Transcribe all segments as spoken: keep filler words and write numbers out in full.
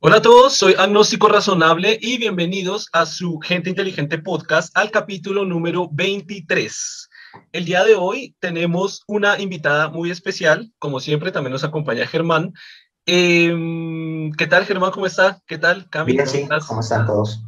Hola a todos, soy Agnóstico Razonable y bienvenidos a su Gente Inteligente Podcast, al capítulo número veintitrés. El día de hoy tenemos una invitada muy especial, como siempre también nos acompaña Germán. Eh, ¿Qué tal Germán? ¿Cómo está? ¿Qué tal Cami? Bien, sí, ¿cómo están todos?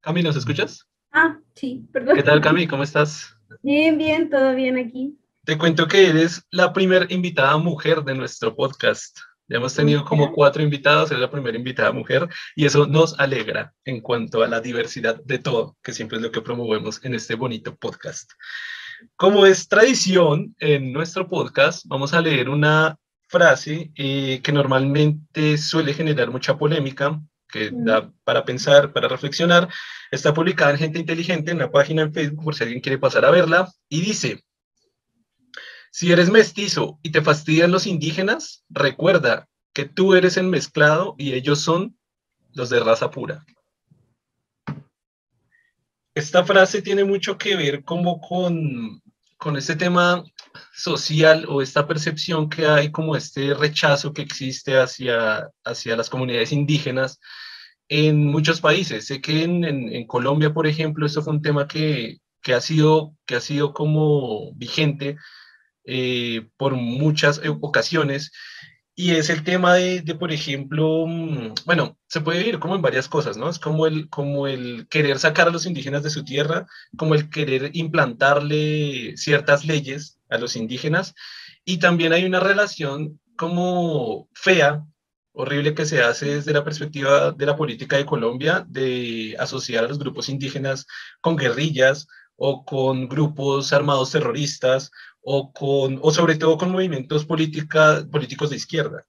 Cami, ¿nos escuchas? Ah, sí, perdón. ¿Qué tal Cami? ¿Cómo estás? Bien, bien, todo bien aquí. Te cuento que eres la primera invitada mujer de nuestro podcast. Ya hemos tenido como cuatro invitados, eres la primera invitada mujer, y eso nos alegra en cuanto a la diversidad de todo, que siempre es lo que promovemos en este bonito podcast. Como es tradición en nuestro podcast, vamos a leer una frase eh, que normalmente suele generar mucha polémica, que da para pensar, para reflexionar. Está publicada en Gente Inteligente, en la página en Facebook, por si alguien quiere pasar a verla, y dice: si eres mestizo y te fastidian los indígenas, recuerda que tú eres el mezclado y ellos son los de raza pura. Esta frase tiene mucho que ver como con, con este tema social o esta percepción que hay, como este rechazo que existe hacia, hacia las comunidades indígenas en muchos países. Sé que en, en, en Colombia, por ejemplo, esto fue un tema que, que, ha, sido, que ha sido como vigente Eh, por muchas ocasiones, y es el tema de, de, por ejemplo, bueno, se puede vivir como en varias cosas, ¿no? Es como el, como el querer sacar a los indígenas de su tierra, como el querer implantarle ciertas leyes a los indígenas, y también hay una relación como fea, horrible, que se hace desde la perspectiva de la política de Colombia, de asociar a los grupos indígenas con guerrillas, o con grupos armados terroristas, o, con, o sobre todo con movimientos política, políticos de izquierda.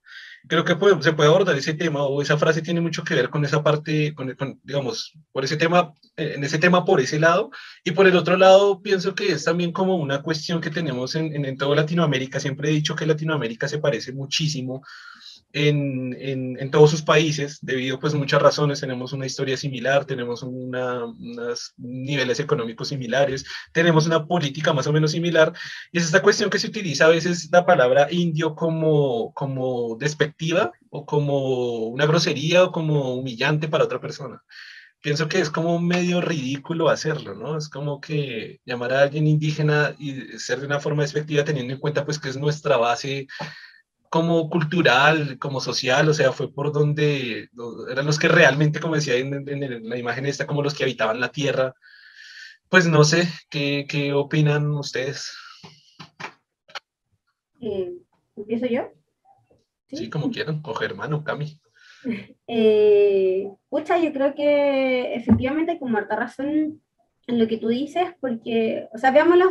Creo que puede, se puede abordar ese tema, o esa frase tiene mucho que ver con esa parte, con, con, digamos, por ese tema, en ese tema por ese lado, y por el otro lado pienso que es también como una cuestión que tenemos en, en, en toda Latinoamérica. Siempre he dicho que Latinoamérica se parece muchísimo En, en, en todos sus países, debido pues a muchas razones. Tenemos una historia similar, tenemos una, unos niveles económicos similares, tenemos una política más o menos similar, y es esta cuestión que se utiliza a veces la palabra indio como, como despectiva, o como una grosería, o como humillante para otra persona. Pienso que es como medio ridículo hacerlo, ¿no? Es como que llamar a alguien indígena y ser de una forma despectiva, teniendo en cuenta pues que es nuestra base como cultural, como social. O sea, fue por donde eran los que realmente, como decía en, en, en la imagen esta, como los que habitaban la tierra. Pues no sé, ¿qué, qué opinan ustedes? Eh, ¿Empiezo yo? Sí, sí, como quieran, o Germán o Cami. Eh, pucha, yo creo que efectivamente hay como harta razón en lo que tú dices, porque, o sea, veámoslo,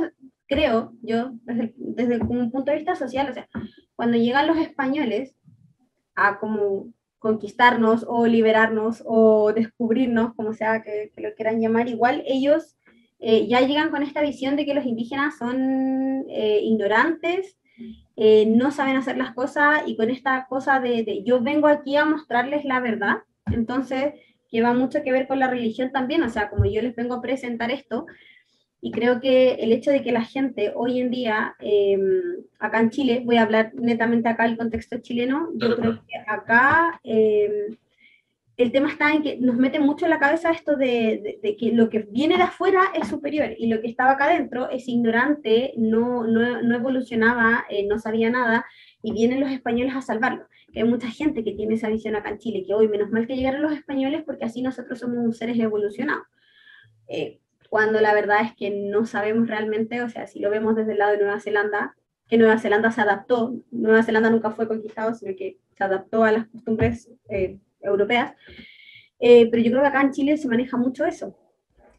creo, yo, desde, desde un punto de vista social, o sea, cuando llegan los españoles a como conquistarnos o liberarnos o descubrirnos, como sea que, que lo quieran llamar, igual ellos eh, ya llegan con esta visión de que los indígenas son eh, ignorantes, eh, no saben hacer las cosas, y con esta cosa de, de yo vengo aquí a mostrarles la verdad. Entonces, que va mucho que ver con la religión también, o sea, como yo les vengo a presentar esto. Y creo que el hecho de que la gente hoy en día, eh, acá en Chile, voy a hablar netamente acá el contexto chileno, yo creo que acá eh, el tema está en que nos mete mucho en la cabeza esto de, de, de que lo que viene de afuera es superior, y lo que estaba acá adentro es ignorante, no, no, no evolucionaba, eh, no sabía nada, y vienen los españoles a salvarlo. Que hay mucha gente que tiene esa visión acá en Chile, que hoy menos mal que llegaron los españoles, porque así nosotros somos seres evolucionados. Eh, cuando la verdad es que no sabemos realmente. O sea, si lo vemos desde el lado de Nueva Zelanda, que Nueva Zelanda se adaptó, Nueva Zelanda nunca fue conquistado, sino que se adaptó a las costumbres eh, europeas, eh, pero yo creo que acá en Chile se maneja mucho eso,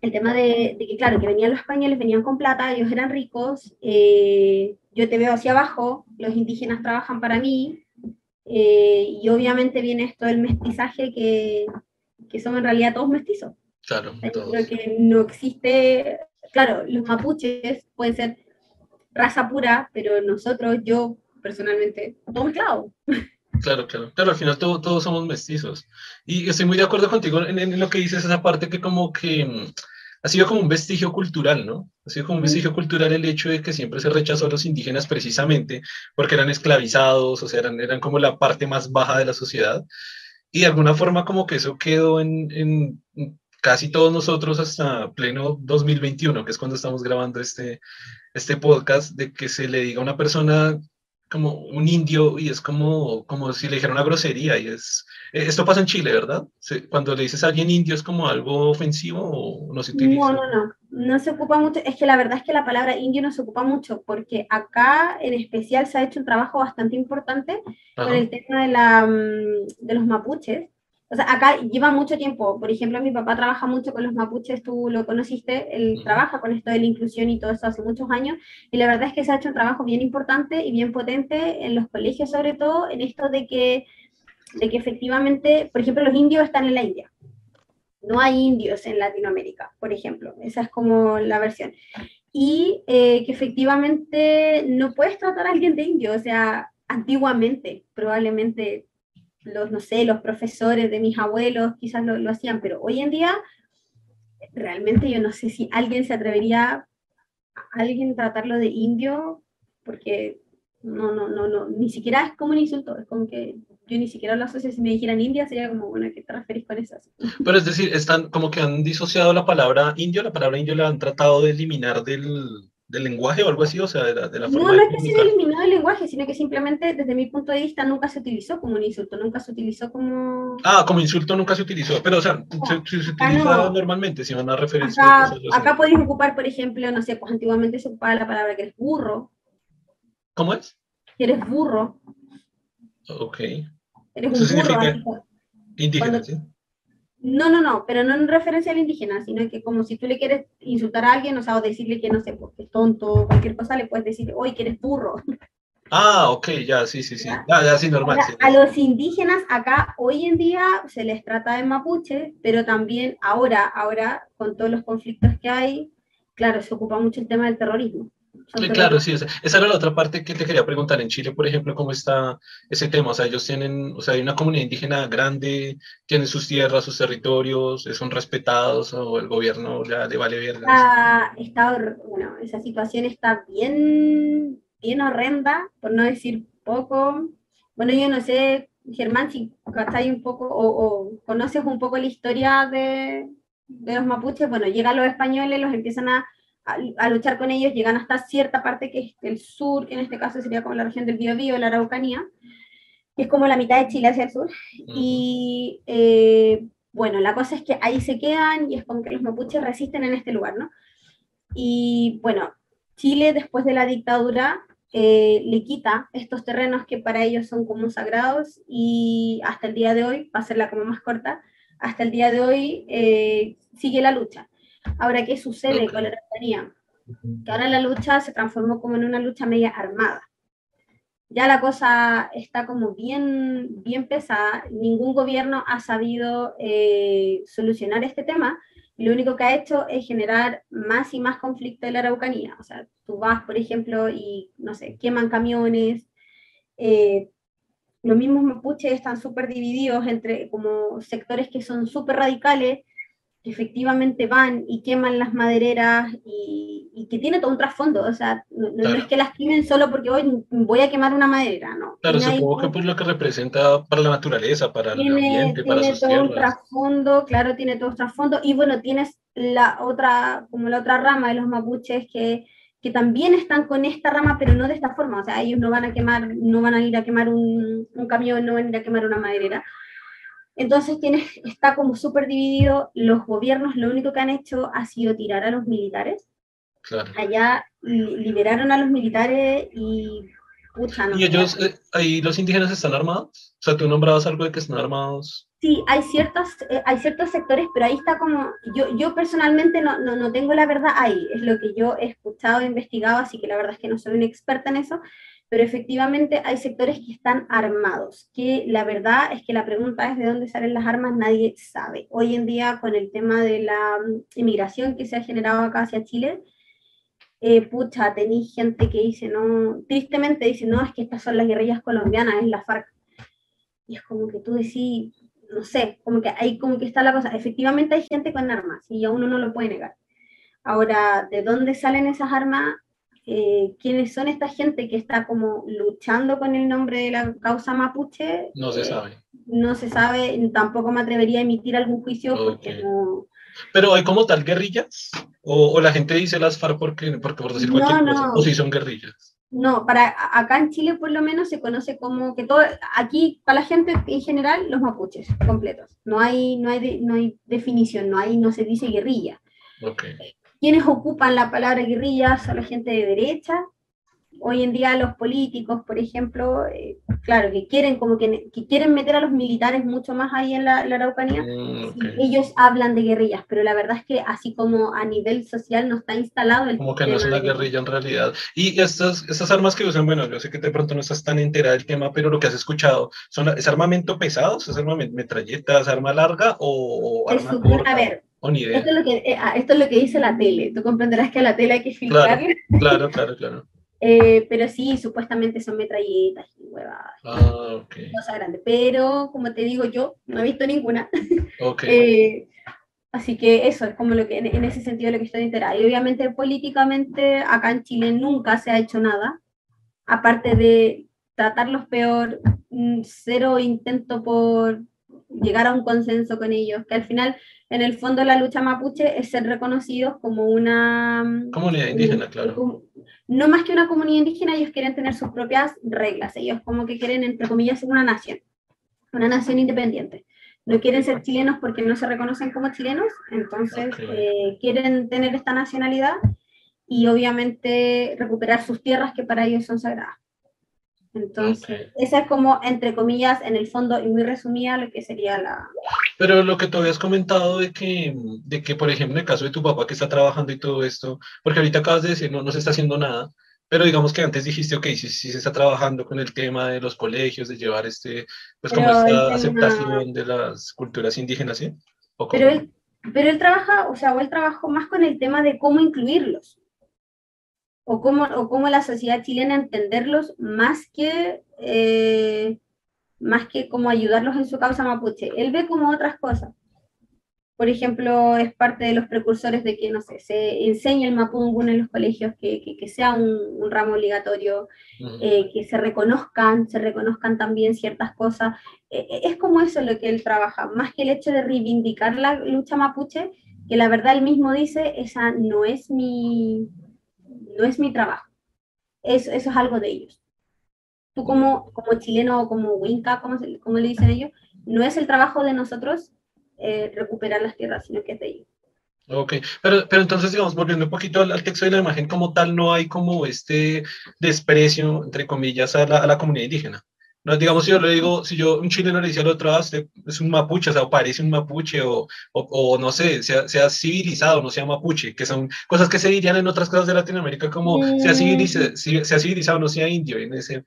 el tema de, de que claro, que venían los españoles, venían con plata, ellos eran ricos, eh, yo te veo hacia abajo, los indígenas trabajan para mí, eh, y obviamente viene esto del mestizaje, que, que somos en realidad todos mestizos. Claro, creo que no existe, claro, los mapuches pueden ser raza pura, pero nosotros, yo personalmente, todo mezclado. Claro, claro, claro, al final todo, todos somos mestizos, y estoy muy de acuerdo contigo en, en lo que dices, esa parte que como que ha sido como un vestigio cultural, ¿no? Ha sido como un vestigio cultural el hecho de que siempre se rechazó a los indígenas precisamente porque eran esclavizados, o sea, eran, eran como la parte más baja de la sociedad. Y de alguna forma como que eso quedó en, en casi todos nosotros hasta pleno dos mil veintiuno, que es cuando estamos grabando este, este podcast, de que se le diga a una persona como un indio y es como, como si le dijera una grosería. Y es, esto pasa en Chile, ¿verdad? Cuando le dices a alguien indio es como algo ofensivo o no se utiliza. No, no, no, no se ocupa mucho. Es que la verdad es que la palabra indio no se ocupa mucho, porque acá en especial se ha hecho un trabajo bastante importante Ajá. con el tema de, la, de los mapuches. O sea, acá lleva mucho tiempo. Por ejemplo, mi papá trabaja mucho con los mapuches, tú lo conociste, él uh-huh. trabaja con esto de la inclusión y todo eso hace muchos años, y la verdad es que se ha hecho un trabajo bien importante y bien potente en los colegios, sobre todo en esto de que, de que efectivamente, por ejemplo, los indios están en la India. No hay indios en Latinoamérica, por ejemplo. Esa es como la versión. Y eh, que efectivamente no puedes tratar a alguien de indio, o sea, antiguamente, probablemente... los, no sé, los profesores de mis abuelos quizás lo, lo hacían, pero hoy en día realmente yo no sé si alguien se atrevería a alguien tratarlo de indio, porque no, no, no, no, ni siquiera es como un insulto, es como que yo ni siquiera lo asocio, si me dijeran india sería como, bueno, ¿a qué te referís con eso? Pero es decir, están como que han disociado la palabra indio, la palabra indio la han tratado de eliminar del... ¿del lenguaje o algo así? O sea, de la, de la forma. No, no es que se haya eliminado el lenguaje, sino que simplemente, desde mi punto de vista, nunca se utilizó como un insulto, nunca se utilizó como... Ah, como insulto nunca se utilizó, pero, o sea, no, se, se utiliza no. normalmente, si van a referirse acá, a cosas así. Acá podéis ocupar, por ejemplo, no sé, pues antiguamente se ocupaba la palabra que eres burro. ¿Cómo es? Que eres burro. Ok. Eres Eso un significa burro. Indígena, cuando... ¿sí? No, no, no, pero no en referencia al indígena, sino que como si tú le quieres insultar a alguien, o sea, o decirle que no sé, porque es tonto, cualquier cosa, le puedes decir, oye, que eres burro. Ah, ok, ya, sí, sí, sí, ¿Ya? Ah, ya, sí, normal. Ahora, sí. A los indígenas acá hoy en día se les trata de mapuche, pero también ahora, ahora, con todos los conflictos que hay, claro, se ocupa mucho el tema del terrorismo. Claro, sí, esa, esa era la otra parte que te quería preguntar. En Chile, por ejemplo, ¿cómo está ese tema? O sea, ellos tienen, o sea, hay una comunidad indígena grande, tienen sus tierras, sus territorios, son respetados, o el gobierno ya le vale verga. Ah, está, bueno, esa situación está bien, bien horrenda, por no decir poco. Bueno, yo no sé, Germán, si cachai un poco, o, o conoces un poco la historia de, de los mapuches. Bueno, llegan los españoles, los empiezan a A, a luchar con ellos, llegan hasta cierta parte que es el sur, que en este caso sería como la región del Biobío, la Araucanía, que es como la mitad de Chile hacia el sur, uh-huh. y eh, bueno, la cosa es que ahí se quedan, y es como que los mapuches resisten en este lugar, ¿no? Y bueno, Chile después de la dictadura eh, le quita estos terrenos que para ellos son como sagrados, y hasta el día de hoy, para hacerla como más corta, hasta el día de hoy eh, sigue la lucha. Ahora, ¿qué sucede okay. con la Araucanía? Que ahora la lucha se transformó como en una lucha media armada. Ya la cosa está como bien, bien pesada, ningún gobierno ha sabido eh, solucionar este tema, y lo único que ha hecho es generar más y más conflicto en la Araucanía. O sea, tú vas, por ejemplo, y, no sé, queman camiones, eh, los mismos mapuches están súper divididos entre como sectores que son súper radicales, efectivamente van y queman las madereras y, y que tiene todo un trasfondo, o sea, no, claro. no es que las quemen solo porque hoy voy a quemar una maderera, ¿no? Claro, supongo que por lo que representa para la naturaleza, para tiene, el ambiente, para sus tierras. Tiene todo un trasfondo, claro, tiene todo un trasfondo, y bueno, tienes la otra, como la otra rama de los mapuches que, que también están con esta rama, pero no de esta forma, o sea, ellos no van a quemar, no van a ir a quemar un, un camión, no van a ir a quemar una maderera. Entonces tienes, está como súper dividido, los gobiernos lo único que han hecho ha sido tirar a los militares, claro. allá liberaron a los militares y... Pucha, no, ¿Y ellos, eh, ahí los indígenas están armados? O sea, tú nombrabas algo de que están armados. Sí, hay ciertos, eh, hay ciertos sectores, pero ahí está como, yo, yo personalmente no, no, no tengo la verdad ahí, es lo que yo he escuchado, he investigado, así que la verdad es que no soy una experta en eso, pero efectivamente hay sectores que están armados, que la verdad es que la pregunta es de dónde salen las armas, nadie sabe. Hoy en día, con el tema de la inmigración que se ha generado acá hacia Chile, eh, pucha, tenéis gente que dice, no, tristemente dice, no, es que estas son las guerrillas colombianas, es la FARC. Y es como que tú decís, no sé, como que ahí como que está la cosa. Efectivamente hay gente con armas, y a uno no lo puede negar. Ahora, ¿de dónde salen esas armas? Eh, ¿Quiénes son esta gente que está como luchando con el nombre de la causa mapuche? No se eh, sabe. No se sabe, tampoco me atrevería a emitir algún juicio okay. porque no... ¿Pero hay como tal guerrillas? ¿O, o la gente dice las FARC porque, porque por decir cualquier no, cosa? No. ¿O si son guerrillas? No, para acá en Chile por lo menos se conoce como que todo, aquí para la gente en general, los mapuches completos. No hay, no hay, de, no hay definición, no, hay, no se dice guerrilla. Okay. Quienes ocupan la palabra guerrilla son la gente de derecha. Hoy en día los políticos, por ejemplo, eh, claro, que quieren como que, que quieren meter a los militares mucho más ahí en la, la Araucanía. Mm, okay. Ellos hablan de guerrillas, pero la verdad es que así como a nivel social no está instalado el como que no es una guerrilla en realidad. Y estas, estas armas que usan, bueno, yo sé que de pronto no estás tan enterada del tema, pero lo que has escuchado, ¿son, ¿es armamento pesado? ¿Es armamento metralletas, arma larga o, o arma corta? A ver. Oh, ni idea. Esto es lo que, eh, esto es lo que dice la tele. Tú comprenderás que a la tele hay que filtrar. Claro, claro, claro, claro. eh, Pero sí, supuestamente son metralletas y huevadas. Ah, ok. Cosa grande. Pero, como te digo yo, no he visto ninguna. Ok. eh, así que eso es como lo que, en, en ese sentido lo que estoy enterada. Y obviamente políticamente acá en Chile nunca se ha hecho nada, aparte de tratarlos peor, cero intento por llegar a un consenso con ellos, que al final, en el fondo, la lucha mapuche es ser reconocidos como una... comunidad indígena, claro. Como, no más que una comunidad indígena, ellos quieren tener sus propias reglas, ellos como que quieren, entre comillas, ser una nación, una nación independiente. No quieren ser chilenos porque no se reconocen como chilenos, entonces okay. eh, quieren tener esta nacionalidad y obviamente recuperar sus tierras que para ellos son sagradas. Entonces, okay. esa es como, entre comillas, en el fondo, y muy resumida, lo que sería la... Pero lo que tú habías comentado de que, de que, por ejemplo, en el caso de tu papá que está trabajando y todo esto, porque ahorita acabas de decir, no, no se está haciendo nada, pero digamos que antes dijiste, ok, sí, sí se está trabajando con el tema de los colegios, de llevar este, pues pero como esta aceptación de las culturas indígenas, ¿sí? ¿O pero, él, pero él trabaja, o sea, o él trabajó más con el tema de cómo incluirlos. O cómo, o cómo la sociedad chilena entenderlos más que, eh, más que como ayudarlos en su causa mapuche. Él ve como otras cosas. Por ejemplo, es parte de los precursores de que, no sé, se enseñe el Mapudungun en los colegios, que, que, que sea un, un ramo obligatorio, uh-huh. eh, que se reconozcan, se reconozcan también ciertas cosas. Eh, es como eso lo que él trabaja, más que el hecho de reivindicar la lucha mapuche, que la verdad él mismo dice, esa no es mi... no es mi trabajo, eso, eso es algo de ellos. Tú como, como chileno o como winca, como, como le dicen ellos, no es el trabajo de nosotros eh, recuperar las tierras, sino que es de ellos. Ok, pero, pero entonces, digamos, volviendo un poquito al, al texto de la imagen como tal, no hay como este desprecio, entre comillas, a la, a la comunidad indígena. No, digamos, si yo le digo, si yo un chileno le decía al otro, ah, es un mapuche, o sea, parece un mapuche, o, o, o no sé, sea, sea civilizado, no sea mapuche, que son cosas que se dirían en otras cosas de Latinoamérica, como mm. sea, civiliza, sea civilizado, no sea indio, en ese,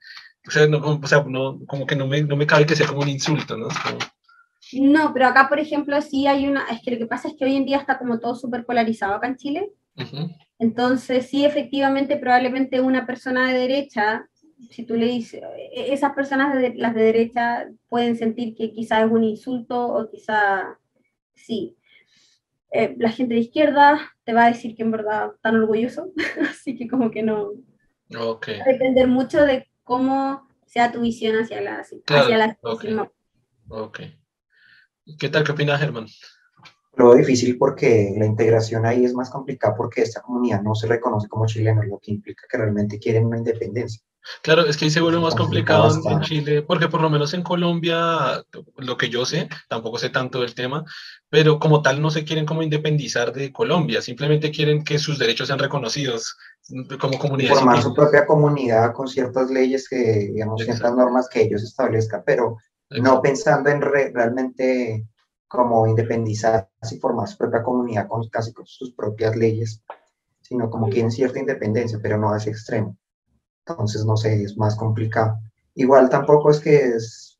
o sea, no, o sea no, como que no me, no me cabe que sea como un insulto, ¿no? Como... No, pero acá, por ejemplo, sí hay una, es que lo que pasa es que hoy en día está como todo súper polarizado acá en Chile, uh-huh. entonces sí, efectivamente, probablemente una persona de derecha, si tú le dices, esas personas, de, las de derecha, pueden sentir que quizá es un insulto o quizá, sí. Eh, la gente de izquierda te va a decir que en verdad están orgullosos, así que como que no. Okay. Va a depender mucho de cómo sea tu visión hacia la... Claro, hacia la okay. Okay. ¿Qué tal? ¿Qué opinas, Germán? Lo difícil porque la integración ahí es más complicada porque esta comunidad no se reconoce como chilena, lo que implica que realmente quieren una independencia. Claro, es que ahí se vuelve más complicado en, en Chile, porque por lo menos en Colombia, lo que yo sé, tampoco sé tanto del tema, pero como tal no se quieren como independizar de Colombia, simplemente quieren que sus derechos sean reconocidos como comunidad. Formar su propia comunidad con ciertas leyes, que, digamos, Exacto. ciertas normas que ellos establezcan, pero Exacto. no pensando en re, realmente como independizarse y formar su propia comunidad con casi con sus propias leyes, sino como sí. quieren cierta independencia, pero no a ese extremo. Entonces, no sé, es más complicado. Igual tampoco es que es,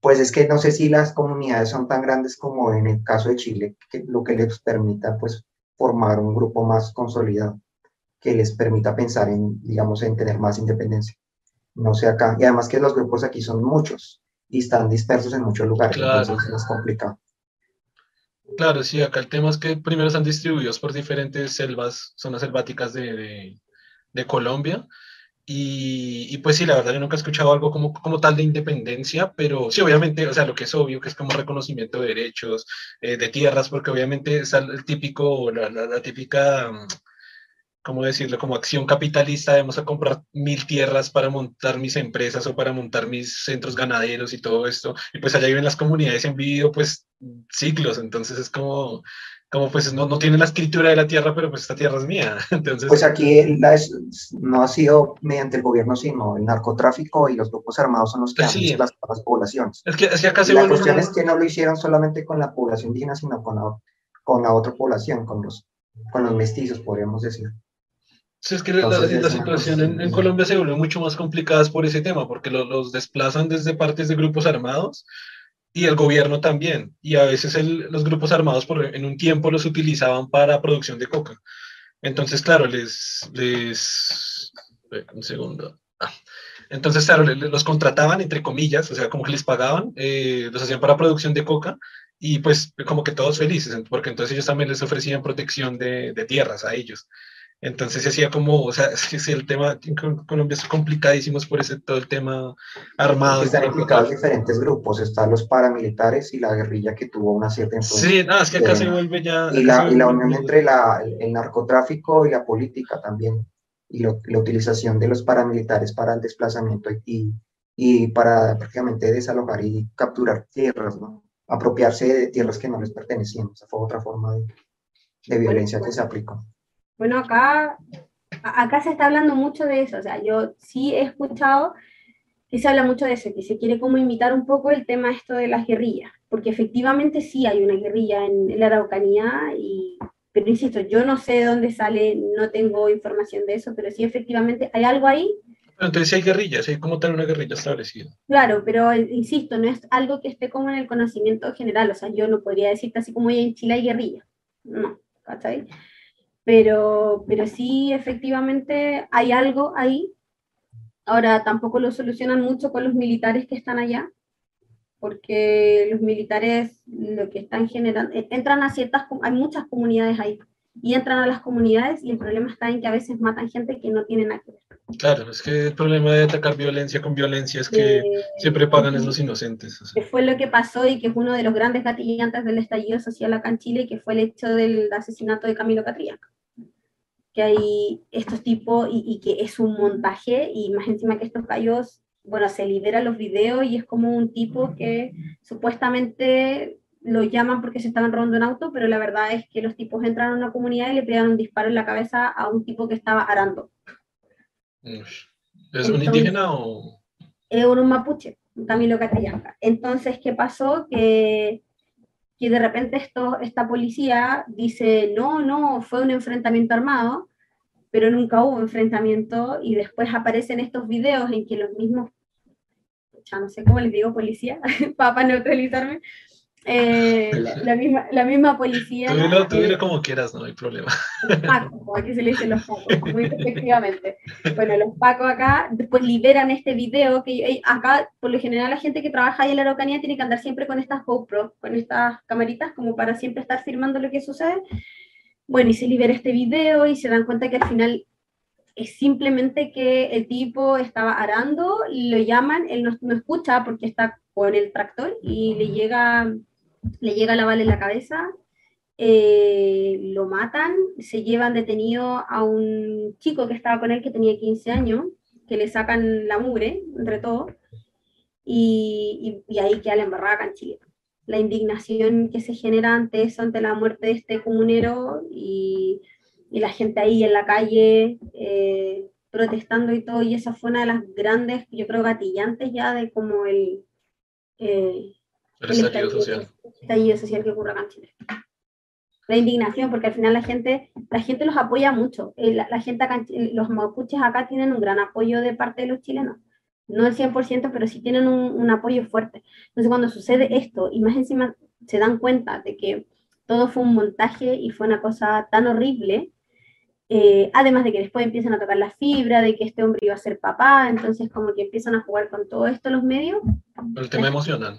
pues es que no sé si las comunidades son tan grandes como en el caso de Chile, que lo que les permita pues formar un grupo más consolidado, que les permita pensar en, digamos, en tener más independencia. No sé acá, y además que los grupos aquí son muchos y están dispersos en muchos lugares, claro. entonces es complicado. Claro, sí, acá el tema es que primero están distribuidos por diferentes selvas, zonas selváticas de, de, de Colombia, y, y pues sí, la verdad yo nunca he escuchado algo como, como tal de independencia, pero sí, obviamente, o sea, lo que es obvio, que es como reconocimiento de derechos, eh, de tierras, porque obviamente es el típico, la, la, la típica... ¿cómo decirlo? Como acción capitalista, vamos a comprar mil tierras para montar mis empresas o para montar mis centros ganaderos y todo esto, y pues allá viven las comunidades en vivido pues siglos, entonces es como, como pues no, no tienen la escritura de la tierra, pero pues esta tierra es mía. Entonces, pues aquí la es, no ha sido mediante el gobierno, sino el narcotráfico y los grupos armados son los que sí. han las, las poblaciones. Es que, es que acá se la cuestión es que no lo hicieron solamente con la población indígena, sino con la, con la otra población, con los, con los mestizos, podríamos decir. Es que Entonces, la, la situación en, en Colombia se volvió mucho más complicada por ese tema, porque lo, los desplazan desde partes de grupos armados y el gobierno también. Y a veces el, los grupos armados por, en un tiempo los utilizaban para producción de coca. Entonces, claro, les... les un segundo... Ah. Entonces, claro, les, los contrataban, entre comillas, o sea, como que les pagaban, eh, los hacían para producción de coca. Y pues como que todos felices, porque entonces ellos también les ofrecían protección de, de tierras a ellos. Entonces se hacía como, o sea, es que el tema en Colombia es complicadísimo, es por ese todo el tema armado. Están implicados diferentes grupos, están los paramilitares y la guerrilla que tuvo una cierta influencia. Sí, nada, no, es que acá eh, se vuelve ya... Y la, y la unión entre la, el narcotráfico y la política también, y lo, la utilización de los paramilitares para el desplazamiento y, y para prácticamente desalojar y capturar tierras, ¿no? Apropiarse de tierras que no les pertenecían. Esa fue otra forma de, de violencia que se aplicó. Bueno, acá, acá se está hablando mucho de eso, o sea, yo sí he escuchado que se habla mucho de eso, que se quiere como imitar un poco el tema esto de las guerrillas, porque efectivamente sí hay una guerrilla en la Araucanía, y, pero insisto, yo no sé de dónde sale, no tengo información de eso, pero sí efectivamente hay algo ahí. Pero entonces hay guerrillas, hay como tal una guerrilla establecida. Claro, pero insisto, no es algo que esté como en el conocimiento general, o sea, yo no podría decirte así como en Chile hay guerrilla, no, ¿cachai? Pero, pero sí, efectivamente, hay algo ahí. Ahora, tampoco lo solucionan mucho con los militares que están allá, porque los militares lo que están generando, entran a ciertas, hay muchas comunidades ahí, y entran a las comunidades, y el problema está en que a veces matan gente que no tiene nada que ver. Claro, es que el problema de atacar violencia con violencia es que eh, siempre pagan es los inocentes. O sea. Que fue lo que pasó y que es uno de los grandes gatillantes del estallido social acá en Chile, que fue el hecho del asesinato de Camilo Catrián. Que hay estos tipos, y, y que es un montaje, y más encima que estos gallos, bueno, se liberan los videos, y es como un tipo que supuestamente lo llaman porque se estaban robando un auto, pero la verdad es que los tipos entraron a una comunidad y le pegaron un disparo en la cabeza a un tipo que estaba arando. ¿Es Entonces, un indígena o...? Es un mapuche, Camilo Catrián. Entonces, ¿qué pasó? Que... que de repente esto, esta policía dice, no, no, fue un enfrentamiento armado, pero nunca hubo enfrentamiento, y después aparecen estos videos en que los mismos, ya no sé cómo les digo, policía, para neutralizarme, eh, la, la, misma, la misma policía... Tú dilo, tú dilo como quieras, no hay problema. Los pacos, aquí se le dicen los pacos, muy efectivamente. Bueno, los pacos acá, después liberan este video, que acá, por lo general, la gente que trabaja ahí en la Araucanía tiene que andar siempre con estas GoPro, con estas camaritas, como para siempre estar filmando lo que sucede. Bueno, y se libera este video, y se dan cuenta que al final es simplemente que el tipo estaba arando, lo llaman, él no, no escucha porque está con el tractor, y le llega... le llega la bala en la cabeza, eh, lo matan, se llevan detenido a un chico que estaba con él, que tenía quince años, que le sacan la mugre, entre todos, y, y, y ahí queda la embarrada acá en Chile. La indignación que se genera ante eso, ante la muerte de este comunero, y, y la gente ahí en la calle, eh, protestando y todo, y esa fue una de las grandes, yo creo, gatillantes ya de como el... Eh, El estallido social. El estallido social que ocurre acá en Chile. La indignación, porque al final la gente, la gente los apoya mucho. La, la gente acá, los mapuches acá tienen un gran apoyo de parte de los chilenos. No el cien por ciento, pero sí tienen un, un apoyo fuerte. Entonces cuando sucede esto, y más encima se dan cuenta de que todo fue un montaje y fue una cosa tan horrible, eh, además de que después empiezan a tocar la fibra, de que este hombre iba a ser papá, entonces como que empiezan a jugar con todo esto los medios. El tema emocional.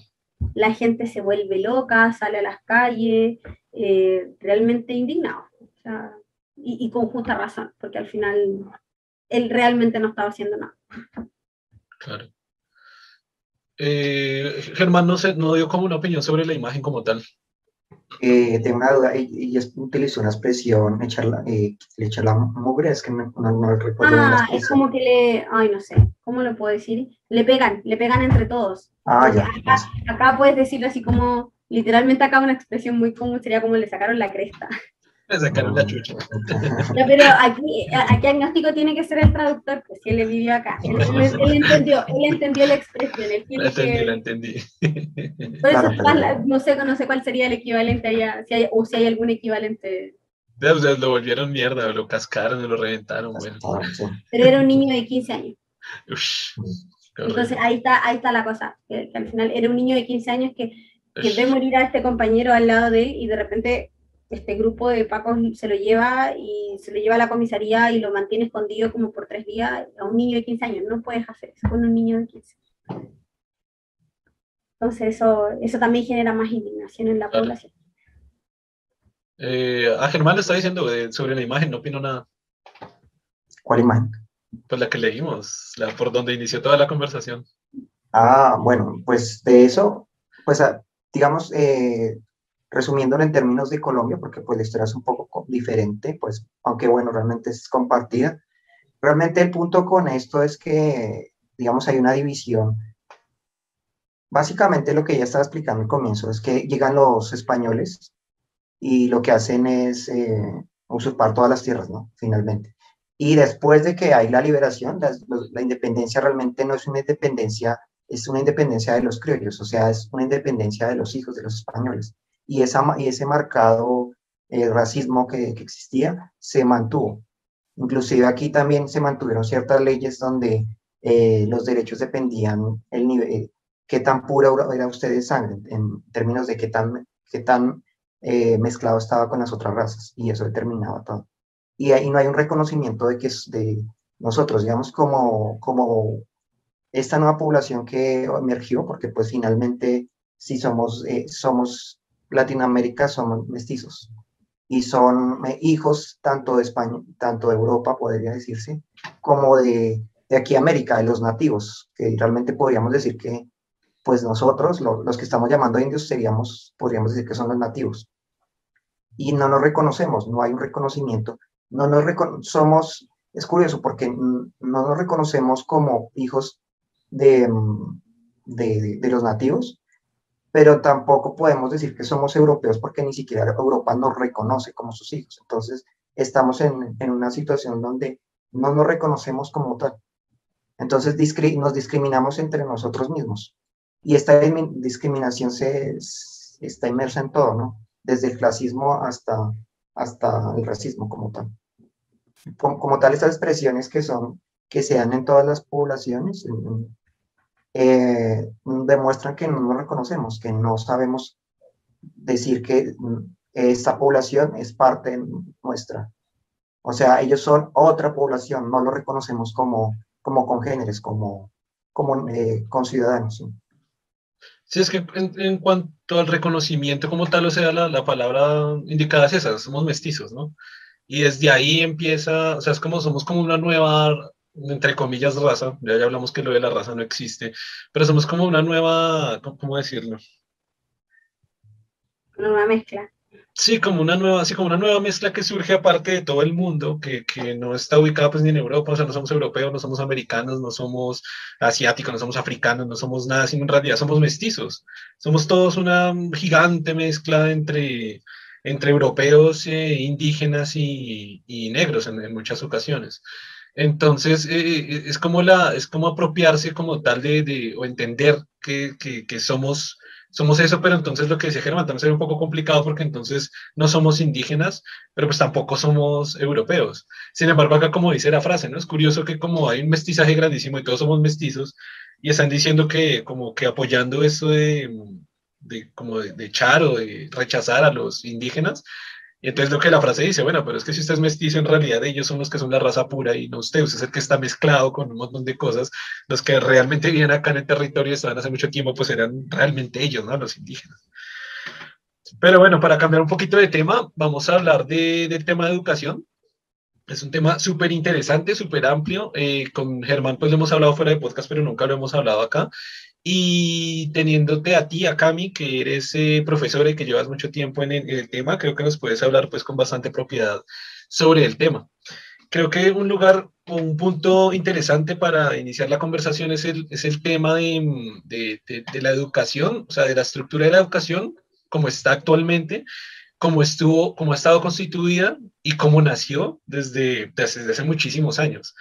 la gente se vuelve loca, sale a las calles, eh, realmente indignado, o sea, y, y con justa razón, porque al final él realmente no estaba haciendo nada. Claro. Eh, Germán no, se, no dio como una opinión sobre la imagen como tal. Eh, tengo una duda, ella utilizó una expresión, echarla, eh, le echar la mugre, es que no, no, no recuerdo. Ah, es como que le, ay no sé, ¿cómo lo puedo decir? Le pegan, le pegan entre todos. Ah, ya. Acá, acá puedes decirlo así como, literalmente acá una expresión muy común sería como le sacaron la cresta. Le sacaron la chucha. No, pero aquí, aquí Agnóstico tiene que ser el traductor, pues si él le vivió acá. Él, él, él entendió, él entendió la expresión. Él tiene la entendí, que... la entendí. Por eso, claro, no sé, no sé cuál sería el equivalente allá, si hay, o si hay algún equivalente. O sea, lo volvieron mierda, lo cascaron, lo reventaron, bueno. Pero era un niño de quince años. Uf, entonces ahí está, ahí está la cosa, que, que al final era un niño de quince años que, que ve morir a este compañero al lado de él y de repente... este grupo de Pacos se lo lleva y se lo lleva a la comisaría y lo mantiene escondido como por tres días a un niño de quince años. No puedes hacer eso con un niño de quince años. Entonces eso, eso también genera más indignación en la claro. población. Eh, a Germán le está diciendo sobre la imagen, no opino nada. ¿Cuál imagen? Pues la que leímos, la por donde inició toda la conversación. Ah, bueno, pues de eso, pues digamos... Eh, resumiéndolo en términos de Colombia, porque pues la historia es un poco diferente, pues aunque bueno, realmente es compartida. Realmente el punto con esto es que, digamos, hay una división. Básicamente lo que ya estaba explicando al comienzo es que llegan los españoles y lo que hacen es eh, usurpar todas las tierras, ¿no? Finalmente. Y después de que hay la liberación, la, la independencia realmente no es una independencia, es una independencia de los criollos, o sea, es una independencia de los hijos de los españoles. Y, esa, y ese marcado eh, racismo que, que existía se mantuvo. Inclusive aquí también se mantuvieron ciertas leyes donde eh, los derechos dependían el nivel, eh, qué tan pura era usted de sangre, en términos de qué tan, qué tan eh, mezclado estaba con las otras razas, y eso determinaba todo. Y ahí no hay un reconocimiento de que de nosotros, digamos, como, como esta nueva población que emergió, porque pues finalmente si somos, eh, somos Latinoamérica, somos mestizos y son hijos tanto de España, tanto de Europa, podría decirse, como de, de aquí América, de los nativos, que realmente podríamos decir que pues nosotros, lo, los que estamos llamando indios, seríamos, podríamos decir que son los nativos, y no nos reconocemos, no hay un reconocimiento, no nos recono- somos, es curioso porque no nos reconocemos como hijos de, de, de los nativos, pero tampoco podemos decir que somos europeos porque ni siquiera Europa nos reconoce como sus hijos. Entonces, estamos en, en una situación donde no nos reconocemos como tal. Entonces, discri- nos discriminamos entre nosotros mismos. Y esta discriminación se, se está inmersa en todo, ¿no? Desde el clasismo hasta, hasta el racismo como tal. Como, como tal, estas expresiones que, son, que se dan en todas las poblaciones... En, Eh, demuestran que no nos reconocemos, que no sabemos decir que esta población es parte nuestra. O sea, ellos son otra población, no lo reconocemos como, como congéneres, como, como eh, conciudadanos. Sí, es que en, en cuanto al reconocimiento como tal, o sea, la, la palabra indicada es esa, somos mestizos, ¿no? Y desde ahí empieza, o sea, es como somos como una nueva... entre comillas, raza, ya, ya hablamos que lo de la raza no existe, pero somos como una nueva, ¿cómo decirlo? Una nueva mezcla. Sí, como una nueva, sí, como una nueva mezcla que surge aparte de todo el mundo, que, que no está ubicada pues ni en Europa, o sea, no somos europeos, no somos americanos, no somos asiáticos, no somos africanos, no somos nada, sino en realidad somos mestizos. Somos todos una gigante mezcla entre, entre europeos, eh, indígenas y, y negros en, en muchas ocasiones. Entonces, eh, es, como la, es como apropiarse como tal de, de o entender que, que, que somos, somos eso, pero entonces lo que decía Germán también sería un poco complicado porque entonces no somos indígenas, pero pues tampoco somos europeos. Sin embargo, acá como dice la frase, ¿no? Es curioso que como hay un mestizaje grandísimo y todos somos mestizos, y están diciendo que como que apoyando eso de, de, como de, de echar o de rechazar a los indígenas, Y entonces lo que la frase dice, bueno, pero es que si usted es mestizo, en realidad ellos son los que son la raza pura y no usted, usted es el que está mezclado con un montón de cosas, los que realmente viven acá en el territorio y estaban hace mucho tiempo, pues eran realmente ellos, ¿no? Los indígenas. Pero bueno, para cambiar un poquito de tema, vamos a hablar de, del tema de educación. Es un tema súper interesante, súper amplio. Eh, con Germán pues lo hemos hablado fuera de podcast, pero nunca lo hemos hablado acá. Y teniéndote a ti, a Cami, que eres eh, profesora y que llevas mucho tiempo en el, en el tema, creo que nos puedes hablar pues con bastante propiedad sobre el tema. Creo que un lugar, un punto interesante para iniciar la conversación es el, es el tema de, de, de, de la educación, o sea, de la estructura de la educación, como está actualmente, como estuvo, como ha estado constituida y cómo nació desde, desde hace muchísimos años.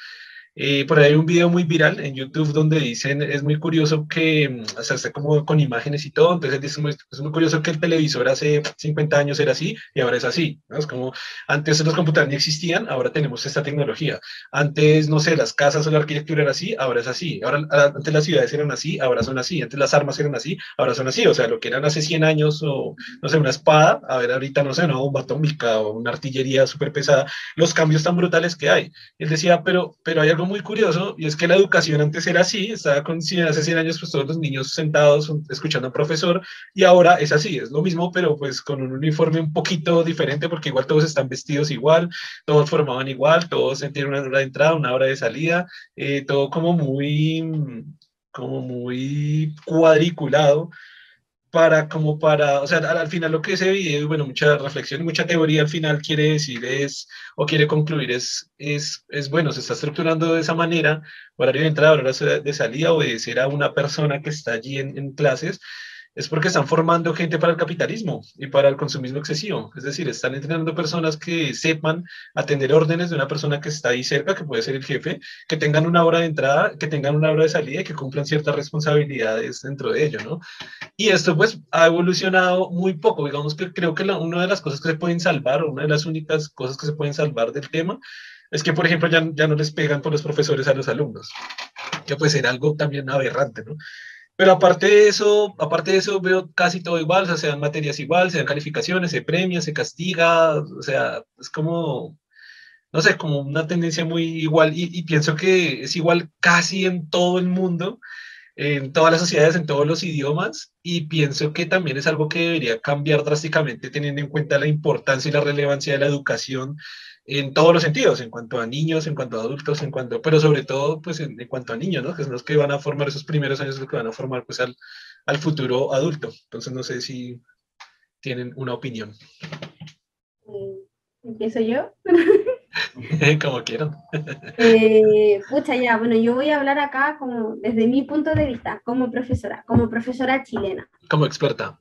Eh, por ahí hay un video muy viral en YouTube donde dicen, es muy curioso que, o sea, está como con imágenes y todo, entonces es muy, es muy curioso que el televisor hace cincuenta años era así y ahora es así, ¿no? Es como, antes los computadores no existían, ahora tenemos esta tecnología. Antes, no sé, las casas o la arquitectura era así, ahora es así. Ahora, antes las ciudades eran así, ahora son así. Antes las armas eran así, ahora son así. O sea, lo que eran hace cien años o, no sé, una espada, a ver, ahorita, no sé, una bomba atómica o una artillería súper pesada, los cambios tan brutales que hay. Él decía, pero, pero hay algo muy curioso, y es que la educación antes era así, estaba con hace cien años pues todos los niños sentados escuchando al profesor, y ahora es así, es lo mismo pero pues con un uniforme un poquito diferente, porque igual todos están vestidos igual, todos formaban igual, todos tienen una hora de entrada, una hora de salida, eh, todo como muy como muy cuadriculado para como para, o sea, al, al final lo que ese video, bueno, mucha reflexión, mucha teoría al final quiere decir es, o quiere concluir es, es, es bueno, se está estructurando de esa manera, horario de entrada, horario de salida, obedecer a una persona que está allí en, en clases, es porque están formando gente para el capitalismo y para el consumismo excesivo, es decir, están entrenando personas que sepan atender órdenes de una persona que está ahí cerca, que puede ser el jefe, que tengan una hora de entrada, que tengan una hora de salida y que cumplan ciertas responsabilidades dentro de ello, ¿no? Y esto pues ha evolucionado muy poco, digamos que creo que la, una de las cosas que se pueden salvar, o una de las únicas cosas que se pueden salvar del tema, es que por ejemplo ya, ya no les pegan por los profesores a los alumnos, que pues era algo también aberrante, ¿no? Pero aparte de eso, aparte de eso veo casi todo igual, o sea, se dan materias igual, se dan calificaciones, se premia, se castiga, o sea, es como, no sé, como una tendencia muy igual, y, y pienso que es igual casi en todo el mundo, en todas las sociedades, en todos los idiomas, y pienso que también es algo que debería cambiar drásticamente teniendo en cuenta la importancia y la relevancia de la educación en todos los sentidos, en cuanto a niños, en cuanto a adultos, en cuanto, pero sobre todo pues en, en cuanto a niños, ¿no? Que son los que van a formar esos primeros años, los que van a formar pues al, al futuro adulto. Entonces no sé si tienen una opinión. ¿Empiezo yo? Como quieran. Eh, pucha, ya, bueno, yo voy a hablar acá como desde mi punto de vista, como profesora, como profesora chilena. Como experta.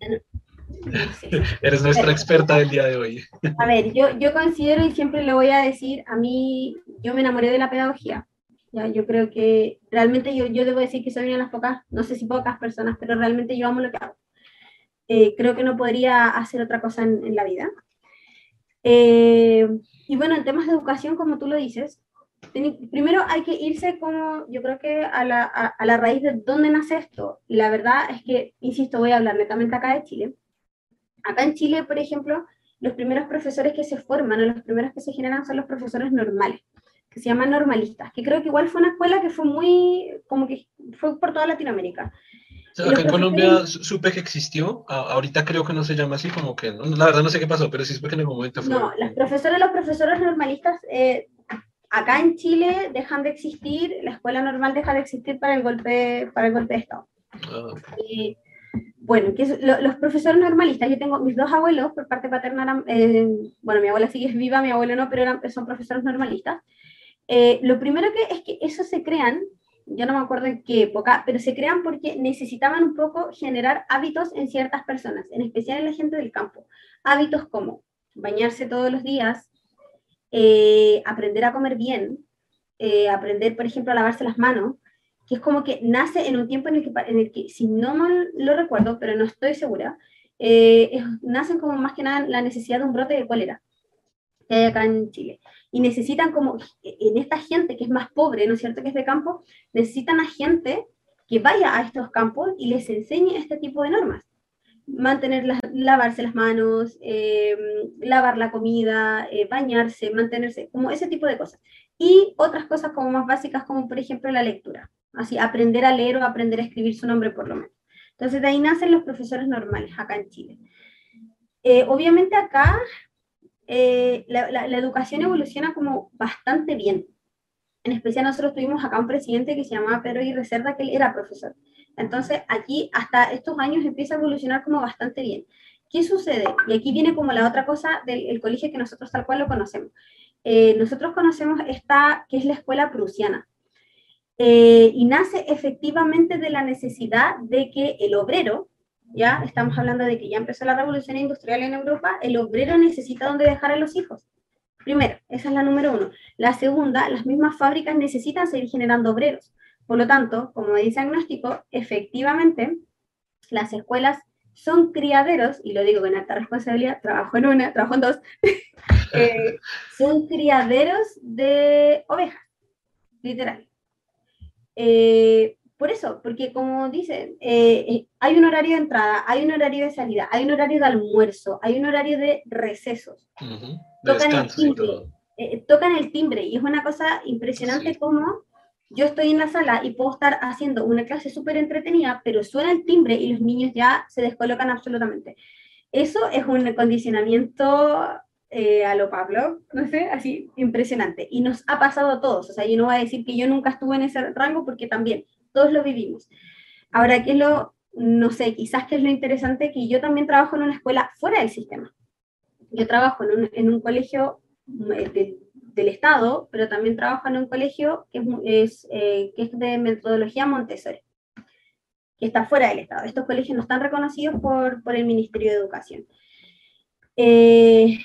Sí. Eres nuestra experta del día de hoy. A ver, yo, yo considero y siempre lo voy a decir, a mí, yo me enamoré de la pedagogía. Ya, yo creo que realmente yo, yo debo decir que soy una de las pocas, no sé si pocas personas, pero realmente yo amo lo que hago. Eh, creo que no podría hacer otra cosa en, en la vida. Eh, y bueno, en temas de educación, como tú lo dices, ten, primero hay que irse como, yo creo que a la, a, a la raíz de dónde nace esto. Y la verdad es que, insisto, voy a hablar netamente acá de Chile. Acá en Chile, por ejemplo, los primeros profesores que se forman, o los primeros que se generan, son los profesores normales, que se llaman normalistas, que creo que igual fue una escuela que fue muy, como que fue por toda Latinoamérica. O sea, acá en Colombia supe que existió, ahorita creo que no se llama así, como que, la verdad no sé qué pasó, pero sí supe que en algún momento fue... No, los profesores, los profesores normalistas, eh, acá en Chile dejan de existir, la escuela normal deja de existir para el golpe, para el golpe de Estado. Ah. Y, bueno, que es, lo, los profesores normalistas, yo tengo mis dos abuelos, por parte paterna, eran, eh, bueno, mi abuela sigue viva, mi abuelo no, pero eran, son profesores normalistas. Eh, lo primero que es que eso se crean, yo no me acuerdo en qué época, pero se crean porque necesitaban un poco generar hábitos en ciertas personas, en especial en la gente del campo. Hábitos como bañarse todos los días, eh, aprender a comer bien, eh, aprender, por ejemplo, a lavarse las manos, que es como que nace en un tiempo en el que, en el que si no mal lo recuerdo, pero no estoy segura, eh, es, nacen como más que nada la necesidad de un brote de cólera que hay acá en Chile. Y necesitan como, en esta gente que es más pobre, ¿no es cierto?, que es de campo, necesitan a gente que vaya a estos campos y les enseñe este tipo de normas. mantener las, lavarse las manos, eh, lavar la comida, eh, bañarse, mantenerse, como ese tipo de cosas. Y otras cosas como más básicas, como por ejemplo la lectura, así aprender a leer o aprender a escribir su nombre por lo menos. Entonces de ahí nacen los profesores normales acá en Chile. Eh, obviamente acá eh, la, la, la educación evoluciona como bastante bien. En especial nosotros tuvimos acá un presidente que se llamaba Pedro Aguirre Cerda, que él era profesor. Entonces aquí hasta estos años empieza a evolucionar como bastante bien. ¿Qué sucede? Y aquí viene como la otra cosa del el colegio que nosotros tal cual lo conocemos. Eh, nosotros conocemos esta, que es la escuela prusiana, eh, y nace efectivamente de la necesidad de que el obrero, ya estamos hablando de que ya empezó la revolución industrial en Europa, el obrero necesita dónde dejar a los hijos. Primero, esa es la número uno. La segunda, las mismas fábricas necesitan seguir generando obreros. Por lo tanto, como dice Agnóstico, efectivamente, las escuelas son criaderos, y lo digo con alta responsabilidad, trabajo en una, trabajo en dos, eh, son criaderos de ovejas, literal. Eh, por eso, porque como dicen, eh, hay un horario de entrada, hay un horario de salida, hay un horario de almuerzo, hay un horario de recesos. Uh-huh. Tocan el timbre, eh, tocan el timbre, y es una cosa impresionante, sí. Como... yo estoy en la sala y puedo estar haciendo una clase súper entretenida, pero suena el timbre y los niños ya se descolocan absolutamente. Eso es un condicionamiento eh, a lo Pablo, no sé, así, impresionante. Y nos ha pasado a todos, o sea, yo no voy a decir que yo nunca estuve en ese rango, porque también, todos lo vivimos. Ahora, ¿qué es lo, no sé, quizás que es lo interesante? Que yo también trabajo en una escuela fuera del sistema. Yo trabajo en un, en un colegio de, del Estado, pero también trabajo en un colegio que es, es, eh, que es de metodología Montessori, que está fuera del Estado. Estos colegios no están reconocidos por, por el Ministerio de Educación. Eh,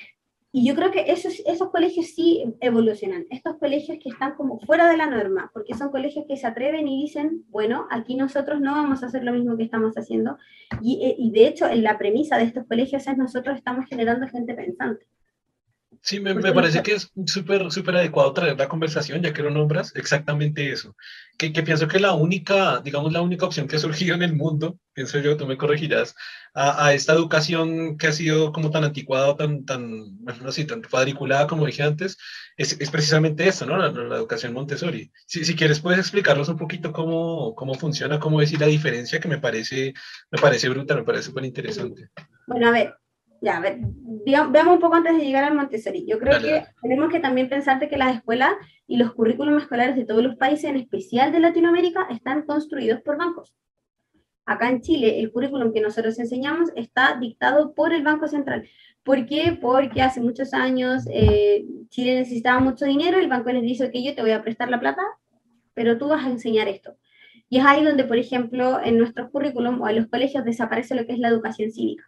y yo creo que esos, esos colegios sí evolucionan. Estos colegios que están como fuera de la norma, porque son colegios que se atreven y dicen, bueno, aquí nosotros no vamos a hacer lo mismo que estamos haciendo. Y, y de hecho, en la premisa de estos colegios es nosotros estamos generando gente pensante. Sí, me, me parece que es súper súper adecuado traer la conversación, ya que lo nombras, exactamente eso. Que, que pienso que la única, digamos, la única opción que ha surgido en el mundo, pienso yo, tú me corregirás, a, a esta educación que ha sido como tan anticuada, tan, tan, bueno, así, tan cuadriculada, como dije antes, es, es precisamente eso, ¿no? La, la educación Montessori. Si, si quieres, puedes explicarnos un poquito cómo, cómo funciona, cómo es y la diferencia, que me parece, me parece brutal, me parece súper interesante. Bueno, a ver. Ya, a ver, digamos, veamos un poco antes de llegar al Montessori. Yo creo que tenemos que también pensar de que las escuelas y los currículums escolares de todos los países, en especial de Latinoamérica, están construidos por bancos. Acá en Chile, el currículum que nosotros enseñamos está dictado por el Banco Central. ¿Por qué? Porque hace muchos años eh, Chile necesitaba mucho dinero, el banco les dice, ok, yo te voy a prestar la plata, pero tú vas a enseñar esto. Y es ahí donde, por ejemplo, en nuestros currículums o en los colegios desaparece lo que es la educación cívica.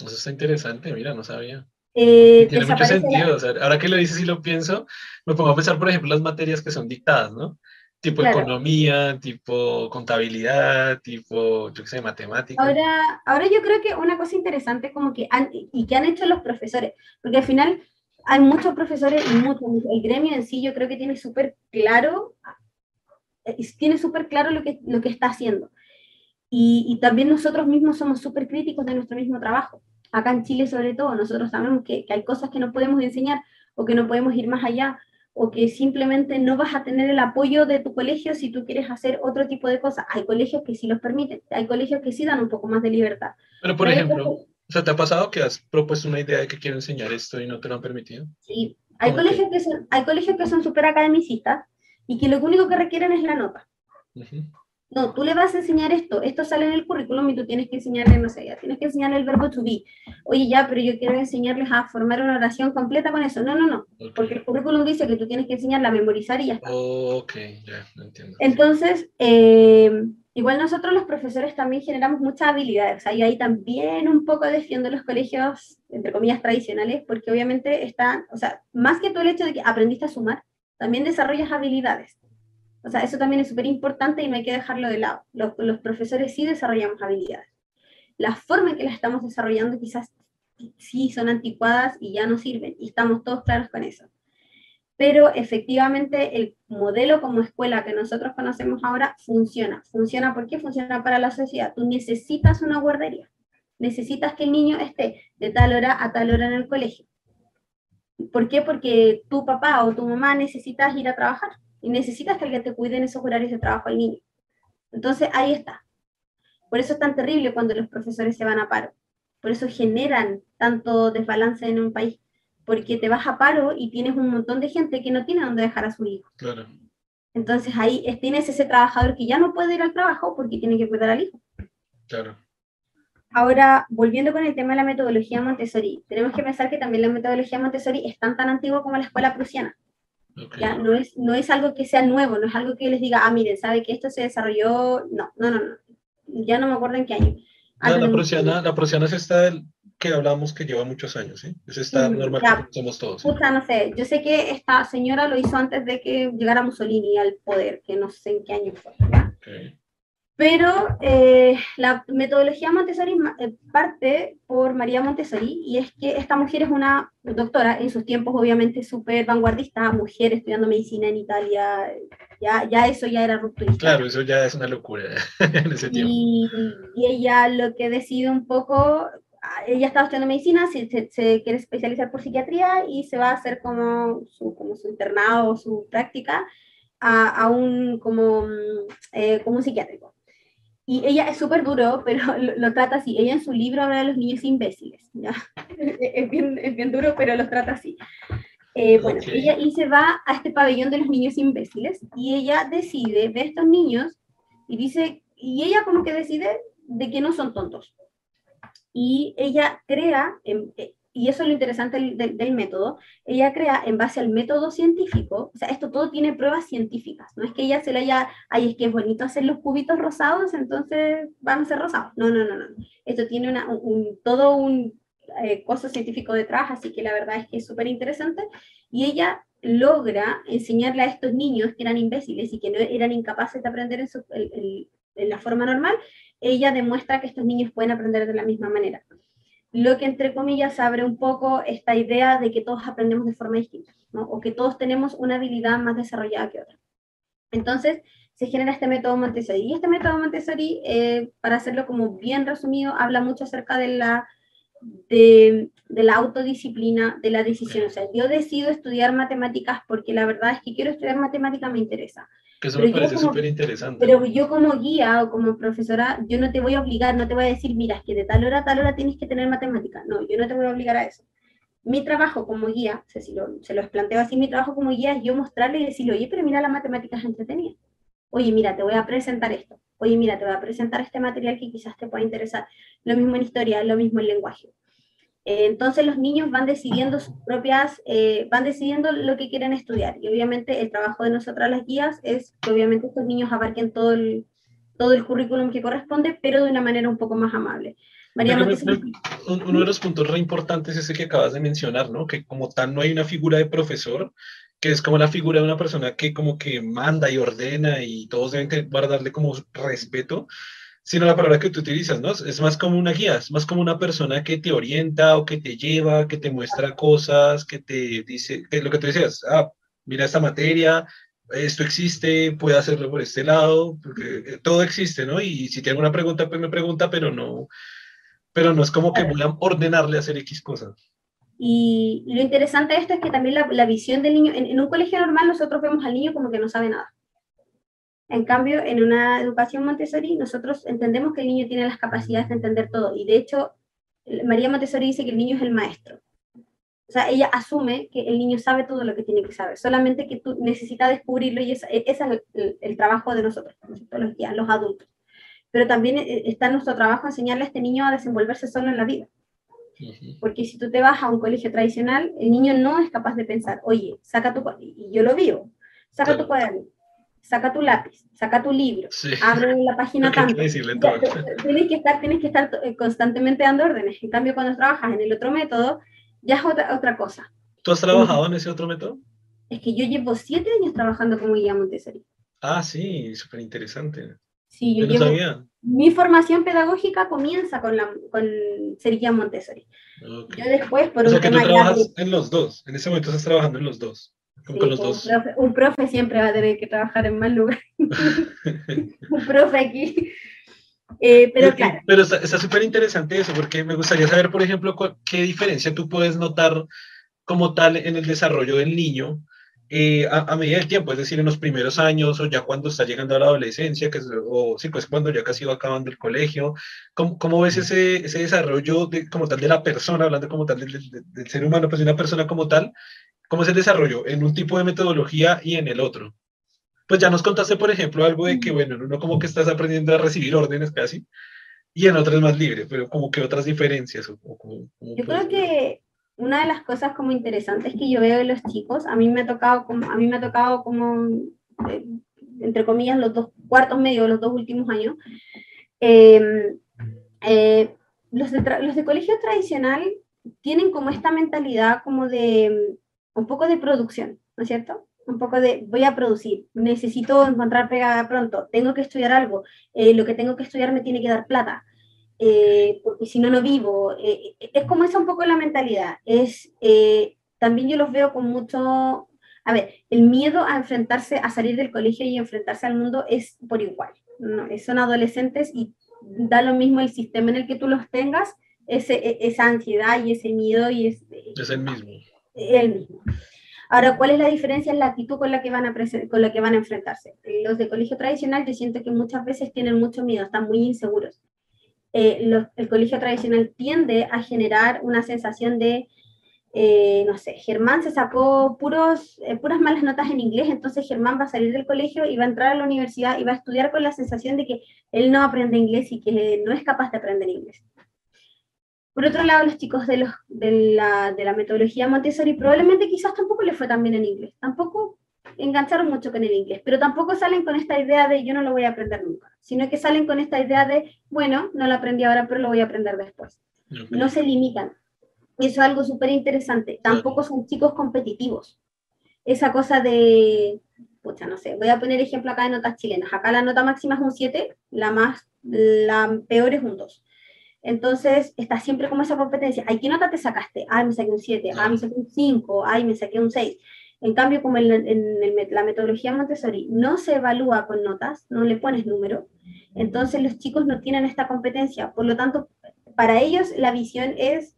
Eso está interesante, mira, no sabía. Eh, tiene mucho sentido, la... o sea, ahora que lo dices y lo pienso, me pongo a pensar, por ejemplo, las materias que son dictadas, ¿no? Tipo claro. Economía, tipo contabilidad, tipo, yo qué sé, matemáticas. Ahora, ahora yo creo que una cosa interesante como que han, y que han hecho los profesores, porque al final hay muchos profesores y muchos, el gremio en sí yo creo que tiene súper claro, tiene súper claro lo que, lo que está haciendo. Y, y también nosotros mismos somos súper críticos de nuestro mismo trabajo. Acá en Chile sobre todo, nosotros sabemos que, que hay cosas que no podemos enseñar, o que no podemos ir más allá, o que simplemente no vas a tener el apoyo de tu colegio si tú quieres hacer otro tipo de cosas. Hay colegios que sí los permiten, hay colegios que sí dan un poco más de libertad. Pero por Pero ejemplo, colegios... o sea, ¿te ha pasado que has propuesto una idea de que quiero enseñar esto y no te lo han permitido? Sí, hay colegios que son, hay colegios que son súper academicistas, y que lo único que requieren es la nota. Uh-huh. No, tú le vas a enseñar esto, esto sale en el currículum y tú tienes que enseñarle, no sé, ya tienes que enseñarle el verbo to be. Oye, ya, pero yo quiero enseñarles a formar una oración completa con eso. No, no, no, okay. Porque el currículum dice que tú tienes que enseñarla a memorizar y ya está. Oh, ok, ya, no entiendo. Entonces, eh, igual nosotros los profesores también generamos muchas habilidades, o sea, yo ahí también un poco defiendo los colegios, entre comillas, tradicionales, porque obviamente están, o sea, más que todo el hecho de que aprendiste a sumar, también desarrollas habilidades. O sea, eso también es súper importante y no hay que dejarlo de lado. Los, los profesores sí desarrollamos habilidades. La forma en que las estamos desarrollando quizás sí son anticuadas y ya no sirven, y estamos todos claros con eso. Pero efectivamente el modelo como escuela que nosotros conocemos ahora funciona. ¿Funciona por qué? Funciona para la sociedad. Tú necesitas una guardería. necesitas que el niño esté de tal hora a tal hora en el colegio. ¿Por qué? Porque tu papá o tu mamá necesitas ir a trabajar y necesitas que alguien te cuide en esos horarios de trabajo al niño. Entonces, ahí está. Por eso es tan terrible cuando los profesores se van a paro. Por eso generan tanto desbalance en un país. Porque te vas a paro y tienes un montón de gente que no tiene dónde dejar a su hijo. Claro. Entonces, ahí tienes ese trabajador que ya no puede ir al trabajo porque tiene que cuidar al hijo. Claro. Ahora, volviendo con el tema de la metodología Montessori, tenemos que pensar que también la metodología Montessori es tan tan antigua como la escuela prusiana. Okay. ¿Ya? No es, no es algo que sea nuevo, no es algo que les diga, ah, miren, sabe que esto se desarrolló, no, no, no, no. Ya no me acuerdo en qué año. Ah, no, la, prusiana, la prusiana es esta del que hablamos que lleva muchos años, ¿sí? Es esta uh-huh. normal ya, que somos todos. ¿Sí? Puta, no sé, yo sé que esta señora lo hizo antes de que llegara Mussolini al poder, que no sé en qué año fue. Okay. Pero eh, la metodología Montessori parte por María Montessori, y es que esta mujer es una doctora, en sus tiempos obviamente súper vanguardista, mujer estudiando medicina en Italia, ya, ya eso ya era rupturista. Claro, eso ya es una locura en ese tiempo. Y, y ella lo que decide un poco, ella estaba estudiando medicina, se, se, se quiere especializar por psiquiatría y se va a hacer como su, como su internado o su práctica a, a un, como, eh, como un psiquiátrico. Y ella es súper duro, pero lo, lo trata así. Ella en su libro habla de los niños imbéciles, ¿ya? Es bien, es bien duro, pero los trata así. Eh, bueno, okay. ella y se va a este pabellón de los niños imbéciles, y ella decide ver estos niños, y dice, y ella como que decide de que no son tontos. Y ella crea, y eso es lo interesante del, del método, ella crea en base al método científico, o sea, esto todo tiene pruebas científicas, no es que ella se le haya, ay, es que es bonito hacer los cubitos rosados, entonces van a ser rosados, no, no, no, no, esto tiene una, un, todo un eh, coso científico detrás, así que la verdad es que es súper interesante, y ella logra enseñarle a estos niños que eran imbéciles y que no eran incapaces de aprender en, su, el, el, en la forma normal, ella demuestra que estos niños pueden aprender de la misma manera. Lo que entre comillas abre un poco esta idea de que todos aprendemos de forma distinta, ¿no? O que todos tenemos una habilidad más desarrollada que otra. Entonces se genera este método Montessori, y este método Montessori, eh, para hacerlo como bien resumido, habla mucho acerca de la, de, de la autodisciplina, de la decisión. O sea, yo decido estudiar matemáticas porque la verdad es que quiero estudiar matemáticas, me interesa. Que eso pero me parece súper interesante. Pero yo como guía o como profesora, yo no te voy a obligar, no te voy a decir, mira, es que de tal hora a tal hora tienes que tener matemática. No, yo no te voy a obligar a eso. Mi trabajo como guía, o sea, si lo, se los planteo así, mi trabajo como guía es yo mostrarle y decirle, oye, pero mira, la matemática es entretenida. Oye, mira, te voy a presentar esto. Oye, mira, te voy a presentar este material que quizás te pueda interesar. Lo mismo en historia, lo mismo en lenguaje. Entonces los niños van decidiendo sus propias, eh, van decidiendo lo que quieren estudiar, y obviamente el trabajo de nosotras las guías es que obviamente estos niños abarquen todo el, todo el currículum que corresponde, pero de una manera un poco más amable. María Montessori... me, me, uno de los puntos re importantes es ese que acabas de mencionar, ¿no? Que como tal no hay una figura de profesor, que es como la figura de una persona que como que manda y ordena y todos deben guardarle como respeto, sino la palabra que tú utilizas, ¿no? Es más como una guía, es más como una persona que te orienta o que te lleva, que te muestra cosas, que te dice, que lo que tú decías, ah, mira esta materia, esto existe, puede hacerlo por este lado, porque todo existe, ¿no? Y si tiene alguna pregunta, pues me pregunta, pero no, pero no es como que voy a ordenarle a hacer X cosas. Y lo interesante de esto es que también la, la visión del niño, en, en un colegio normal nosotros vemos al niño como que no sabe nada. En cambio, en una educación Montessori, nosotros entendemos que el niño tiene las capacidades de entender todo, y de hecho, María Montessori dice que el niño es el maestro. O sea, ella asume que el niño sabe todo lo que tiene que saber, solamente que tú necesitas descubrirlo, y ese es el, el, el trabajo de nosotros, los, guías, los adultos. Pero también está en nuestro trabajo enseñarle a este niño a desenvolverse solo en la vida. Porque si tú te vas a un colegio tradicional, el niño no es capaz de pensar, oye, saca tu cuaderno, y yo lo vivo, saca tu cuaderno, saca tu lápiz, saca tu libro, sí. Abre la página tanto. Tienes que estar, tienes que estar constantemente dando órdenes. En cambio, cuando trabajas en el otro método, ya es otra, otra cosa. ¿Tú has trabajado en ese otro método? Es que yo llevo siete años trabajando como guía Montessori. Ah, sí, súper interesante. Sí, yo, yo llevo, no sabía. Mi formación pedagógica comienza con, la, con ser guía Montessori. Okay. Yo después, por o un sea que tema tú trabajas de... en los dos, en ese momento estás trabajando en los dos. Sí, con los dos. Un, profe, un profe siempre va a tener que trabajar en más lugar. Un profe aquí. Eh, pero claro. Pero está súper interesante eso, porque me gustaría saber, por ejemplo, qué diferencia tú puedes notar como tal en el desarrollo del niño eh, a, a medida del tiempo, es decir, en los primeros años o ya cuando está llegando a la adolescencia, que es, o sí, pues cuando ya casi va acabando el colegio. ¿Cómo, cómo ves ese, ese desarrollo de, como tal de la persona, hablando como tal del, del, del ser humano, pues de una persona como tal? ¿Cómo es el desarrollo en un tipo de metodología y en el otro? Pues ya nos contaste, por ejemplo, algo de que, bueno, en uno como que estás aprendiendo a recibir órdenes casi, y en otro es más libre, pero como que otras diferencias. O, o, como, como yo creo que una de las cosas como interesantes que yo veo de los chicos, a mí me ha tocado como, a mí me ha tocado como eh, entre comillas, los dos cuartos medios, los dos últimos años, eh, eh, los, de tra- los de colegio tradicional tienen como esta mentalidad como de un poco de producción, ¿no es cierto? Un poco de voy a producir, necesito encontrar pegada pronto, tengo que estudiar algo, eh, lo que tengo que estudiar me tiene que dar plata, eh, porque si no, no vivo. Eh, es como esa un poco la mentalidad. Es, eh, también yo los veo con mucho... A ver, el miedo a enfrentarse, a salir del colegio y enfrentarse al mundo es por igual. ¿No? Son adolescentes y da lo mismo el sistema en el que tú los tengas, ese, esa ansiedad y ese miedo. Y es, es el mismo. El mismo. Ahora, ¿cuál es la diferencia? Es la actitud con la que van a, presen- con la que van a enfrentarse. Los de colegio tradicional, yo siento que muchas veces tienen mucho miedo, están muy inseguros. Eh, los, el colegio tradicional tiende a generar una sensación de, eh, no sé, Germán se sacó puros, eh, puras malas notas en inglés, entonces Germán va a salir del colegio y va a entrar a la universidad y va a estudiar con la sensación de que él no aprende inglés y que no es capaz de aprender inglés. Por otro lado, los chicos de, los, de, la, de la metodología Montessori probablemente quizás tampoco les fue tan bien en inglés, tampoco engancharon mucho con el inglés, pero tampoco salen con esta idea de yo no lo voy a aprender nunca, sino que salen con esta idea de, bueno, no lo aprendí ahora, pero lo voy a aprender después. Okay. No se limitan. Eso es algo súper interesante. Tampoco son chicos competitivos. Esa cosa de, pucha, no sé, voy a poner ejemplo acá de notas chilenas. Acá la nota máxima es un siete, la, más, la peor es un dos. Entonces, está siempre como esa competencia. Ay, ¿qué nota te sacaste? Ay, me saqué un siete, ay, me saqué un cinco, ay, me saqué un seis. En cambio, como en, en, en la metodología Montessori no se evalúa con notas, no le pones número, entonces los chicos no tienen esta competencia. Por lo tanto, para ellos la visión es,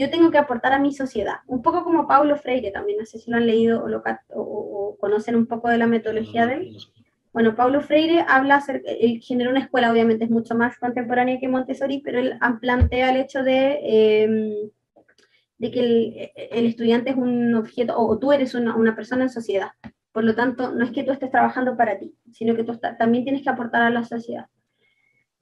yo tengo que aportar a mi sociedad. Un poco como Paulo Freire también, no sé si lo han leído o, lo, o, o conocen un poco de la metodología de él. Bueno, Paulo Freire habla acerca, él generó una escuela, obviamente es mucho más contemporánea que Montessori, pero él plantea el hecho de, eh, de que el, el estudiante es un objeto, o, o tú eres una, una persona en sociedad. Por lo tanto, no es que tú estés trabajando para ti, sino que tú está, también tienes que aportar a la sociedad.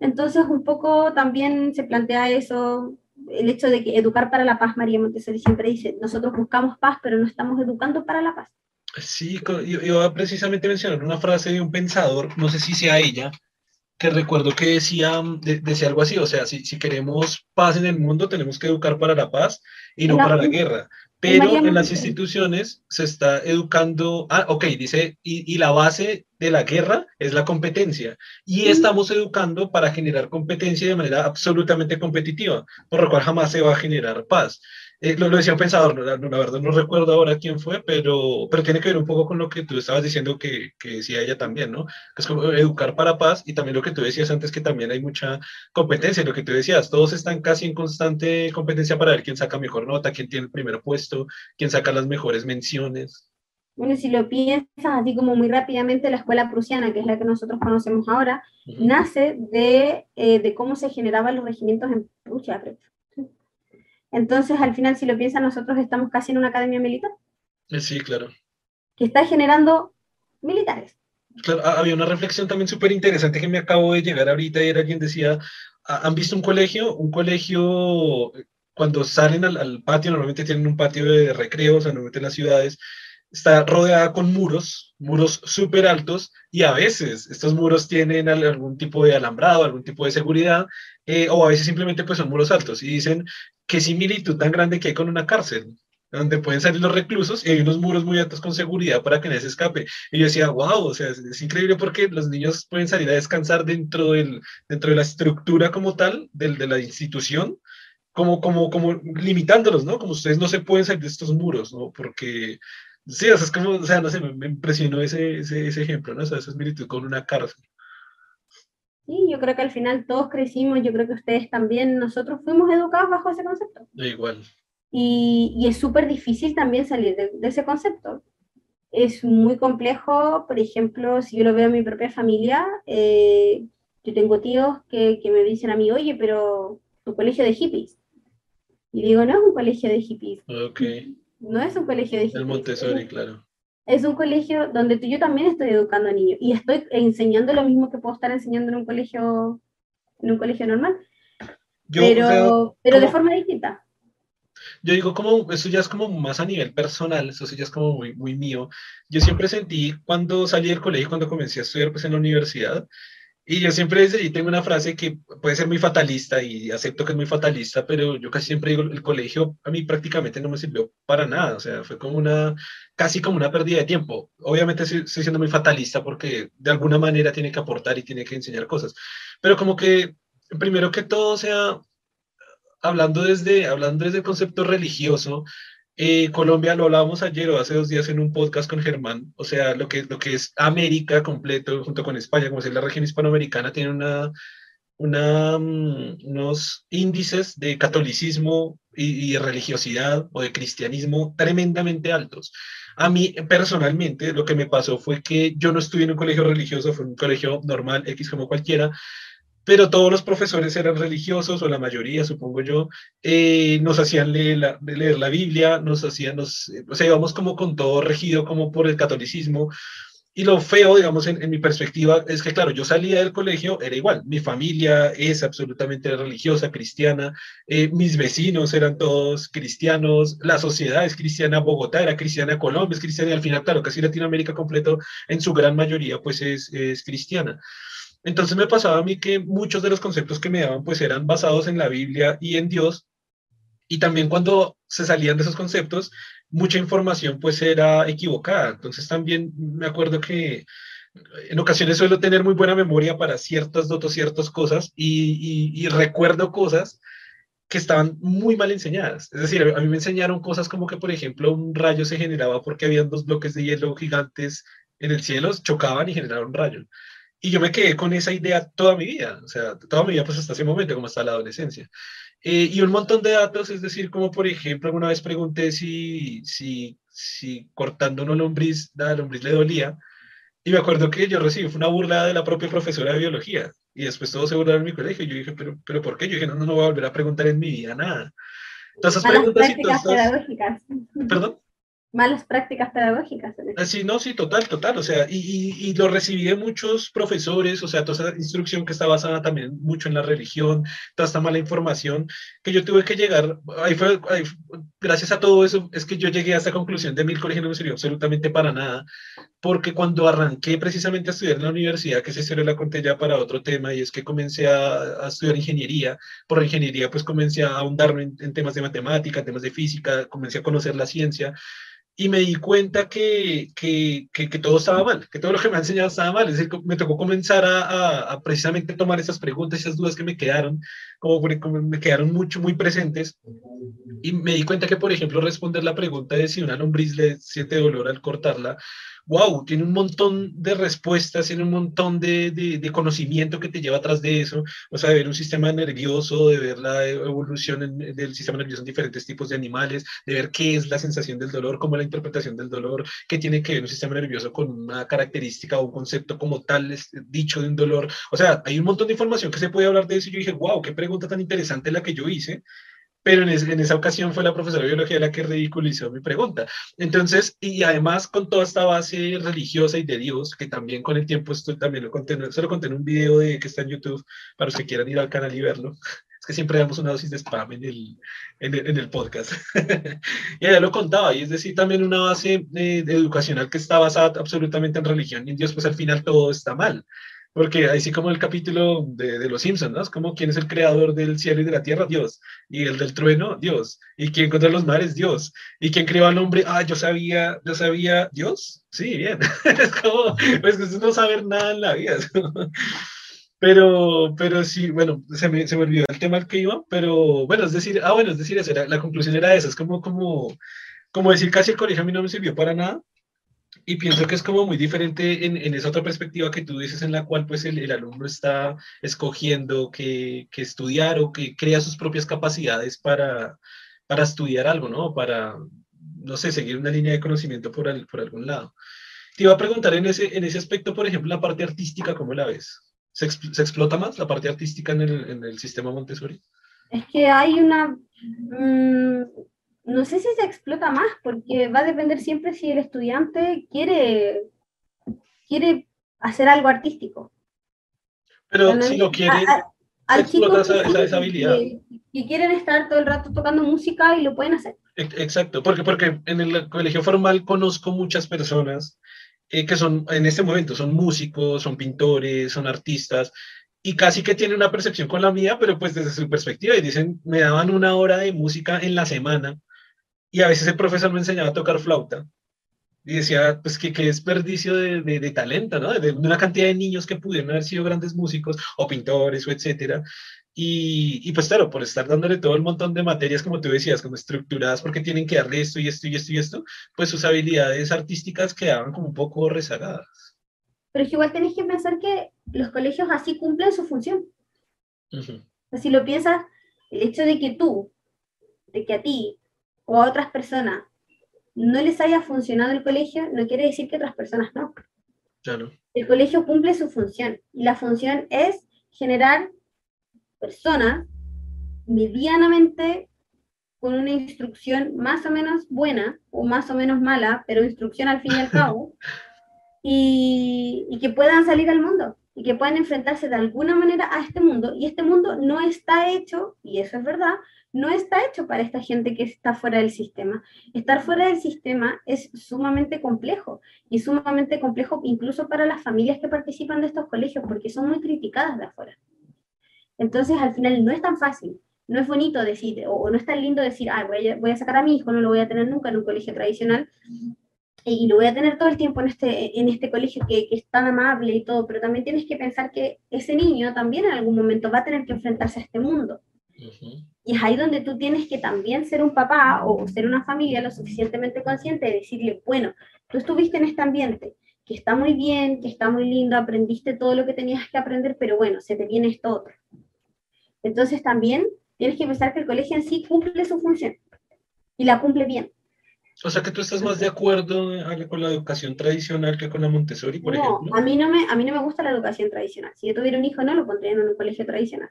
Entonces, un poco también se plantea eso, el hecho de que educar para la paz, María Montessori siempre dice, nosotros buscamos paz, pero no estamos educando para la paz. Sí, yo iba precisamente a mencionar una frase de un pensador, no sé si sea ella, que recuerdo que decía, de, decía algo así, o sea, si, si queremos paz en el mundo tenemos que educar para la paz y no la, para la guerra, pero en las instituciones se está educando, ah, ok, dice, y, y la base de la guerra es la competencia, y ¿sí? Estamos educando para generar competencia de manera absolutamente competitiva, por lo cual jamás se va a generar paz. Eh, lo, lo decía un pensador, la, la verdad no recuerdo ahora quién fue, pero, pero tiene que ver un poco con lo que tú estabas diciendo que, que decía ella también, ¿no? Que es como educar para paz, y también lo que tú decías antes, que también hay mucha competencia, lo que tú decías, todos están casi en constante competencia para ver quién saca mejor nota, quién tiene el primer puesto, quién saca las mejores menciones. Bueno, si lo piensas así como muy rápidamente, la escuela prusiana, que es la que nosotros conocemos ahora, uh-huh. nace de, eh, de cómo se generaban los regimientos en Prusia, creo. Entonces, al final, si lo piensan, nosotros estamos casi en una academia militar. Sí, claro. Que está generando militares. Claro, había una reflexión también súper interesante que me acabo de llegar ahorita, y era quien decía, ¿han visto un colegio? Un colegio, cuando salen al, al patio, normalmente tienen un patio de recreos, o sea, normalmente en las ciudades, está rodeada con muros, muros súper altos, y a veces estos muros tienen algún tipo de alambrado, algún tipo de seguridad, eh, o a veces simplemente pues son muros altos, y dicen, qué similitud tan grande que hay con una cárcel, donde pueden salir los reclusos, y hay unos muros muy altos con seguridad para que nadie se escape. Y yo decía, wow, o sea, es, es increíble porque los niños pueden salir a descansar dentro, del, dentro de la estructura como tal, del, de la institución, como, como, como limitándolos, ¿no? Como ustedes no se pueden salir de estos muros, ¿no? Porque... Sí, o sea, es como, o sea, no sé, me impresionó ese, ese, ese ejemplo, ¿no? O sea, esa similitud con una cárcel. Sí, yo creo que al final todos crecimos, yo creo que ustedes también, nosotros fuimos educados bajo ese concepto. Yo igual. Y, y es súper difícil también salir de, de ese concepto. Es muy complejo, por ejemplo, si yo lo veo en mi propia familia, eh, yo tengo tíos que, que me dicen a mí, oye, pero tu colegio de hippies. Y digo, no es un colegio de hippies. Okay. No es un colegio de hippies. El Montessori, es, claro. Es un colegio donde yo también estoy educando a niños y estoy enseñando lo mismo que puedo estar enseñando en un colegio, en un colegio normal, yo, pero, o sea, pero como, de forma distinta. Yo digo, como eso ya es como más a nivel personal, eso sí ya es como muy, muy mío. Yo siempre sentí cuando salí del colegio, cuando comencé a estudiar pues, en la universidad, y yo siempre y tengo una frase que puede ser muy fatalista y acepto que es muy fatalista, pero yo casi siempre digo, el colegio a mí prácticamente no me sirvió para nada, o sea, fue como una, casi como una pérdida de tiempo. Obviamente estoy, estoy siendo muy fatalista porque de alguna manera tiene que aportar y tiene que enseñar cosas, pero como que primero que todo, o sea, hablando desde, hablando desde el concepto religioso, Eh, Colombia, lo hablábamos ayer o hace dos días en un podcast con Germán, o sea, lo que, lo que es América completo junto con España, como es la región hispanoamericana, tiene una, una, unos índices de catolicismo y, y de religiosidad o de cristianismo tremendamente altos. A mí personalmente lo que me pasó fue que yo no estuve en un colegio religioso, fue un colegio normal, X como cualquiera, pero todos los profesores eran religiosos, o la mayoría, supongo yo, eh, nos hacían leer la, leer la Biblia, nos hacían, nos, o sea, íbamos como con todo regido como por el catolicismo, y lo feo, digamos, en, en mi perspectiva, es que, claro, yo salía del colegio, era igual, mi familia es absolutamente religiosa, cristiana, eh, mis vecinos eran todos cristianos, la sociedad es cristiana, Bogotá era cristiana, Colombia es cristiana, y al final, claro, casi Latinoamérica completo, en su gran mayoría, pues es, es cristiana. Entonces me pasaba a mí que muchos de los conceptos que me daban pues eran basados en la Biblia y en Dios, y también cuando se salían de esos conceptos, mucha información pues era equivocada. Entonces también me acuerdo que en ocasiones suelo tener muy buena memoria para ciertas datos, ciertas cosas, y, y, y recuerdo cosas que estaban muy mal enseñadas. Es decir, a mí me enseñaron cosas como que, por ejemplo, un rayo se generaba porque habían dos bloques de hielo gigantes en el cielo, chocaban y generaron un rayo. Y yo me quedé con esa idea toda mi vida, o sea, toda mi vida pues hasta ese momento, como hasta la adolescencia. Eh, y un montón de datos, es decir, como por ejemplo, alguna vez pregunté si, si, si cortando una lombriz, la lombriz le dolía, y me acuerdo que yo recibí una burla de la propia profesora de biología, y después todos se burlaron en mi colegio, y yo dije, ¿pero, pero por qué? Yo dije, no, no, no voy a volver a preguntar en mi vida nada. Entonces, esas preguntas y todas esas... pedagógicas. ¿Perdón? Malas prácticas pedagógicas. Sí, no, sí, total, total, o sea, y, y, y lo recibí de muchos profesores, o sea, toda esa instrucción que está basada también mucho en la religión, toda esta mala información, que yo tuve que llegar, ahí fue, ahí, gracias a todo eso, es que yo llegué a esta conclusión de mi colegio no me sirvió absolutamente para nada, porque cuando arranqué precisamente a estudiar en la universidad, que esa historia la conté ya para otro tema, y es que comencé a, a estudiar ingeniería, por la ingeniería pues comencé a ahondarme en, en temas de matemática, temas de física, comencé a conocer la ciencia, y me di cuenta que, que, que, que todo estaba mal, que todo lo que me han enseñado estaba mal. Es decir, me tocó comenzar a, a, a precisamente tomar esas preguntas, esas dudas que me quedaron, como, como me quedaron mucho, muy presentes, y me di cuenta que, por ejemplo, responder la pregunta de si una lombriz le siente dolor al cortarla, wow, tiene un montón de respuestas, tiene un montón de, de, de conocimiento que te lleva atrás de eso, o sea, de ver un sistema nervioso, de ver la evolución en, del sistema nervioso en diferentes tipos de animales, de ver qué es la sensación del dolor, cómo es la interpretación del dolor, qué tiene que ver un sistema nervioso con una característica o un concepto como tal dicho de un dolor, o sea, hay un montón de información que se puede hablar de eso, y yo dije, wow, qué pregunta tan interesante la que yo hice, pero en, es, en esa ocasión fue la profesora de biología la que ridiculizó mi pregunta. Entonces, y además con toda esta base religiosa y de Dios, que también con el tiempo, esto también lo conté, se lo conté en un video de, que está en YouTube, para los que quieran ir al canal y verlo, es que siempre damos una dosis de spam en el, en el, en el podcast, y allá lo contaba, y es decir, también una base eh, educacional que está basada absolutamente en religión y en Dios, pues al final todo está mal. Porque ahí sí como el capítulo de, de los Simpsons, ¿no? Es como quién es el creador del cielo y de la tierra, Dios. Y el del trueno, Dios. Y quién contra los mares, Dios. Y quién creó al hombre, ah, yo sabía, yo sabía, Dios. Sí, bien. Es como, pues es no saber nada en la vida. Pero, pero sí, bueno, se me, se me olvidó el tema al que iba, pero bueno, es decir, ah, bueno, es decir, eso era, la conclusión era esa, es como, como, como decir, casi el colegio a mí no me sirvió para nada. Y pienso que es como muy diferente en, en esa otra perspectiva que tú dices, en la cual pues el, el alumno está escogiendo que, que estudiar o que crea sus propias capacidades para, para estudiar algo, ¿no? Para, no sé, seguir una línea de conocimiento por, el, por algún lado. Te iba a preguntar en ese, en ese aspecto, por ejemplo, la parte artística, ¿cómo la ves? ¿Se, exp- se explota más la parte artística en el, en el sistema Montessori? Es que hay una... Mmm... No sé si se explota más, porque va a depender siempre si el estudiante quiere, quiere hacer algo artístico. Pero bueno, si lo quiere, se explota esa, esa, esa habilidad. Que, que quieren estar todo el rato tocando música y lo pueden hacer. Exacto, porque, porque en el colegio formal conozco muchas personas eh, que son, en este momento, son músicos, son pintores, son artistas, y casi que tiene una percepción con la mía, pero pues desde su perspectiva, y dicen, me daban una hora de música en la semana, y a veces el profesor me enseñaba a tocar flauta. Y decía, pues, qué desperdicio de, de, de talento, ¿no? De una cantidad de niños que pudieron haber sido grandes músicos, o pintores, o etcétera. Y, y pues, claro, por estar dándole todo el montón de materias, como tú decías, como estructuradas, porque tienen que darle esto, y esto, y esto, y esto, pues sus habilidades artísticas quedaban como un poco rezagadas. Pero es que igual tenés que pensar que los colegios así cumplen su función. Uh-huh. Si lo piensas, el hecho de que tú, de que a ti, o a otras personas, no les haya funcionado el colegio, no quiere decir que otras personas no. Claro. El colegio cumple su función, y la función es generar personas medianamente con una instrucción más o menos buena, o más o menos mala, pero instrucción al fin y al cabo, y, y que puedan salir al mundo, y que puedan enfrentarse de alguna manera a este mundo, y este mundo no está hecho, y eso es verdad, no está hecho para esta gente que está fuera del sistema. Estar fuera del sistema es sumamente complejo, y sumamente complejo incluso para las familias que participan de estos colegios, porque son muy criticadas de afuera. Entonces, al final, no es tan fácil, no es bonito decir, o no es tan lindo decir, ah, voy a, voy a sacar a mi hijo, no lo voy a tener nunca en un colegio tradicional, y lo voy a tener todo el tiempo en este, en este colegio que, que es tan amable y todo, pero también tienes que pensar que ese niño también en algún momento va a tener que enfrentarse a este mundo. Uh-huh. Y es ahí donde tú tienes que también ser un papá o ser una familia lo suficientemente consciente de decirle, bueno, tú estuviste en este ambiente, que está muy bien, que está muy lindo, aprendiste todo lo que tenías que aprender, pero bueno, se te viene esto otro. Entonces también tienes que pensar que el colegio en sí cumple su función, y la cumple bien. O sea, que tú estás más de acuerdo con la educación tradicional que con la Montessori, por no, ejemplo. No, a mí no me, a mí no me gusta la educación tradicional. Si yo tuviera un hijo, no lo pondría en un colegio tradicional.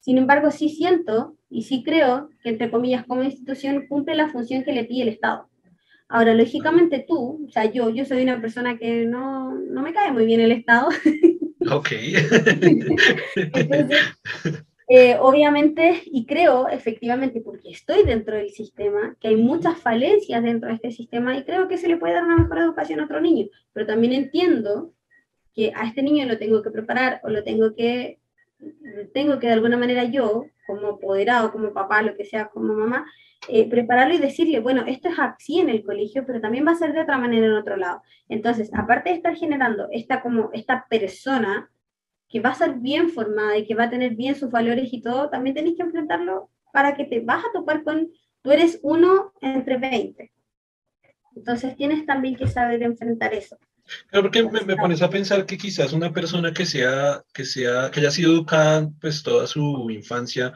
Sin embargo, sí siento y sí creo que, entre comillas, como institución, cumple la función que le pide el Estado. Ahora, lógicamente tú, o sea, yo, yo soy una persona que no, no me cae muy bien el Estado. Ok. Entonces... Eh, obviamente, y creo, efectivamente, porque estoy dentro del sistema, que hay muchas falencias dentro de este sistema, y creo que se le puede dar una mejor educación a otro niño, pero también entiendo que a este niño lo tengo que preparar, o lo tengo que, tengo que de alguna manera yo, como apoderado, como papá, lo que sea, como mamá, eh, prepararlo y decirle, bueno, esto es así en el colegio, pero también va a ser de otra manera en otro lado. Entonces, aparte de estar generando esta, como esta persona, que va a ser bien formada y que va a tener bien sus valores y todo, también tenés que enfrentarlo para que te vas a topar con, tú eres uno entre veinte. Entonces tienes también que saber enfrentar eso. Claro, porque me, me pones a pensar que quizás una persona que, sea, que, sea, que haya sido educada pues toda su infancia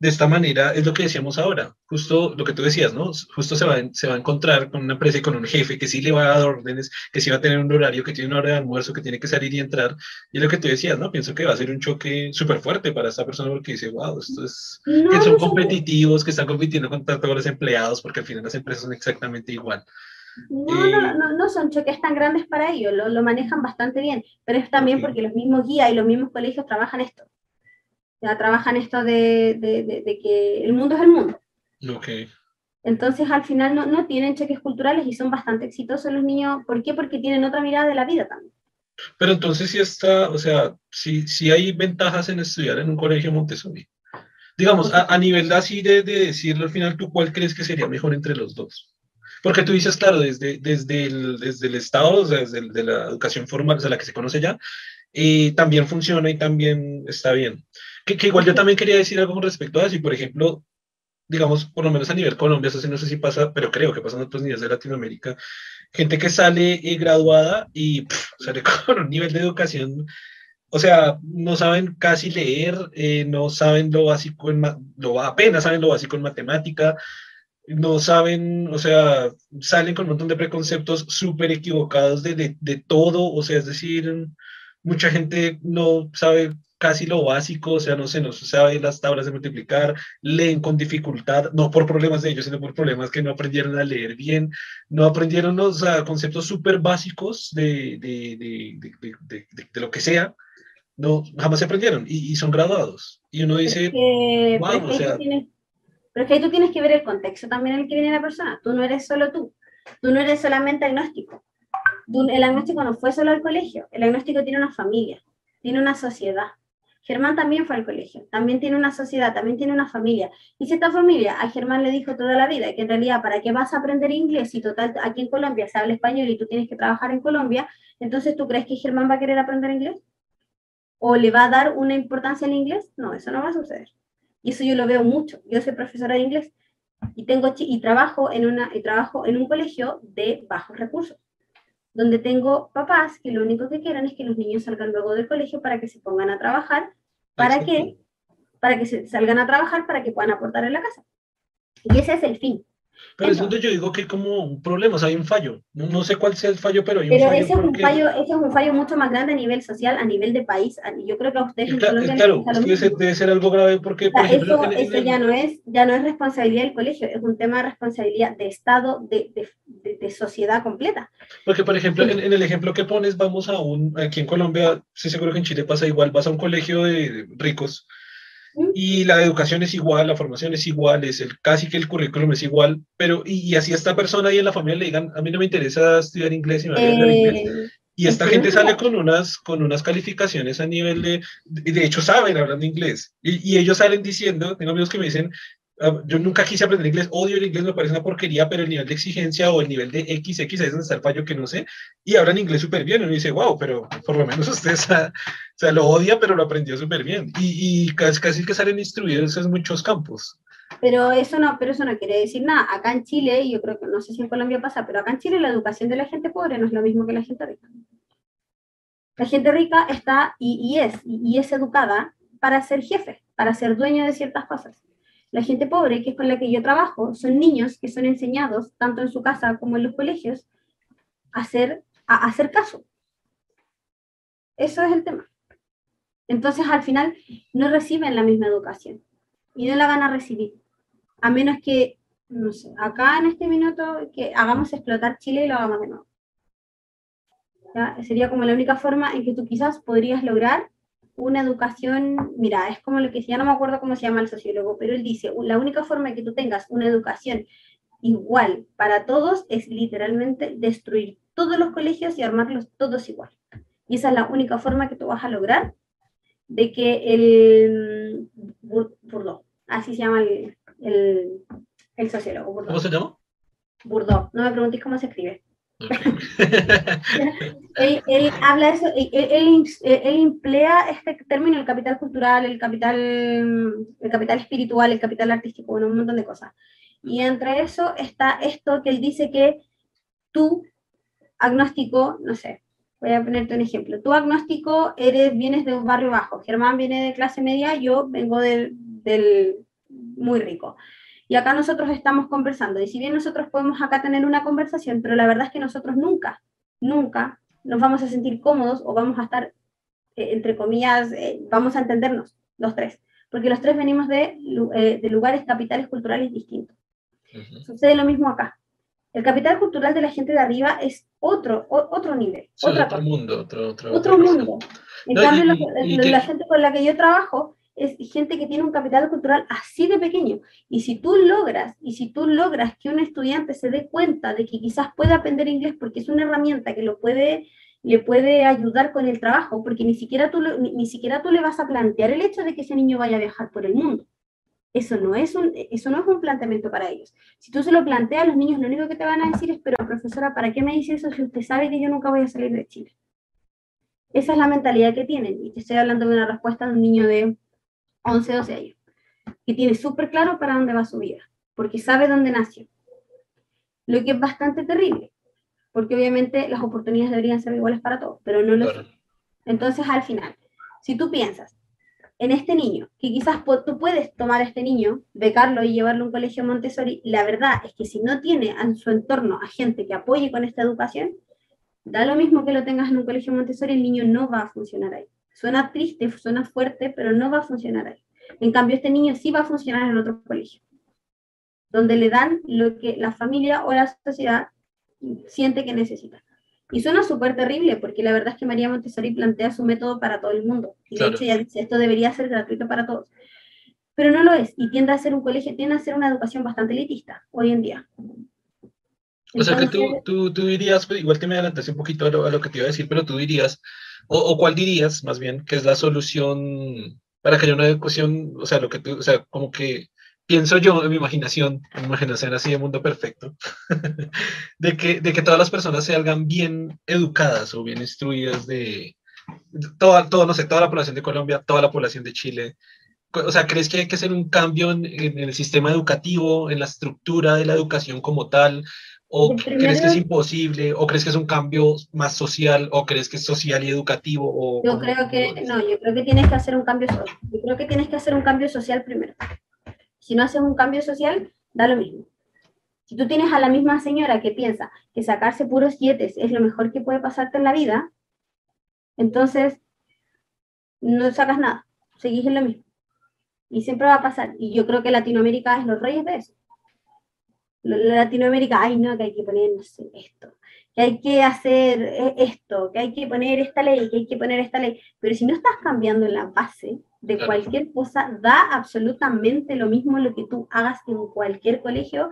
de esta manera, es lo que decíamos ahora, justo lo que tú decías, ¿no? Justo se va, se va a encontrar con una empresa y con un jefe que sí le va a dar órdenes, que sí va a tener un horario, que tiene una hora de almuerzo, que tiene que salir y entrar, y es lo que tú decías, ¿no? Pienso que va a ser un choque súper fuerte para esta persona, porque dice, wow, esto es... No, que son no, competitivos, que están compitiendo con todos los empleados, porque al final las empresas son exactamente igual. No, eh, no, no, no son choques tan grandes para ellos, lo, lo manejan bastante bien, pero es también okay. Porque los mismos guías y los mismos colegios trabajan esto. Ya trabajan esto de, de, de, de que el mundo es el mundo. Okay. Entonces, al final no, no tienen cheques culturales y son bastante exitosos los niños. ¿Por qué? Porque tienen otra mirada de la vida también. Pero entonces sí está, o sea, sí, sí hay ventajas en estudiar en un colegio Montessori. Digamos, a, a nivel así de, de decirlo al final, ¿tú cuál crees que sería mejor entre los dos? Porque tú dices, claro, desde, desde, el, desde el Estado, o sea, desde el, de la educación formal, o sea, la que se conoce ya, eh, también funciona y también está bien. Que, que igual yo también quería decir algo con respecto a eso, y por ejemplo, digamos, por lo menos a nivel Colombia, eso sí, no sé si pasa, pero creo que pasa en otros niveles de Latinoamérica, gente que sale eh, graduada y pff, sale con un nivel de educación, o sea, no saben casi leer, eh, no saben lo básico, en ma- lo, apenas saben lo básico en matemática, no saben, o sea, salen con un montón de preconceptos súper equivocados de, de, de todo, o sea, es decir, mucha gente no sabe casi lo básico, o sea, no se nos sabe las tablas de multiplicar, leen con dificultad, no por problemas de ellos, sino por problemas que no aprendieron a leer bien, no aprendieron los uh, conceptos súper básicos de, de, de, de, de, de, de, de lo que sea, no, jamás se aprendieron, y, y son graduados, y uno dice, eh, wow, perfecto, o sea... Tienes... Pero es que ahí tú tienes que ver el contexto también en el que viene la persona. Tú no eres solo tú. Tú no eres solamente agnóstico. Tú, el agnóstico no fue solo al colegio. El agnóstico tiene una familia, tiene una sociedad. Germán también fue al colegio, también tiene una sociedad, también tiene una familia. Y si esta familia a Germán le dijo toda la vida que en realidad, ¿para qué vas a aprender inglés si total aquí en Colombia se habla español y tú tienes que trabajar en Colombia? Entonces, ¿tú crees que Germán va a querer aprender inglés? ¿O le va a dar una importancia al inglés? No, eso no va a suceder. Y eso yo lo veo mucho. Yo soy profesora de inglés y tengo y trabajo en una y trabajo en un colegio de bajos recursos, donde tengo papás que lo único que quieren es que los niños salgan luego del colegio para que se pongan a trabajar, para sí. que para que se salgan a trabajar para que puedan aportar en la casa. Y ese es el fin. Pero entonces, es donde yo digo que hay como un problema, o sea, hay un fallo. No, no sé cuál sea el fallo, pero hay un pero fallo. Pero porque... ese es un fallo mucho más grande a nivel social, a nivel de país. Yo creo que a ustedes... Claro, en claro es que ese debe ser algo grave porque... O sea, por ejemplo, eso eso el... ya, no es, ya no es responsabilidad del colegio, es un tema de responsabilidad de Estado, de, de, de, de sociedad completa. Porque, por ejemplo, sí. en, en el ejemplo que pones, vamos a un... Aquí en Colombia, sí seguro que en Chile pasa igual, vas a un colegio de, de ricos... Y la educación es igual, la formación es igual, es el, casi que el currículum es igual, pero y, y así a esta persona y en la familia le digan, a mí no me interesa estudiar inglés, y me eh, me inglés. Y esta gente sale con unas, con unas calificaciones a nivel de, de hecho saben hablar de inglés, y, y ellos salen diciendo, tengo amigos que me dicen, yo nunca quise aprender inglés, odio el inglés, me parece una porquería, pero el nivel de exigencia o el nivel de equis equis es donde está el fallo que no sé, y hablan inglés súper bien, y uno dice, wow, pero por lo menos usted sabe, o sea, lo odia, pero lo aprendió súper bien, y, y casi, casi que salen instruidos en muchos campos. Pero eso, no, pero eso no quiere decir nada, acá en Chile, y yo creo que, no sé si en Colombia pasa, pero acá en Chile la educación de la gente pobre no es lo mismo que la gente rica. La gente rica está, y, y es, y, y es educada para ser jefe, para ser dueño de ciertas cosas. La gente pobre, que es con la que yo trabajo, son niños que son enseñados, tanto en su casa como en los colegios, a hacer, a hacer caso. Eso es el tema. Entonces, al final, no reciben la misma educación. Y no la van a recibir. A menos que, no sé, acá en este minuto, que hagamos explotar Chile y lo hagamos de nuevo. ¿Ya? Sería como la única forma en que tú quizás podrías lograr una educación, mira, es como lo que ya no me acuerdo cómo se llama el sociólogo, pero él dice, la única forma de que tú tengas una educación igual para todos es literalmente destruir todos los colegios y armarlos todos igual. Y esa es la única forma que tú vas a lograr de que el Bourdieu, así se llama el, el, el sociólogo. Bourdieu. ¿Cómo se llama? Bourdieu, no me preguntéis cómo se escribe. él, él habla eso, él, él, él emplea este término, el capital cultural, el capital, el capital espiritual, el capital artístico, bueno, un montón de cosas. Y entre eso está esto que él dice que tú, agnóstico, no sé, voy a ponerte un ejemplo. Tú, agnóstico, eres, vienes de un barrio bajo. Germán viene de clase media, yo vengo del, del muy rico. Y acá nosotros estamos conversando, y si bien nosotros podemos acá tener una conversación, pero la verdad es que nosotros nunca, nunca nos vamos a sentir cómodos o vamos a estar, eh, entre comillas, eh, vamos a entendernos, los tres, porque los tres venimos de, eh, de lugares capitales culturales distintos. Uh-huh. Sucede lo mismo acá. El capital cultural de la gente de arriba es otro, o, otro nivel, sí, otra otro cosa. mundo. Otro, otro, otro mundo. En no, cambio, y, lo, y, la y, gente con la que yo trabajo... es gente que tiene un capital cultural así de pequeño, y si tú logras y si tú logras que un estudiante se dé cuenta de que quizás puede aprender inglés porque es una herramienta que lo puede, le puede ayudar con el trabajo, porque ni siquiera, tú, ni, ni siquiera tú le vas a plantear el hecho de que ese niño vaya a viajar por el mundo. Eso no es un, eso no es un planteamiento para ellos. Si tú se lo planteas a los niños, lo único que te van a decir es, pero profesora, ¿para qué me dice eso si usted sabe que yo nunca voy a salir de Chile? Esa es la mentalidad que tienen, y te estoy hablando de una respuesta de un niño de once, doce años, que tiene súper claro para dónde va su vida, porque sabe dónde nació. Lo que es bastante terrible, porque obviamente las oportunidades deberían ser iguales para todos, pero no lo son. Entonces, al final, si tú piensas en este niño, que quizás tú puedes tomar a este niño, becarlo y llevarlo a un colegio Montessori, la verdad es que si no tiene en su entorno a gente que apoye con esta educación, da lo mismo que lo tengas en un colegio Montessori, el niño no va a funcionar ahí. Suena triste, suena fuerte, pero no va a funcionar ahí. En cambio, este niño sí va a funcionar en otro colegio, donde le dan lo que la familia o la sociedad siente que necesita. Y suena súper terrible, porque la verdad es que María Montessori plantea su método para todo el mundo. Y claro, de hecho ya dice, esto debería ser gratuito para todos. Pero no lo es, y tiende a ser un colegio, tiende a ser una educación bastante elitista hoy en día. Entonces, o sea, que tú, tú, tú dirías, igual te me adelantaste un poquito a lo, a lo que te iba a decir, pero tú dirías, o, o cuál dirías, más bien, que es la solución para que haya una educación, o sea, lo que tú, o sea, como que pienso yo en mi imaginación, en mi imaginación así de mundo perfecto, de, que, de que todas las personas salgan bien educadas o bien instruidas de, de toda, todo, no sé, toda la población de Colombia, toda la población de Chile. O sea, ¿crees que hay que hacer un cambio en, en el sistema educativo, en la estructura de la educación como tal? ¿O primero, crees que es imposible? ¿O crees que es un cambio más social? ¿O crees que es social y educativo? O, yo creo que, no, yo creo que tienes que hacer un cambio social. Yo creo que tienes que hacer un cambio social primero. Si no haces un cambio social, da lo mismo. Si tú tienes a la misma señora que piensa que sacarse puros siete es lo mejor que puede pasarte en la vida, entonces no sacas nada, seguís en lo mismo. Y siempre va a pasar. Y yo creo que Latinoamérica es los reyes de eso. Latinoamérica, ay no, que hay que poner, no sé, esto, que hay que hacer esto, que hay que poner esta ley, que hay que poner esta ley, pero si no estás cambiando la base de claro, cualquier cosa, da absolutamente lo mismo lo que tú hagas en cualquier colegio,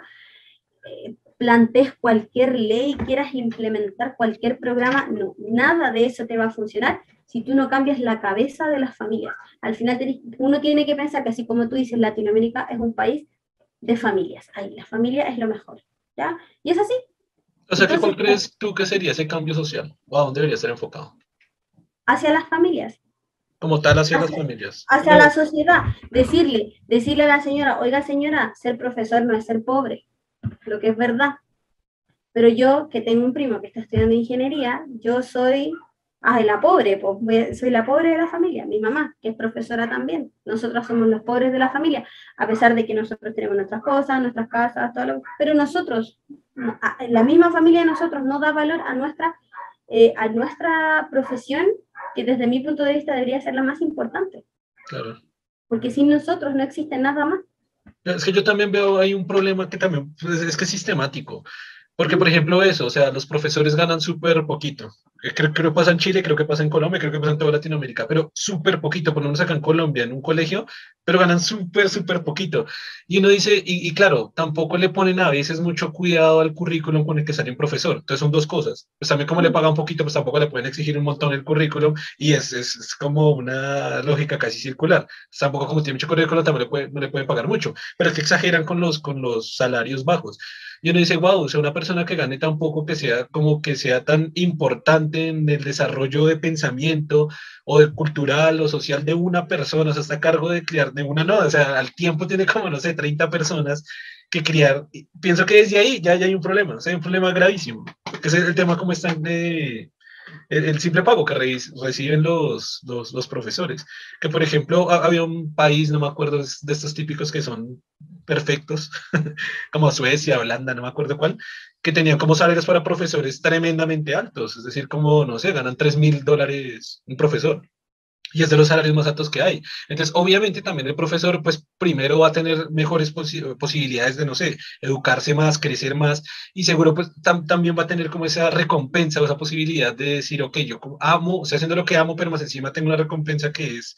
eh, plantees cualquier ley, quieras implementar cualquier programa, no, nada de eso te va a funcionar si tú no cambias la cabeza de las familias. Al final tenés, uno tiene que pensar que así como tú dices, Latinoamérica es un país de familias, ahí la familia es lo mejor, ¿ya? Y es así. O sea, entonces, ¿cuál crees tú que sería ese cambio social? ¿A dónde debería ser enfocado? Hacia las familias. Como tal, hacia, hacia las familias. Hacia no. la sociedad. Decirle, decirle a la señora, oiga señora, ser profesor no es ser pobre, lo que es verdad. Pero yo, que tengo un primo que está estudiando ingeniería, yo soy ah, la pobre, pues, soy la pobre de la familia, mi mamá, que es profesora también, nosotros somos los pobres de la familia, a pesar de que nosotros tenemos nuestras cosas, nuestras casas, todo lo, pero nosotros, la misma familia de nosotros no da valor a nuestra, eh, a nuestra profesión, que desde mi punto de vista debería ser la más importante. Claro. Porque sin nosotros no existe nada más. Es que yo también veo, hay un problema que también, es que es sistemático. Porque, por ejemplo, eso, o sea, los profesores ganan súper poquito. Creo que pasa en Chile, creo que pasa en Colombia, creo que pasa en toda Latinoamérica, pero súper poquito, por lo menos acá en Colombia, en un colegio, pero ganan súper, súper poquito. Y uno dice, y, y claro, tampoco le ponen a veces mucho cuidado al currículum con el que sale un profesor. Entonces son dos cosas. Pues también como le pagan poquito, pues tampoco le pueden exigir un montón el currículum, y es, es, es como una lógica casi circular. Tampoco como tiene mucho currículum, tampoco le puede, no le pueden pagar mucho, pero es que exageran con los, con los salarios bajos. Y uno dice, wow, o sea, una persona que gane tan poco, que sea como que sea tan importante en el desarrollo de pensamiento o de cultural o social de una persona, o sea, está a cargo de criar de una, no, o sea, al tiempo tiene como, no sé, treinta personas que criar. Y pienso que desde ahí ya, ya hay un problema, o sea, hay un problema gravísimo, que es el tema como están de... El, el simple pago que re, reciben los, los, los profesores. Que, por ejemplo, ha, había un país, no me acuerdo, de estos típicos que son perfectos, como Suecia, Holanda, no me acuerdo cuál, que tenían como salarios para profesores tremendamente altos, es decir, como, no sé, ganan tres mil dólares un profesor. Y es de los salarios más altos que hay. Entonces, obviamente, también el profesor, pues, primero va a tener mejores posi posibilidades de, no sé, educarse más, crecer más, y seguro, pues, tam también va a tener como esa recompensa o esa posibilidad de decir, ok, yo amo, estoy haciendo lo que amo, pero más encima tengo una recompensa que es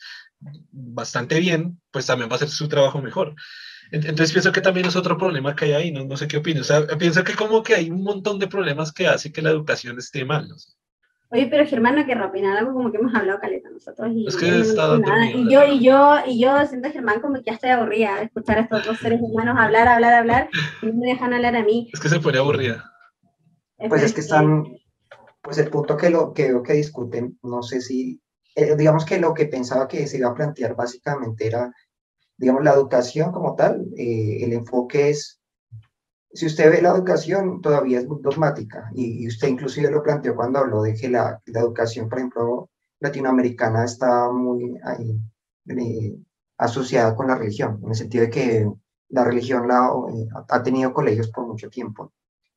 bastante bien, pues, también va a hacer su trabajo mejor. Entonces, pienso que también es otro problema que hay ahí, no, no sé qué opinas. O sea, pienso que como que hay un montón de problemas que hace que la educación esté mal, no sé. Oye, pero Germán, no querrá opinar algo, como que hemos hablado caleta nosotros y, es que no nada. y yo y yo y yo siento, Germán, como que ya estoy aburrida de escuchar a estos dos seres humanos hablar, hablar, hablar y no me dejan hablar a mí. Es que se pone aburrida. Pues es que están, pues el punto que lo que veo que discuten, no sé si, eh, digamos que lo que pensaba que se iba a plantear básicamente era, digamos, la educación como tal, eh, el enfoque es si usted ve la educación, todavía es muy dogmática, y, y usted inclusive lo planteó cuando habló de que la, la educación, por ejemplo, latinoamericana está muy ahí, eh, asociada con la religión, en el sentido de que la religión la, eh, ha tenido colegios por mucho tiempo,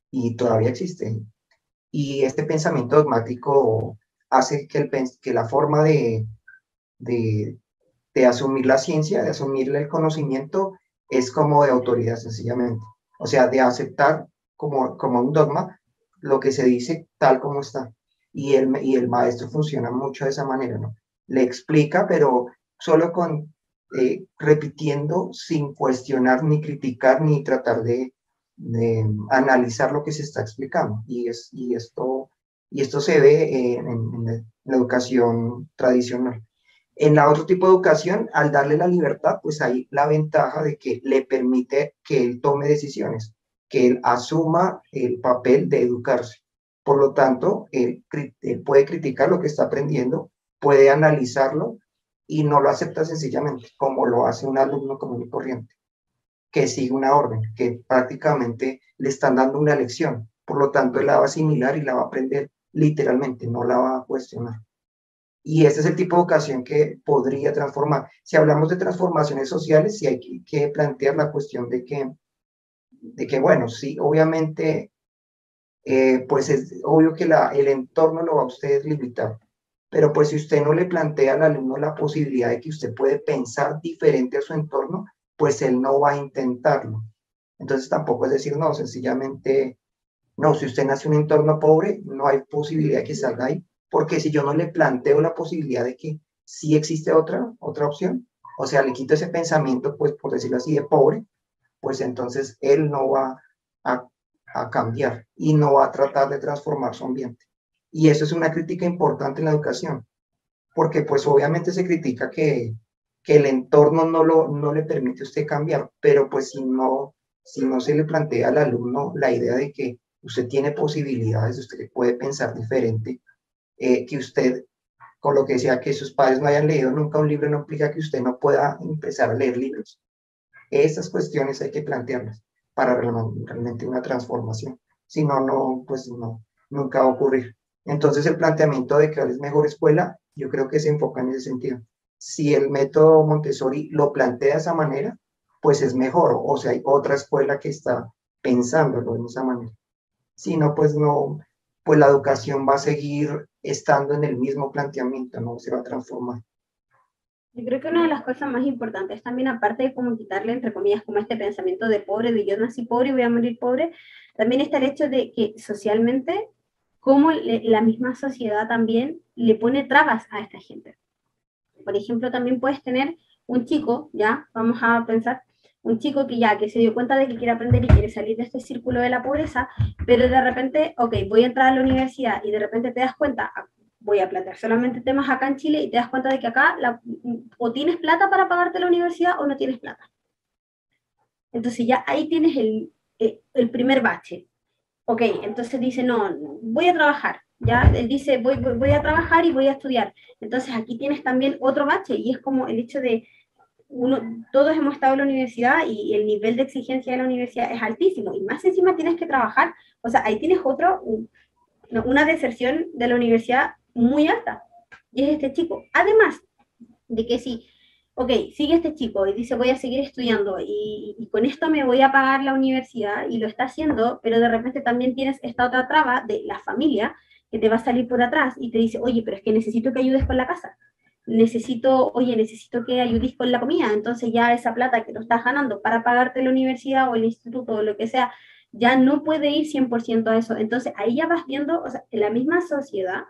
y todavía existe. Y este pensamiento dogmático hace que, el, que la forma de, de, de asumir la ciencia, de asumir el conocimiento, es como de autoridad sencillamente. O sea, de aceptar como, como un dogma lo que se dice tal como está. Y el, y el maestro funciona mucho de esa manera, ¿no? Le explica, pero solo con eh, repitiendo sin cuestionar, ni criticar, ni tratar de, de analizar lo que se está explicando. Y, es, y, esto, y esto se ve eh, en, en la educación tradicional. En la otro tipo de educación, al darle la libertad, pues hay la ventaja de que le permite que él tome decisiones, que él asuma el papel de educarse. Por lo tanto, él, él puede criticar lo que está aprendiendo, puede analizarlo y no lo acepta sencillamente, como lo hace un alumno común y corriente, que sigue una orden, que prácticamente le están dando una lección. Por lo tanto, él la va a asimilar y la va a aprender literalmente, no la va a cuestionar. Y este es el tipo de educación que podría transformar. Si hablamos de transformaciones sociales, sí hay que plantear la cuestión de que, de que bueno, sí, obviamente, eh, pues es obvio que la, el entorno lo va a usted limitar, pero pues si usted no le plantea al alumno la posibilidad de que usted puede pensar diferente a su entorno, pues él no va a intentarlo. Entonces tampoco es decir, no, sencillamente, no, si usted nace en un entorno pobre, no hay posibilidad que salga ahí. Porque si yo no le planteo la posibilidad de que sí existe otra, otra opción, o sea, le quito ese pensamiento, pues por decirlo así, de pobre, pues entonces él no va a, a cambiar y no va a tratar de transformar su ambiente. Y eso es una crítica importante en la educación, porque pues obviamente se critica que, que el entorno no, lo, no le permite a usted cambiar, pero pues si no, si no se le plantea al alumno la idea de que usted tiene posibilidades, usted puede pensar diferente, Eh, que usted, con lo que decía, que sus padres no hayan leído nunca un libro, no implica que usted no pueda empezar a leer libros. Estas cuestiones hay que plantearlas para realmente una transformación. Si no, no, pues no, nunca va a ocurrir. Entonces el planteamiento de que es mejor escuela, yo creo que se enfoca en ese sentido. Si el método Montessori lo plantea de esa manera, pues es mejor. O sea, hay otra escuela que está pensándolo de esa manera. Si no, pues no, pues la educación va a seguir estando en el mismo planteamiento, no se va a transformar. Yo creo que una de las cosas más importantes también, aparte de como quitarle, entre comillas, como este pensamiento de pobre, de yo nací pobre y voy a morir pobre, también está el hecho de que socialmente, como le, la misma sociedad también le pone trabas a esta gente. Por ejemplo, también puedes tener un chico, ya, vamos a pensar, un chico que ya, que se dio cuenta de que quiere aprender y quiere salir de este círculo de la pobreza, pero de repente, ok, voy a entrar a la universidad y de repente te das cuenta, voy a plantear solamente temas acá en Chile y te das cuenta de que acá la, o tienes plata para pagarte la universidad o no tienes plata. Entonces ya ahí tienes el, el, el primer bache. Ok, entonces dice, no, voy a trabajar. Ya, él dice, voy, voy, voy a trabajar y voy a estudiar. Entonces aquí tienes también otro bache y es como el hecho de, Uno, todos hemos estado en la universidad y el nivel de exigencia de la universidad es altísimo y más encima tienes que trabajar, o sea, ahí tienes otro, una deserción de la universidad muy alta, y es este chico, además de que si, ok, sigue este chico y dice voy a seguir estudiando y, y con esto me voy a pagar la universidad y lo está haciendo, pero de repente también tienes esta otra traba de la familia que te va a salir por atrás y te dice, oye, pero es que necesito que ayudes con la casa. Necesito, oye, necesito que ayudes con la comida, entonces ya esa plata que lo estás ganando para pagarte la universidad o el instituto o lo que sea, ya no puede ir cien por ciento a eso, entonces ahí ya vas viendo, o sea, en la misma sociedad,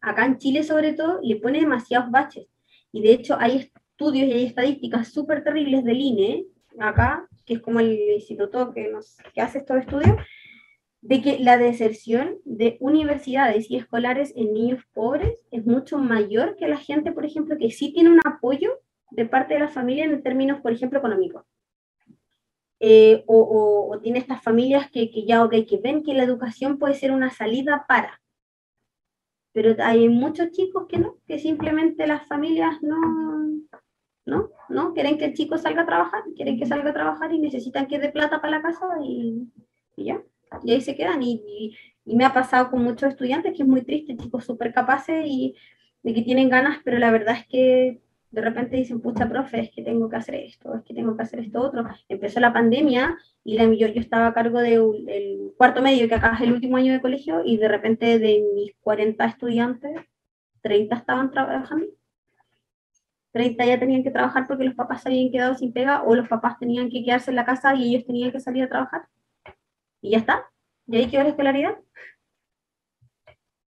acá en Chile sobre todo, le pone demasiados baches, y de hecho hay estudios y hay estadísticas súper terribles del I N E, acá, que es como el instituto que, nos, que hace estos estudios, de que la deserción de universidades y escolares en niños pobres es mucho mayor que la gente, por ejemplo, que sí tiene un apoyo de parte de la familia en términos, por ejemplo, económicos. Eh, o, o, o tiene estas familias que, que ya, ok, que ven que la educación puede ser una salida para. Pero hay muchos chicos que no, que simplemente las familias no, no, no, quieren que el chico salga a trabajar, quieren que salga a trabajar y necesitan que dé plata para la casa y... ¿ya? Y ahí se quedan, y, y, y me ha pasado con muchos estudiantes que es muy triste, chicos súper capaces y de que tienen ganas, pero la verdad es que de repente dicen, pucha, profe, es que tengo que hacer esto, es que tengo que hacer esto otro. Empezó la pandemia y la, yo, yo estaba a cargo del de cuarto medio, que acá es el último año de colegio, y de repente de mis cuarenta estudiantes, treinta estaban trabajando. treinta ya tenían que trabajar porque los papás se habían quedado sin pega, o los papás tenían que quedarse en la casa y ellos tenían que salir a trabajar. Y ya está. Y ahí quedó la escolaridad.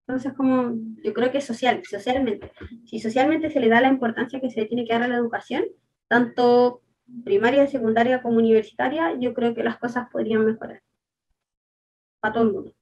Entonces, como yo creo que social, socialmente, si socialmente se le da la importancia que se le tiene que dar a la educación, tanto primaria, secundaria como universitaria, yo creo que las cosas podrían mejorar. Para todo el mundo.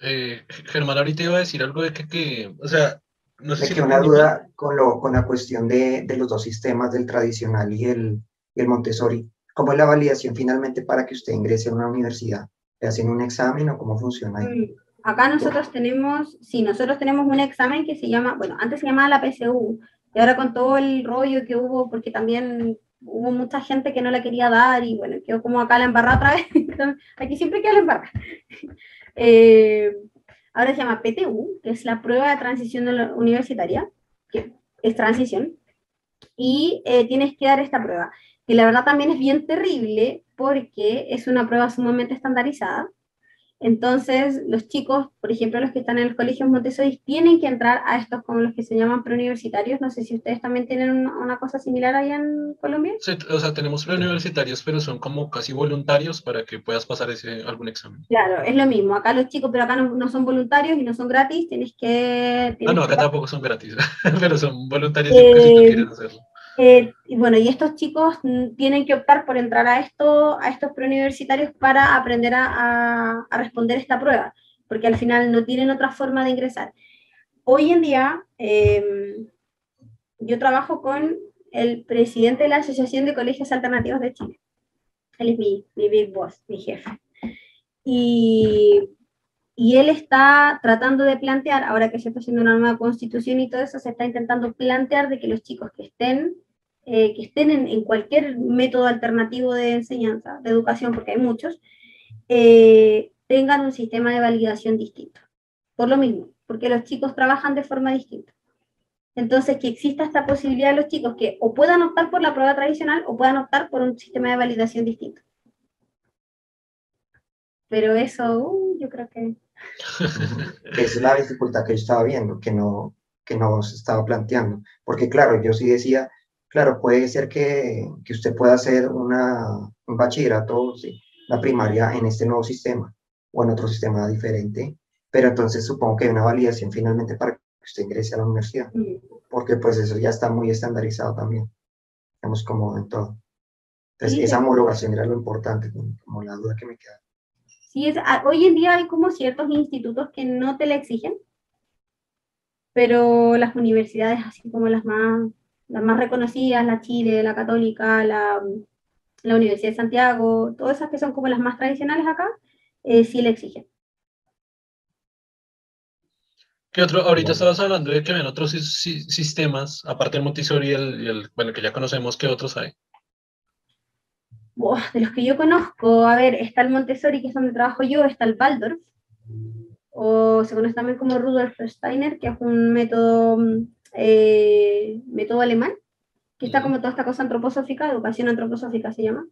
Eh, Germán, ahorita iba a decir algo de que, que o sea, no sé es si... que una duda con, lo, con la cuestión de, de los dos sistemas, del tradicional y el, y el Montessori. ¿Cómo es la validación finalmente para que usted ingrese a una universidad? ¿Le hacen un examen o cómo funciona ahí? Acá nosotros tenemos, sí, nosotros tenemos un examen que se llama, bueno, antes se llamaba la P S U, y ahora con todo el rollo que hubo, porque también hubo mucha gente que no la quería dar, y bueno, quedó como acá la embarrada otra vez, aquí siempre queda la embarrada. Eh, ahora se llama P T U, que es la prueba de transición universitaria, que es transición, y eh, tienes que dar esta prueba, que la verdad también es bien terrible, porque es una prueba sumamente estandarizada. Entonces, los chicos, por ejemplo, los que están en los colegios Montessori, tienen que entrar a estos como los que se llaman preuniversitarios. No sé si ustedes también tienen una, una cosa similar allá en Colombia. Sí, o sea, tenemos preuniversitarios, pero son como casi voluntarios para que puedas pasar ese, algún examen. Claro, es lo mismo. Acá los chicos, pero acá no, no son voluntarios y no son gratis, tienes que... Tienes ah, no, acá que... tampoco son gratis, pero son voluntarios eh... si tú quieres hacerlo. Eh, y bueno, y estos chicos tienen que optar por entrar a, esto, a estos preuniversitarios para aprender a, a, a responder esta prueba, porque al final no tienen otra forma de ingresar. Hoy en día, eh, yo trabajo con el presidente de la Asociación de Colegios Alternativos de Chile. Él es mi, mi big boss, mi jefe. Y... Y él está tratando de plantear, ahora que se está haciendo una nueva constitución y todo eso, se está intentando plantear de que los chicos que estén, eh, que estén en, en cualquier método alternativo de enseñanza, de educación, porque hay muchos, eh, tengan un sistema de validación distinto. Por lo mismo, porque los chicos trabajan de forma distinta. Entonces, que exista esta posibilidad de los chicos que o puedan optar por la prueba tradicional o puedan optar por un sistema de validación distinto. Pero eso, uh, yo creo que... es la dificultad que yo estaba viendo, que no, que no se estaba planteando. Porque claro, yo sí decía, claro, puede ser que, que usted pueda hacer una, un bachillerato, ¿sí?, la primaria en este nuevo sistema o en otro sistema diferente, pero entonces supongo que hay una validación finalmente para que usted ingrese a la universidad, sí, porque pues eso ya está muy estandarizado también, digamos, como en todo. Entonces sí, esa homologación era lo importante, como la duda que me queda. Y es, hoy en día hay como ciertos institutos que no te la exigen, pero las universidades, así como las más, las más reconocidas, la Chile, la Católica, la, la Universidad de Santiago, todas esas que son como las más tradicionales acá, eh, sí la exigen. ¿Qué otro? Ahorita estabas hablando de que había otros si, sistemas, aparte del Montessori y el, y el, bueno, que ya conocemos, ¿qué otros hay? Oh, de los que yo conozco, a ver, está el Montessori, que es donde trabajo yo, está el Waldorf, o se conoce también como Rudolf Steiner, que es un método, eh, método alemán, que está como toda esta cosa antroposófica, educación antroposófica se llama.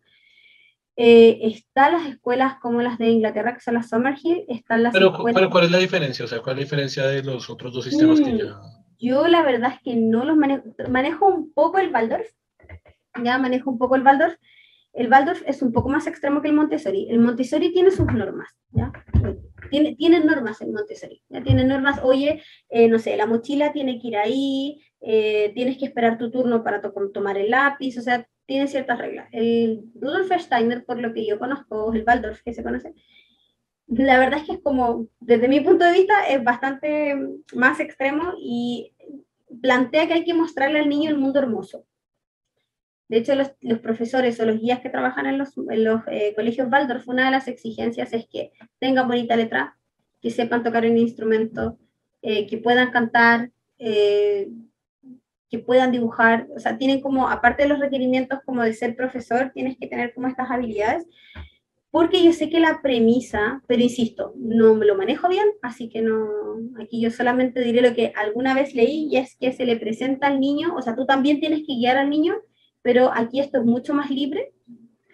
Eh, están las escuelas como las de Inglaterra, que son las Summerhill, están las pero, escuelas... Pero ¿cuál es la diferencia? O sea, ¿cuál es la diferencia de los otros dos sistemas mm, que ya...? Yo la verdad es que no los manejo, manejo un poco el Waldorf, ya manejo un poco el Waldorf, El Waldorf es un poco más extremo que el Montessori. El Montessori tiene sus normas, ¿ya? Tiene, tiene normas el Montessori, ¿ya? Tiene normas, oye, eh, no sé, la mochila tiene que ir ahí, eh, tienes que esperar tu turno para to tomar el lápiz, o sea, tiene ciertas reglas. El Rudolf Steiner, por lo que yo conozco, el Waldorf que se conoce, la verdad es que es como, desde mi punto de vista, es bastante más extremo y plantea que hay que mostrarle al niño el mundo hermoso. De hecho, los, los profesores o los guías que trabajan en los, en los eh, colegios Waldorf, una de las exigencias es que tengan bonita letra, que sepan tocar un instrumento, eh, que puedan cantar, eh, que puedan dibujar, o sea, tienen como, aparte de los requerimientos como de ser profesor, tienes que tener como estas habilidades, porque yo sé que la premisa, pero insisto, no me lo manejo bien, así que no, aquí yo solamente diré lo que alguna vez leí, y es que se le presenta al niño, o sea, tú también tienes que guiar al niño, pero aquí esto es mucho más libre,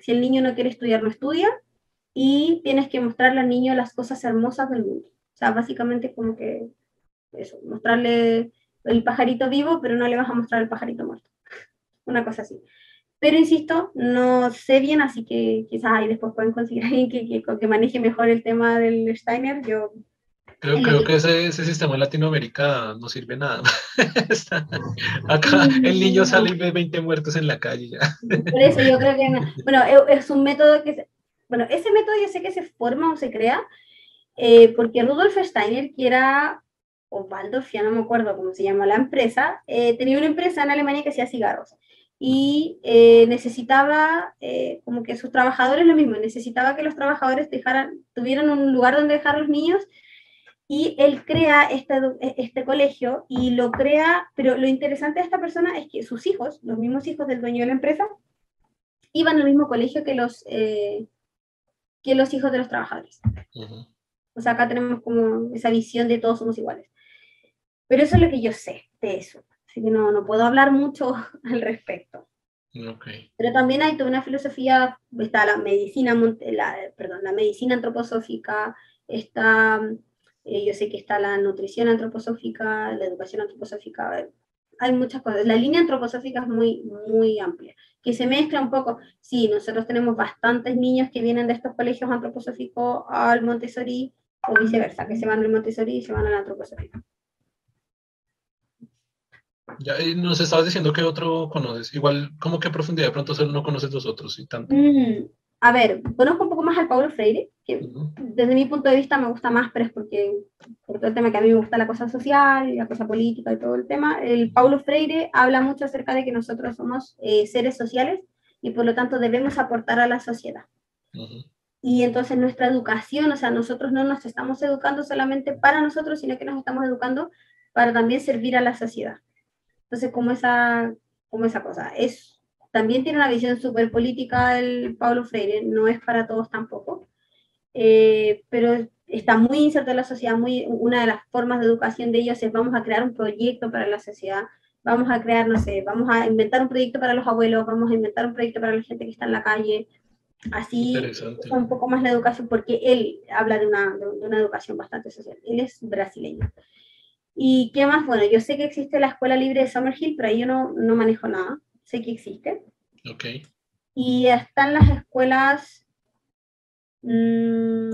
si el niño no quiere estudiar, no estudia, y tienes que mostrarle al niño las cosas hermosas del mundo, o sea, básicamente como que, eso, mostrarle el pajarito vivo, pero no le vas a mostrar el pajarito muerto, una cosa así. Pero insisto, no sé bien, así que quizás ahí después pueden conseguir a alguien que, que, que maneje mejor el tema del Steiner. Yo Creo, creo que ese, ese sistema en Latinoamérica no sirve nada. Acá el niño sale y ve veinte muertos en la calle. Ya. Por eso yo creo que... Bueno, es un método que... Se, bueno, ese método yo sé que se forma o se crea, eh, porque Rudolf Steiner, que era... o Waldorf, ya no me acuerdo cómo se llama la empresa, eh, tenía una empresa en Alemania que hacía cigarros. Y eh, necesitaba, eh, como que sus trabajadores lo mismo, necesitaba que los trabajadores dejaran, tuvieran un lugar donde dejar a los niños, y él crea este, este colegio, y lo crea, pero lo interesante de esta persona es que sus hijos, los mismos hijos del dueño de la empresa, iban al mismo colegio que los, eh, que los hijos de los trabajadores. Uh-huh. O sea, acá tenemos como esa visión de todos somos iguales. Pero eso es lo que yo sé de eso, así que no, no puedo hablar mucho al respecto. Okay. Pero también hay toda una filosofía, está la medicina, la, perdón, la medicina antroposófica, está... Eh, yo sé que está la nutrición antroposófica, la educación antroposófica, hay muchas cosas. La línea antroposófica es muy, muy amplia, que se mezcla un poco. Sí, nosotros tenemos bastantes niños que vienen de estos colegios antroposóficos al Montessori, o viceversa, que se van del Montessori y se van al antroposófico. Ya nos estabas diciendo que otro conoces. Igual, como que a profundidad de pronto solo no conoces los otros y tanto. Mm. A ver, conozco un poco más al Paulo Freire, que uh-huh. desde mi punto de vista me gusta más, pero es porque, por todo el tema que a mí me gusta la cosa social, la cosa política y todo el tema, el Paulo Freire habla mucho acerca de que nosotros somos eh, seres sociales y por lo tanto debemos aportar a la sociedad. Uh-huh. Y entonces nuestra educación, o sea, nosotros no nos estamos educando solamente para nosotros, sino que nos estamos educando para también servir a la sociedad. Entonces, como esa, como esa cosa, es... También tiene una visión súper política el Paulo Freire, no es para todos tampoco, eh, pero está muy inserto en la sociedad, muy, una de las formas de educación de ellos es vamos a crear un proyecto para la sociedad, vamos a crear, no sé, vamos a inventar un proyecto para los abuelos, vamos a inventar un proyecto para la gente que está en la calle, así un poco más la educación, porque él habla de una, de una educación bastante social, él es brasileño. ¿Y qué más? Bueno, yo sé que existe la Escuela Libre de Summerhill, pero ahí yo no, no manejo nada. Sé que existe. Okay. Y están las escuelas... Mmm,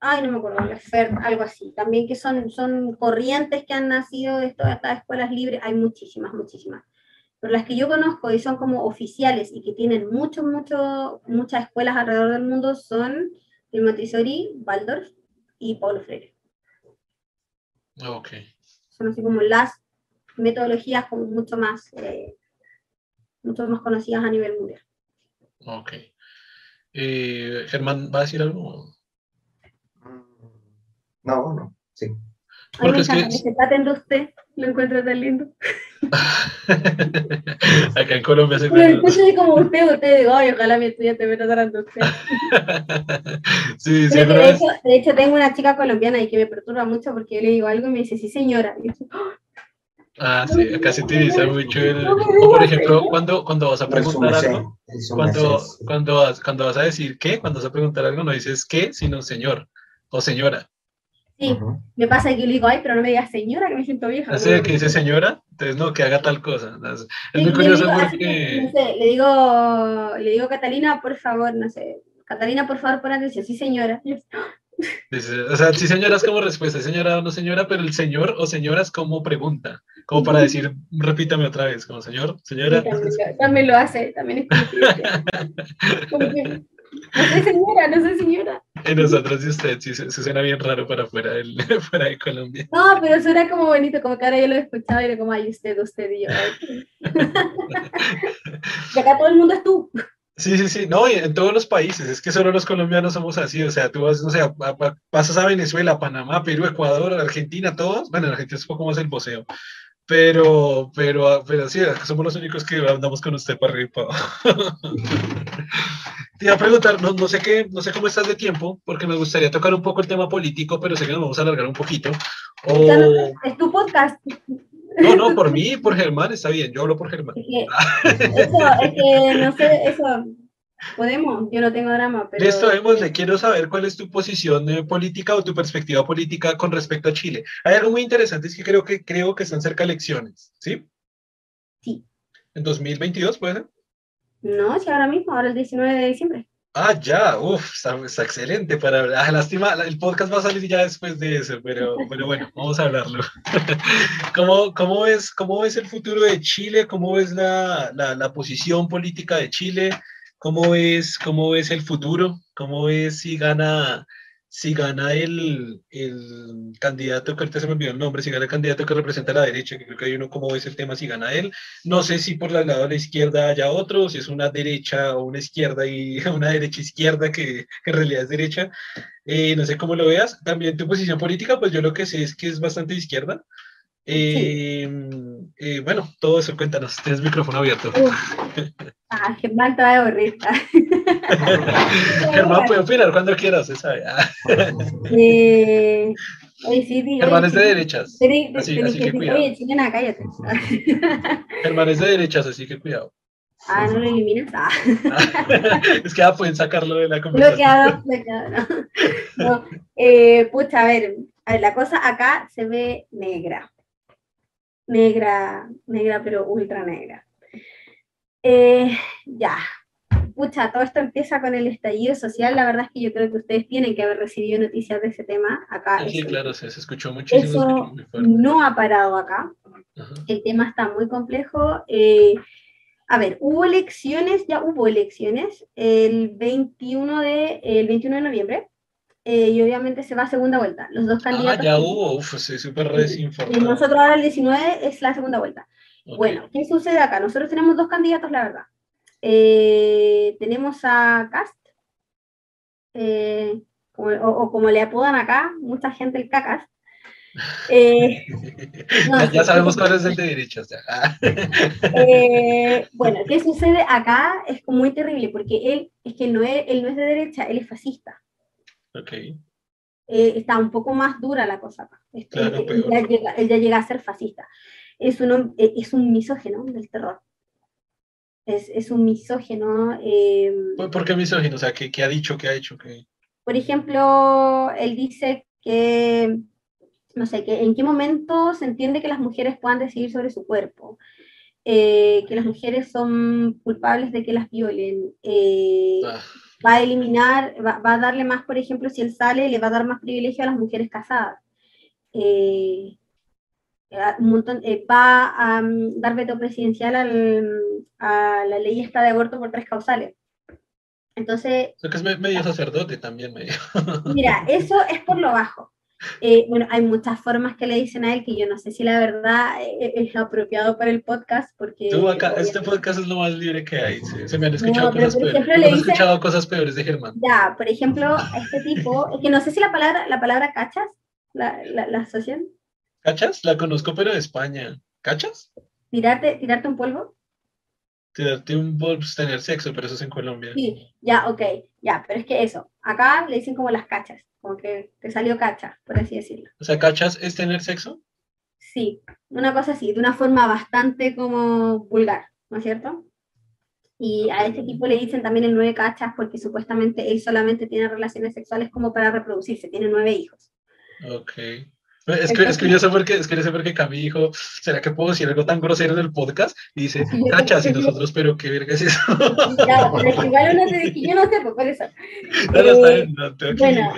ay, no me acuerdo, la F E R, algo así. También que son, son corrientes que han nacido de todas estas escuelas libres. Hay muchísimas, muchísimas. Pero las que yo conozco y son como oficiales y que tienen mucho, mucho, muchas escuelas alrededor del mundo son el Montessori, Waldorf y Paulo Freire. Ok. Son así como las metodologías como mucho más... Eh, mucho más conocidas a nivel mundial. Ok. Eh, Germán, ¿va a decir algo? No, no, sí. Porque es que... que se traten de usted, lo encuentro tan lindo. Acá en Colombia se... Pero entonces como usted, usted digo, ay, ojalá mi estudiante me trataran de usted. Sí, sí, de, de, hecho, de hecho tengo una chica colombiana y que me perturba mucho porque yo le digo algo y me dice, sí señora, y yo digo, ¡oh! Ah, sí, acá se utiliza mucho el... O por ejemplo, cuando, cuando vas a preguntar algo, cuando, cuando, vas, cuando vas a decir qué, cuando vas a preguntar algo, no dices qué, sino señor o señora. Sí, me pasa que yo le digo, ay, pero no me digas señora, que me siento vieja. Así que dice señora, entonces no, que haga tal cosa. Es muy curioso porque... No sé, le digo, le digo Catalina, por favor, no sé, Catalina, por favor, pon atención, sí señora. O sea, sí señora es como respuesta, señora o no señora, pero el señor o señora es como pregunta, como para decir, repítame otra vez, como señor, señora. Sí, también, lo, también lo hace, también es como que, no soy señora, no soy señora. Y nosotros y usted, sí, se, se suena bien raro para fuera, del, fuera de Colombia. No, pero suena como bonito, como que ahora yo lo he escuchado y era como, ay, usted, usted y yo. Y acá todo el mundo es tú. Sí, sí, sí, no, en todos los países, es que solo los colombianos somos así, o sea, tú vas, no sé, a, a, pasas a Venezuela, Panamá, Perú, Ecuador, Argentina, todos, bueno, en Argentina es un poco más el voceo, Pero, pero, pero sí, somos los únicos que andamos con usted para arriba y para abajo. Te iba a preguntar, no, no sé qué, no sé cómo estás de tiempo, porque me gustaría tocar un poco el tema político, pero sé que nos vamos a alargar un poquito. O... Es tu podcast. No, no, por mí, por Germán, está bien, yo hablo por Germán. Es que, eso, es que, no sé, eso... Podemos, yo no tengo drama, pero... Listo, démosle, quiero saber cuál es tu posición eh, política o tu perspectiva política con respecto a Chile. Hay algo muy interesante, es que creo que, creo que están cerca elecciones, ¿sí? Sí. ¿En dos mil veintidós puede ser? No, sí, ahora mismo, ahora el diecinueve de diciembre. Ah, ya, uff, está, está excelente para hablar. Ah, lástima, el podcast va a salir ya después de eso, pero, pero bueno, vamos a hablarlo. ¿Cómo, cómo, ves, ¿Cómo ves el futuro de Chile? ¿Cómo ves la, la, la posición política de Chile? ¿Cómo ves, cómo ves el futuro? ¿Cómo ves si gana, si gana el, el candidato, que ahorita se me olvidó el nombre, si gana el candidato que representa a la derecha, que creo que hay uno, cómo ves el tema si gana él? No sé si por el lado de la izquierda haya otro, si es una derecha o una izquierda y una derecha-izquierda que, que en realidad es derecha. Eh, no sé cómo lo veas. También tu posición política, pues yo lo que sé es que es bastante izquierda. Eh, sí. eh, bueno, todo eso, cuéntanos, tienes micrófono abierto. Uh, ah, Germán te va a aburrir. Germán puede opinar cuando quieras, se sabe. eh, oye, sí, tío, Germán oye, es de sí. derechas, pero, así, pero así que, que cuidado. Oye, chilena, cállate. Germán es de derechas, así que cuidado. Ah, no lo eliminas. Ah. Es que ah, pueden sacarlo de la conversación. Bloqueado, bloqueado. No. No, eh, pucha, a ver, a ver, la cosa acá se ve negra. Negra, negra, pero ultra negra. Eh, ya, pucha, todo esto empieza con el estallido social. La verdad es que yo creo que ustedes tienen que haber recibido noticias de ese tema acá. Sí, eso, claro, se, se escuchó muchísimo. Eso escuchó no ha parado acá. Ajá. El tema está muy complejo. Eh, A ver, hubo elecciones, ya hubo elecciones el veintiuno de noviembre eh, y obviamente se va a segunda vuelta. Los dos candidatos... Ah, ya hubo, uff, sí, súper desinformado. Nosotros ahora el diecinueve es la segunda vuelta. Okay. Bueno, ¿qué sucede acá? Nosotros tenemos dos candidatos, la verdad. Eh, tenemos a Kast, eh, o, o como le apodan acá, mucha gente el Cacas. Eh, no, ya sabemos cuál es el de derechos. eh, bueno, ¿qué sucede acá? Es muy terrible porque él es que no es, él no es de derecha, él es fascista. Okay. Eh, está un poco más dura la cosa. Este, claro, él, él, ya llega, él ya llega a ser fascista. Es un, es un misógino del terror. Es, es un misógino. Eh, ¿Por qué misógino? O sea, ¿qué, qué ha dicho? ¿Qué ha hecho? ¿Qué? Por ejemplo, él dice que no sé, que en qué momento se entiende que las mujeres puedan decidir sobre su cuerpo, eh, que las mujeres son culpables de que las violen, eh, ah. va a eliminar, va, va a darle más, por ejemplo, si él sale, le va a dar más privilegio a las mujeres casadas, eh, un montón, eh, va a um, dar veto presidencial al, a la ley esta de aborto por tres causales. Entonces... Creo que es medio sacerdote también, medio. Mira, eso es por lo bajo. Eh, bueno, hay muchas formas que le dicen a él que yo no sé si la verdad es apropiado para el podcast porque... Tú acá, este podcast es lo más libre que hay, sí. Se me han escuchado, no, cosas, peores. Me han escuchado dice, cosas peores de Germán. Ya, por ejemplo, este tipo, es que no sé si la palabra, la palabra cachas, la, la, la asocian. ¿Cachas? La conozco pero de España. ¿Cachas? ¿Tirarte, tirarte un polvo? Tirarte un polvo, tener sexo, pero eso es en Colombia. Sí, ya, ok, ya, pero es que eso, acá le dicen como las cachas. Como que te salió cacha, por así decirlo. O sea, ¿cachas es tener sexo? Sí, una cosa así, de una forma bastante como vulgar, ¿no es cierto? Y a este tipo le dicen también el nueve cachas porque supuestamente él solamente tiene relaciones sexuales como para reproducirse, tiene nueve hijos. Ok. Es, que, es curioso porque, es curioso porque Cami dijo, ¿será que puedo decir algo tan grosero en el podcast? Y dice, cachas, y nosotros, pero qué verga es eso. Claro, pero es que igual uno te dice, yo no sé por cuál es eso. No, no, eh, no, tengo que bueno.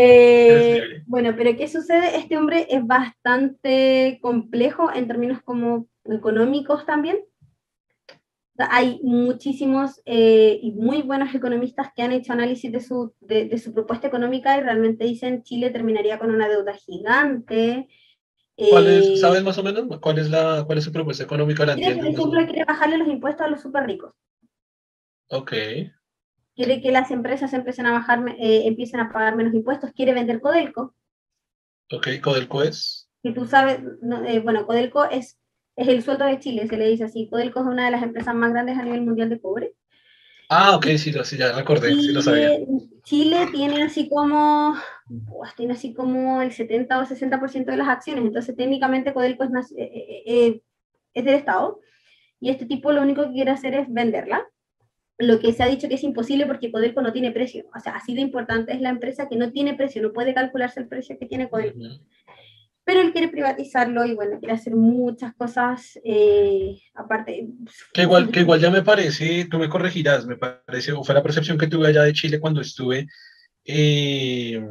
Eh, bueno, pero ¿qué sucede? Este hombre es bastante complejo en términos como económicos también. O sea, hay muchísimos eh, y muy buenos economistas que han hecho análisis de su, de, de su propuesta económica y realmente dicen Chile terminaría con una deuda gigante. Eh, ¿Cuál es, ¿Sabes más o menos cuál es, la, cuál es su propuesta económica? La quiere, por ejemplo, quiere bajarle los impuestos a los súper ricos. Ok. Quiere que las empresas empiecen a bajar, eh, empiecen a pagar menos impuestos. Quiere vender Codelco. Ok, ¿Codelco es? Que tú sabes, no, eh, bueno, Codelco es es el sueldo de Chile, se le dice así. Codelco es una de las empresas más grandes a nivel mundial de cobre. Ah, ok, sí, lo, sí ya recordé, Chile, sí lo sabía. Chile tiene así como, pues, tiene así como el setenta o sesenta por ciento de las acciones, entonces técnicamente Codelco es, eh, eh, es del Estado, y este tipo lo único que quiere hacer es venderla, lo que se ha dicho que es imposible porque Codelco no tiene precio, o sea, así de importante es la empresa que no tiene precio, no puede calcularse el precio que tiene Codelco. Uh-huh. Pero él quiere privatizarlo y bueno, quiere hacer muchas cosas, eh, aparte... Que igual, que igual ya me parece, tú me corregirás, me parece, o fue la percepción que tuve allá de Chile cuando estuve, eh,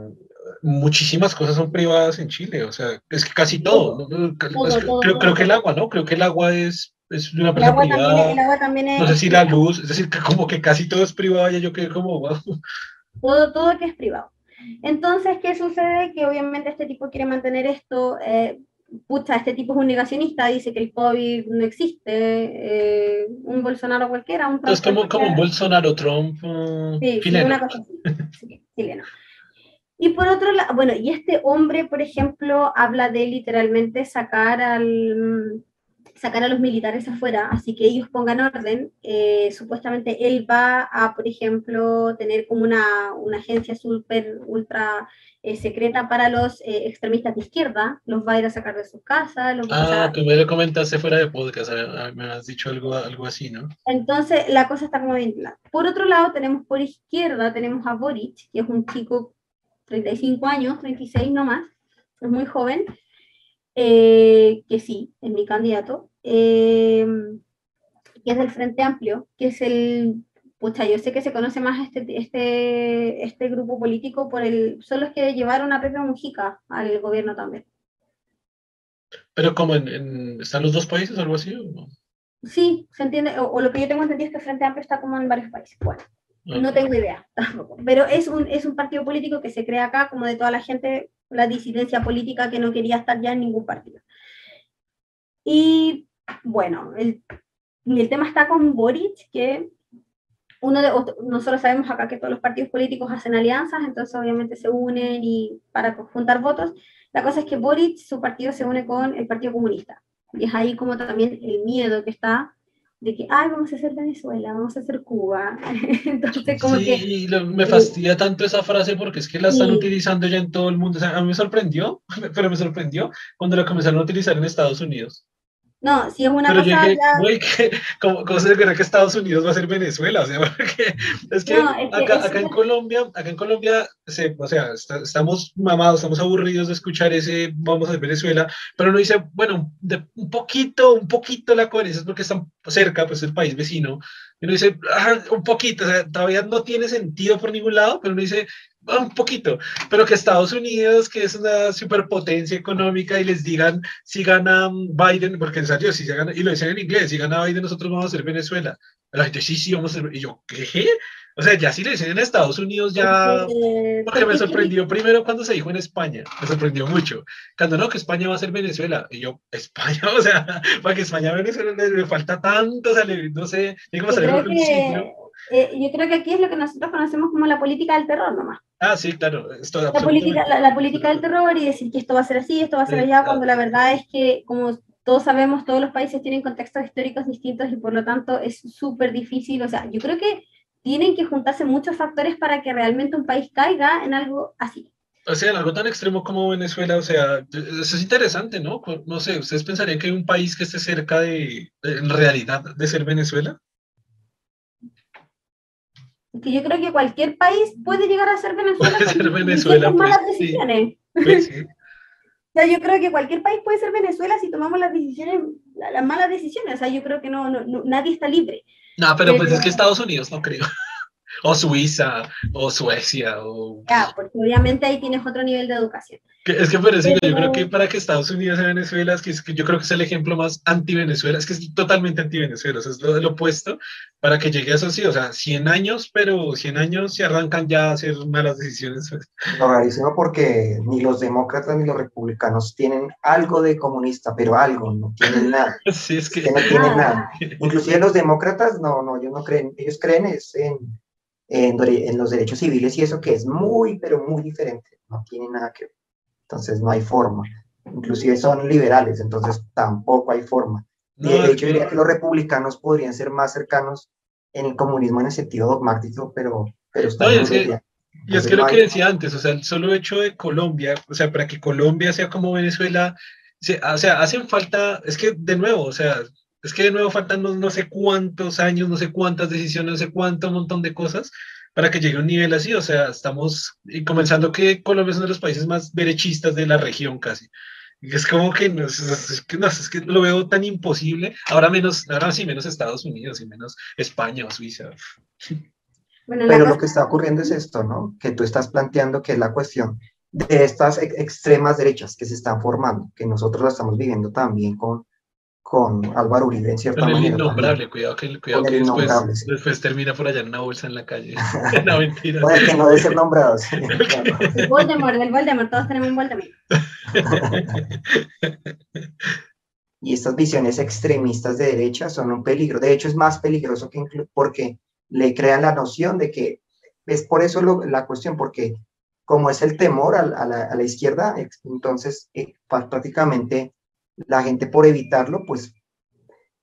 muchísimas cosas son privadas en Chile, o sea, es que casi todo, ¿no? todo, es, todo creo, todo. creo que el agua, ¿no? Creo que el agua es, es de una empresa privada, también, el agua también es... no sé si la luz, es decir, que como que casi todo es privado, ya yo quedé como... Wow. Todo, todo que es privado. Entonces, ¿qué sucede? Que obviamente este tipo quiere mantener esto, eh, pucha, este tipo es un negacionista, dice que el COVID no existe, eh, un Bolsonaro cualquiera, un Trump es como, como un Bolsonaro, Trump, uh, sí, chileno. Una cosa así, sí, chileno. Y por otro lado, bueno, y este hombre, por ejemplo, habla de literalmente sacar al... sacar a los militares afuera, así que ellos pongan orden, eh, supuestamente él va a, por ejemplo, tener como una, una agencia super, ultra eh, secreta para los eh, extremistas de izquierda, los va a ir a sacar de sus casas. Los ah, a... tú me lo comentaste fuera de podcast, me has dicho algo, algo así, ¿no? Entonces, la cosa está como bien clara. Por otro lado, tenemos por izquierda, tenemos a Boric, que es un chico treinta y cinco años, treinta y seis nomás, es muy joven, Eh, que sí, es mi candidato, eh, que es del Frente Amplio, que es el, pucha, yo sé que se conoce más este, este, este grupo político, por el, son los que llevaron a Pepe Mujica al gobierno también. ¿Pero cómo, en, en, están los dos países o algo así? ¿O no? Sí, se entiende, o, o lo que yo tengo entendido es que el Frente Amplio está como en varios países, bueno. No tengo idea, tampoco. Pero es un, es un partido político que se crea acá, como de toda la gente, la disidencia política que no quería estar ya en ningún partido. Y bueno, el, el tema está con Boric, que uno de, nosotros sabemos acá que todos los partidos políticos hacen alianzas, entonces obviamente se unen y para juntar votos. La cosa es que Boric, su partido se une con el Partido Comunista, y es ahí como también el miedo que está... de que, ay, vamos a hacer Venezuela, vamos a hacer Cuba. Entonces, como sí, que... Lo, me fastidia eh, tanto esa frase porque es que la están y, utilizando ya en todo el mundo. O sea, a mí me sorprendió, pero me sorprendió cuando la comenzaron a utilizar en Estados Unidos. No, si es una pero cosa... Pero güey, ¿cómo, ¿cómo se cree que Estados Unidos va a ser Venezuela? O sea, porque es que, no, es que acá, es acá, en Colombia, acá en Colombia, se, o sea, está, estamos mamados, estamos aburridos de escuchar ese vamos a Venezuela, pero uno dice, bueno, de, un poquito, un poquito la coherencia, es porque están cerca, pues el país vecino, y uno dice, ah, un poquito, o sea, todavía no tiene sentido por ningún lado, pero uno dice... un poquito, pero que Estados Unidos, que es una superpotencia económica, y les digan, si gana Biden, porque en serio, si se gana, y lo decían en inglés, si gana Biden, nosotros vamos a hacer Venezuela. La gente, sí, sí, vamos a hacer, y yo, ¿qué? O sea, ya si le dicen en Estados Unidos, ya, porque me sorprendió primero cuando se dijo en España, me sorprendió mucho, cuando no, que España va a ser Venezuela, y yo, España, o sea, para que España a Venezuela le, le falta tanto, o sea, le, no sé, tiene como salir un sitio. Eh, yo creo que aquí es lo que nosotros conocemos como la política del terror nomás. Ah, sí, claro. Esto la, política, la, la política del terror y decir que esto va a ser así, esto va a ser allá, cuando la verdad es que, como todos sabemos, todos los países tienen contextos históricos distintos y por lo tanto es súper difícil. O sea, yo creo que tienen que juntarse muchos factores para que realmente un país caiga en algo así. O sea, en algo tan extremo como Venezuela, o sea, eso es interesante, ¿no? No sé, ¿ustedes pensarían que hay un país que esté cerca de, en realidad, de ser Venezuela? Que yo creo que cualquier país puede llegar a ser Venezuela. Puede ser Venezuela, pues, malas decisiones. Sí, pues, sí. O sea, yo creo que cualquier país puede ser Venezuela si tomamos las decisiones, las malas decisiones. O sea, yo creo que no, no, no nadie está libre. No, pero, pero pues es que Estados Unidos, no creo. O Suiza, o Suecia, o... Ya, porque obviamente ahí tienes otro nivel de educación. Que, es que por eso pero... yo creo que para que Estados Unidos sea Venezuela, es que, es que yo creo que es el ejemplo más anti-Venezuela, es que es totalmente anti-Venezuela, o sea, es lo del opuesto, para que llegue a eso sí, o sea, cien años, pero cien años se arrancan ya a hacer malas decisiones. No, rarísimo, porque ni los demócratas ni los republicanos tienen algo de comunista, pero algo, no tienen nada. Sí, es que... que no tienen ah. nada. Inclusive los demócratas, no, no, ellos no creen, ellos creen es en... En, en los derechos civiles y eso que es muy, pero muy diferente, no tiene nada que ver, entonces no hay forma, inclusive son liberales, entonces tampoco hay forma, No, y de hecho, yo diría que los republicanos podrían ser más cercanos en el comunismo en el sentido dogmático, pero... pero está no, y es que, y es que lo que decía antes, o sea, el solo hecho de Colombia, o sea, para que Colombia sea como Venezuela, se, o sea, hacen falta, es que de nuevo, o sea, es que de nuevo faltan no, no sé cuántos años, no sé cuántas decisiones, no sé cuánto montón de cosas para que llegue a un nivel así, o sea, estamos comenzando que Colombia es uno de los países más derechistas de la región casi. Es como que no, es que, no, es que lo veo tan imposible, ahora menos, ahora sí menos Estados Unidos y menos España o Suiza. Bueno, pero lo que está ocurriendo es esto, ¿no? Que tú estás planteando, que es la cuestión de estas ex extremas derechas que se están formando, que nosotros la estamos viviendo también con, con Álvaro Uribe en cierta manera. El innombrable, cuidado que, cuidado que después, sí. después termina por allá en una bolsa en la calle. No, mentira. Bueno, que no debe ser nombrado. Sí, claro. Voldemort, del Voldemort, todos tenemos un Voldemort. Y estas visiones extremistas de derecha son un peligro. De hecho, es más peligroso que porque le crean la noción de que, es por eso lo, la cuestión, porque como es el temor a, a, la, a la izquierda, entonces eh, prácticamente... la gente, por evitarlo, pues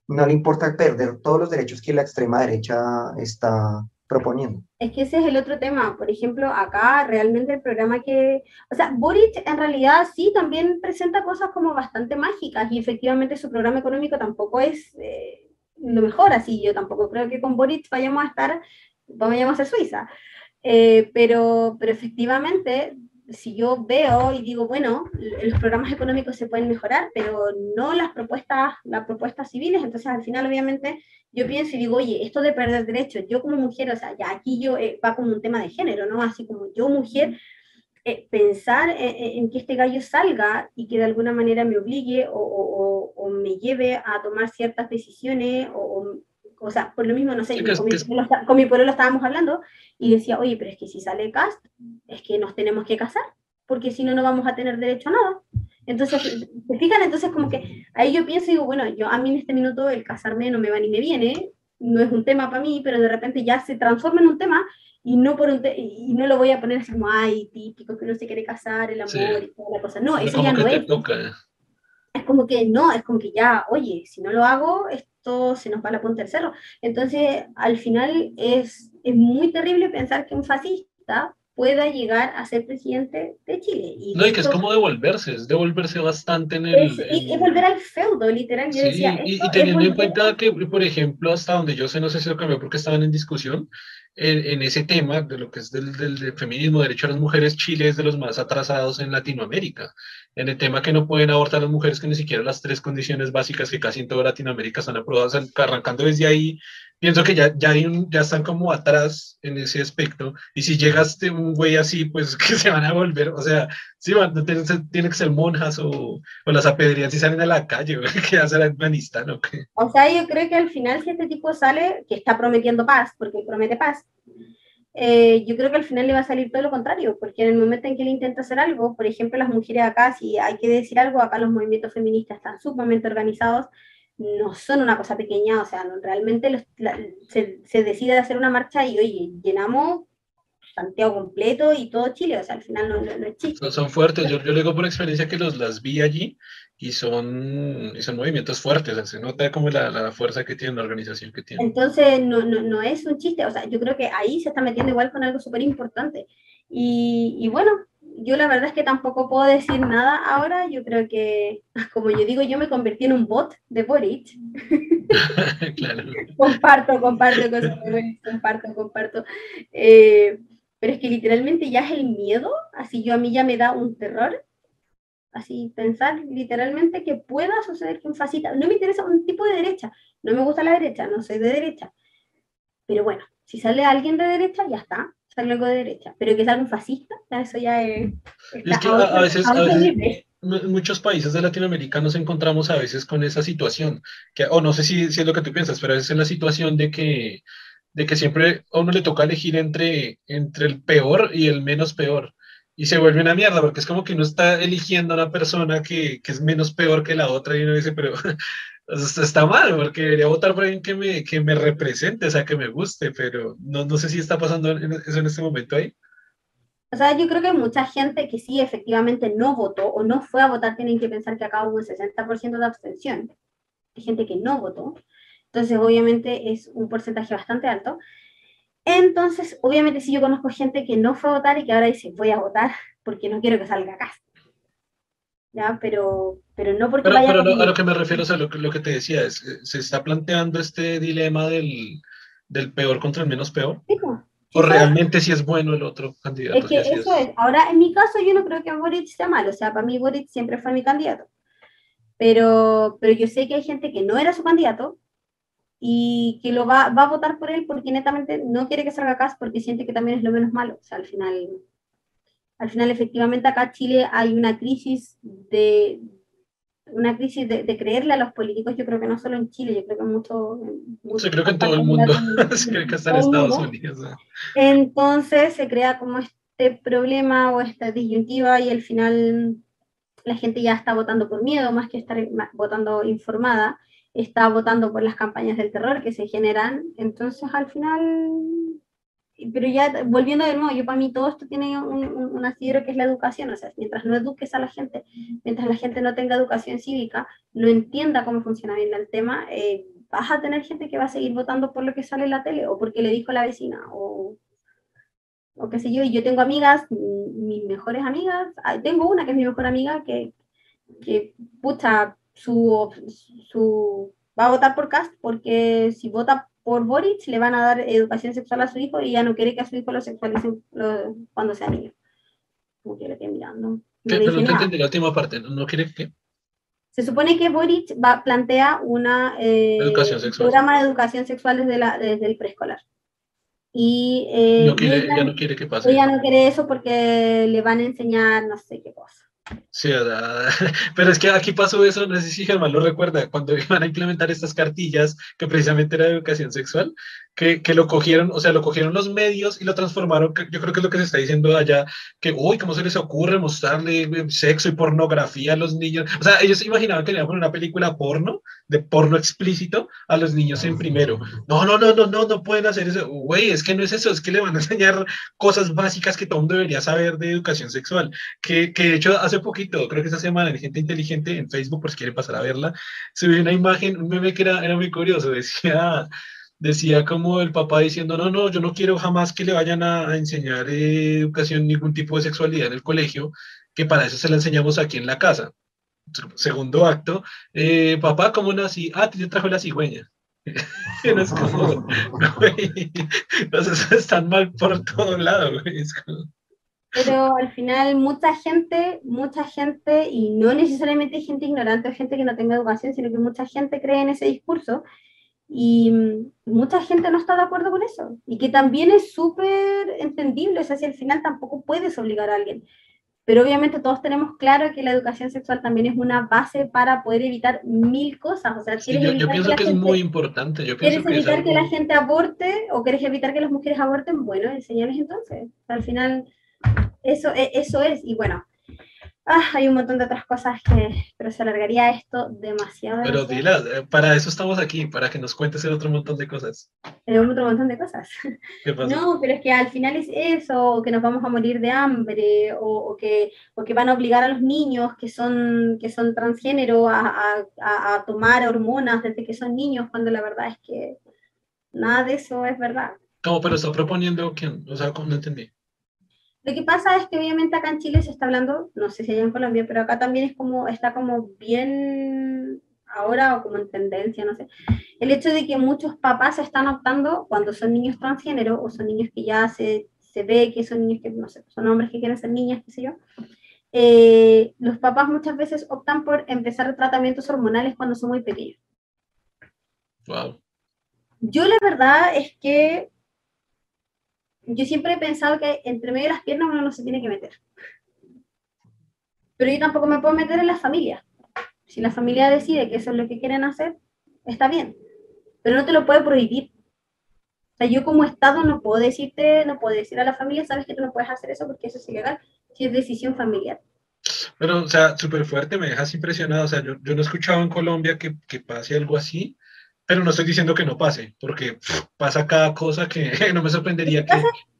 no le importa perder todos los derechos que la extrema derecha está proponiendo. Es que ese es el otro tema. Por ejemplo, acá realmente el programa que... O sea, Boric en realidad sí también presenta cosas como bastante mágicas y efectivamente su programa económico tampoco es eh, lo mejor, así yo tampoco creo que con Boric vayamos a estar, vayamos a ser Suiza. Eh, pero, pero efectivamente... si yo veo y digo, bueno, los programas económicos se pueden mejorar, pero no las propuestas, las propuestas civiles, entonces al final obviamente yo pienso y digo, oye, esto de perder derechos, yo como mujer, o sea, ya aquí yo, eh, va como un tema de género, ¿no? Así como yo mujer, eh, pensar en, en que este gallo salga y que de alguna manera me obligue o, o, o me lleve a tomar ciertas decisiones o... o o sea, por lo mismo, no sé, sí, con, es, mi, con mi pueblo estábamos hablando, y decía, oye, pero es que si sale Kast, es que nos tenemos que casar, porque si no, no vamos a tener derecho a nada. Entonces, ¿se fijan? Entonces, como que, ahí yo pienso y digo, bueno, yo a mí en este minuto el casarme no me va ni me viene, no es un tema para mí, pero de repente ya se transforma en un tema, y no, por un te y no lo voy a poner así como, ay, típico, que no se quiere casar, el amor, sí. y toda la cosa. No, pero eso ya no es. Toca. Es como que no, es como que ya, oye, si no lo hago, esto se nos va a la punta del cerro. Entonces, al final es, es muy terrible pensar que un fascista pueda llegar a ser presidente de Chile. Y no, y que esto, es como devolverse, es devolverse bastante en el... Es, y, en... es volver al feudo, literal. Yo sí, decía, y, y teniendo en cuenta que, por ejemplo, hasta donde yo sé, no sé si lo cambió porque estaban en discusión, en, en ese tema de lo que es del, del, del feminismo, derecho a las mujeres, Chile es de los más atrasados en Latinoamérica, en el tema que no pueden abortar las mujeres, que ni siquiera las tres condiciones básicas que casi en toda Latinoamérica están aprobadas, arrancando desde ahí, pienso que ya, ya, hay un, ya están como atrás en ese aspecto, y si llegaste un güey así, pues que se van a volver, o sea, sí, van, no tienen, tienen que ser monjas o, o las apedrean si salen a la calle, que hacen a Afganistán o qué. O sea, yo creo que al final si este tipo sale, que está prometiendo paz, porque promete paz, Eh, yo creo que al final le va a salir todo lo contrario, porque en el momento en que él intenta hacer algo, por ejemplo las mujeres acá, si hay que decir algo, acá los movimientos feministas están sumamente organizados, no son una cosa pequeña, o sea, no, realmente los, la, se, se decide hacer una marcha y oye, llenamos Santiago completo y todo Chile, o sea, al final no, no, no es chiste. Son fuertes, yo, yo le digo por experiencia que los, las vi allí y son, y son movimientos fuertes, o sea, se nota como la, la fuerza que tiene, la organización que tiene. Entonces, no, no, no es un chiste, o sea, yo creo que ahí se está metiendo igual con algo súper importante. Y, y bueno, yo la verdad es que tampoco puedo decir nada ahora, yo creo que, como yo digo, yo me convertí en un bot de Boric. Claro. Comparto, comparto cosas de Boric, comparto, comparto. Eh, pero es que literalmente ya es el miedo, así yo a mí ya me da un terror. Así, pensar literalmente que pueda suceder que un fascista, no me interesa un tipo de derecha, no me gusta la derecha, no soy de derecha, pero bueno, si sale alguien de derecha, ya está, sale algo de derecha, pero que salga un fascista, eso ya es... Es que a, a veces, a veces en muchos países de Latinoamérica nos encontramos a veces con esa situación, que, o oh, no sé si, si es lo que tú piensas, pero a veces es la situación de que, de que siempre a uno le toca elegir entre, entre el peor y el menos peor, y se vuelve una mierda, porque es como que uno está eligiendo a una persona que, que es menos peor que la otra, y uno dice, pero está mal, porque debería votar por alguien que me, que me represente, o sea, que me guste, pero no, no sé si está pasando eso en este momento ahí. O sea, yo creo que mucha gente que sí efectivamente no votó, o no fue a votar, tienen que pensar que acá hubo un sesenta por ciento de abstención. de gente que no votó, entonces obviamente es un porcentaje bastante alto. Entonces, obviamente, si yo conozco gente que no fue a votar y que ahora dice, voy a votar porque no quiero que salga Kast. ¿Ya? Pero, pero no porque pero, vaya pero a... Pero a lo que me refiero, o sea, lo, lo que te decía, es que se está planteando este dilema del, del peor contra el menos peor. ¿Sí? ¿O realmente si sí es bueno el otro candidato? Es que sí eso es. es. Ahora, en mi caso, yo no creo que Boric sea malo. O sea, para mí Boric siempre fue mi candidato. Pero, pero yo sé que hay gente que no era su candidato y que lo va, va a votar por él porque netamente no quiere que salga acá porque siente que también es lo menos malo. O sea, al final, al final efectivamente acá en Chile hay una crisis de una crisis de, de creerle a los políticos. Yo creo que no solo en Chile, yo creo que en mucho... mucho sí, creo que en todo el mundo, sí, creo que hasta en Estados Unidos. ¿No? Entonces se crea como este problema o esta disyuntiva y al final la gente ya está votando por miedo más que estar votando informada. Está votando por las campañas del terror que se generan, entonces al final, pero ya volviendo de nuevo, yo para mí todo esto tiene un, un, un asidero que es la educación, o sea, mientras no eduques a la gente, mientras la gente no tenga educación cívica, no entienda cómo funciona bien el tema, eh, vas a tener gente que va a seguir votando por lo que sale en la tele, o porque le dijo la vecina, o, o qué sé yo, y yo tengo amigas, mis mejores amigas, tengo una que es mi mejor amiga, que, que puta, Su, su, va a votar por Kast porque si vota por Boric le van a dar educación sexual a su hijo y ya no quiere que a su hijo lo sexualicen lo, cuando sea niño. Como que lo estoy mirando. No ¿Qué, pero no te entendí la última parte, ¿no, no quiere que? Se supone que Boric va, plantea una eh, educación sexual. Programa de educación sexual desde, la, desde el preescolar. Y eh, no quiere, ella, ya no quiere que pase. Ella no quiere eso porque le van a enseñar no sé qué cosa. Sí, pero es que aquí pasó eso, no sé si Germán lo recuerda, cuando iban a implementar estas cartillas, que precisamente era de educación sexual, que, que lo cogieron, o sea, lo cogieron los medios y lo transformaron, que yo creo que es lo que se está diciendo allá, que, uy, ¿cómo se les ocurre mostrarle sexo y pornografía a los niños? O sea, ellos imaginaban que le iban a poner una película porno, de porno explícito, a los niños en primero. No, no, no, no, no, no pueden hacer eso. Güey, es que no es eso, es que le van a enseñar cosas básicas que todo mundo debería saber de educación sexual, que, que de hecho hace poquito, creo que esta semana en Gente Inteligente en Facebook, por si quieren pasar a verla, subí una imagen, un meme que era, era muy curioso, decía, decía como el papá diciendo, no, no, yo no quiero jamás que le vayan a, a enseñar eh, educación, ningún tipo de sexualidad en el colegio, que para eso se la enseñamos aquí en la casa. Segundo acto, eh, papá, ¿cómo nací? Ah, te trajo la cigüeña. No es como, güey, entonces están mal por todo lado, güey, es como... Pero al final mucha gente, mucha gente, y no necesariamente gente ignorante o gente que no tenga educación, sino que mucha gente cree en ese discurso, y mucha gente no está de acuerdo con eso, y que también es súper entendible, o sea, si al final tampoco puedes obligar a alguien. Pero obviamente todos tenemos claro que la educación sexual también es una base para poder evitar mil cosas. O sea, sí, yo, yo pienso que, que gente, es muy importante. Yo pienso ¿Quieres que evitar es algo... que la gente aborte o quieres evitar que las mujeres aborten? Bueno, enseñales entonces. O sea, al final... Eso, eso es, y bueno, ah, hay un montón de otras cosas que, pero se alargaría esto demasiado. Pero dilas, para eso estamos aquí, para que nos cuentes el otro montón de cosas. El otro montón de cosas. ¿Qué pasa? No, pero es que al final es eso, o que nos vamos a morir de hambre, o, o, que, o que van a obligar a los niños que son, que son transgénero a, a, a, a tomar hormonas desde que son niños, cuando la verdad es que nada de eso es verdad. No, pero está proponiendo, ¿quién? O sea, no entendí. Lo que pasa es que obviamente acá en Chile se está hablando, no sé si allá en Colombia, pero acá también es como, está como bien ahora o como en tendencia, no sé. El hecho de que muchos papás están optando cuando son niños transgénero o son niños que ya se, se ve que son niños que, no sé, son hombres que quieren ser niñas, qué sé yo. Eh, los papás muchas veces optan por empezar tratamientos hormonales cuando son muy pequeños. Wow. Yo la verdad es que yo siempre he pensado que entre medio de las piernas uno no se tiene que meter. Pero yo tampoco me puedo meter en la familia. Si la familia decide que eso es lo que quieren hacer, está bien. Pero no te lo puede prohibir. O sea, yo como Estado no puedo decirte, no puedo decir a la familia, sabes que tú no puedes hacer eso porque eso es ilegal, si es decisión familiar. Pero, o sea, súper fuerte, me dejas impresionado. O sea, yo, yo no he escuchado en Colombia que, que pase algo así. Pero no estoy diciendo que no pase, porque pasa cada cosa que no me sorprendería que,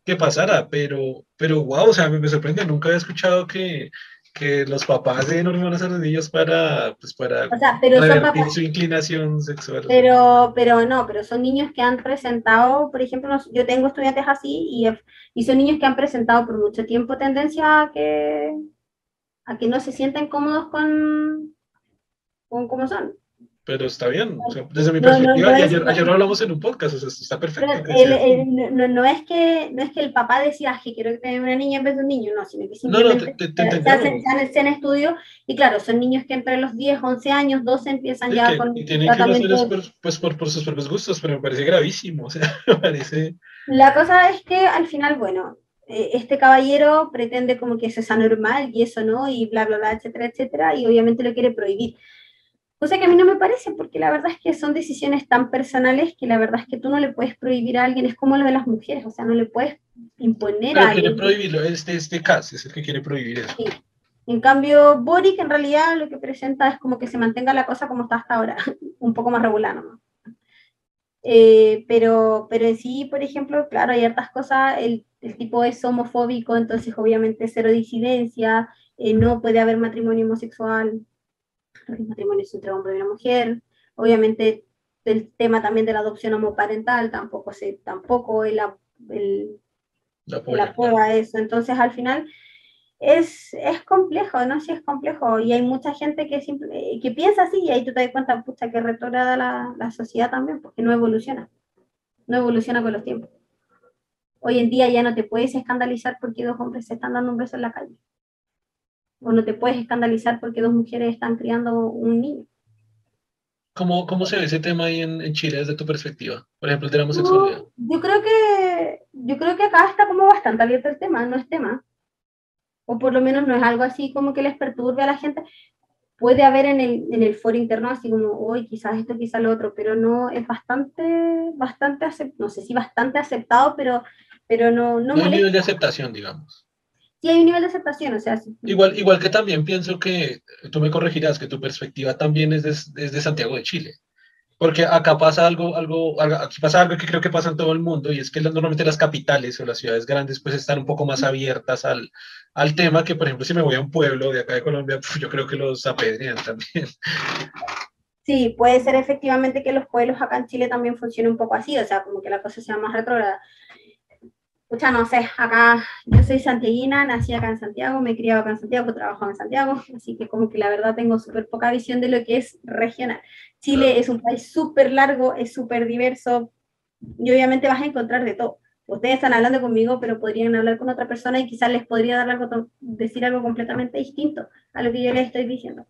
que pasara, pero, pero wow, o sea, me, me sorprende, nunca había escuchado que, que los papás deben hormonas a los niños para, pues, para o sea, pero revertir papás, su inclinación sexual. Pero, pero no, pero son niños que han presentado, por ejemplo, yo tengo estudiantes así y, y son niños que han presentado por mucho tiempo tendencia a que, a que no se sientan cómodos con, con cómo son. Pero está bien, o sea, desde mi no, perspectiva, no, no ayer, es, ayer lo hablamos en un podcast, o sea, está perfecto. El, el, no, no, es que, no es que el papá decida que quiero tener una niña en vez de un niño, no, sino que simplemente no, no, te, te, se, te hacen, se hacen estudios, y claro, son niños que entre los diez, once años, doce empiezan es ya que, con... Y tienen tratamiento. Que hacer por, pues, por, por sus propios gustos, pero me parece gravísimo, o sea, me parece... La cosa es que al final, bueno, este caballero pretende como que eso es anormal, y eso no, y bla, bla, bla, etcétera, etcétera, y obviamente lo quiere prohibir. O sea que a mí no me parece, porque la verdad es que son decisiones tan personales que la verdad es que tú no le puedes prohibir a alguien, es como lo de las mujeres, o sea, no le puedes imponer pero a alguien. Pero quiere prohibirlo, este, este caso es el que quiere prohibir eso. Sí. En cambio, Boric en realidad lo que presenta es como que se mantenga la cosa como está hasta ahora, un poco más regular, ¿no? Eh, pero, pero en sí, por ejemplo, claro, hay hartas cosas, el, el tipo es homofóbico, entonces obviamente cero disidencia, eh, no puede haber matrimonio homosexual, los matrimonios entre hombre y una mujer, obviamente el tema también de la adopción homoparental, tampoco se, tampoco el, el, la apoya a eso, entonces al final es, es complejo, ¿no? Sí es complejo, y hay mucha gente que, simple, que piensa así, y ahí tú te das cuenta, pucha, que retrograda la, la sociedad también, porque no evoluciona, no evoluciona con los tiempos. Hoy en día ya no te puedes escandalizar porque dos hombres se están dando un beso en la calle. O no te puedes escandalizar porque dos mujeres están criando un niño. ¿Cómo, cómo se ve ese tema ahí en, en Chile desde tu perspectiva? Por ejemplo, el de la homosexualidad. No, yo, creo que, yo creo que acá está como bastante abierto el tema, no es tema. O por lo menos no es algo así como que les perturbe a la gente. Puede haber en el, en el foro interno así como, uy, quizás esto, quizás lo otro, pero no, es bastante, bastante aceptado, no sé si bastante aceptado, pero, pero no, no, no molesta. Un nivel de aceptación, digamos. Y hay un nivel de aceptación, o sea... Sí. Igual, igual que también pienso que, tú me corregirás, que tu perspectiva también es desde de Santiago de Chile, porque acá pasa algo, algo, aquí pasa algo que creo que pasa en todo el mundo, y es que normalmente las capitales o las ciudades grandes pues están un poco más abiertas al, al tema, que por ejemplo si me voy a un pueblo de acá de Colombia, pues, yo creo que los apedrean también. Sí, puede ser efectivamente que los pueblos acá en Chile también funcionen un poco así, o sea, como que la cosa sea más retrógrada. Pucha, no sé, acá yo soy santiaguina, nací acá en Santiago, me he criado acá en Santiago, trabajo en Santiago, así que como que la verdad tengo súper poca visión de lo que es regional. Chile es un país súper largo, es súper diverso, y obviamente vas a encontrar de todo. Ustedes están hablando conmigo, pero podrían hablar con otra persona y quizás les podría dar algo, decir algo completamente distinto a lo que yo les estoy diciendo.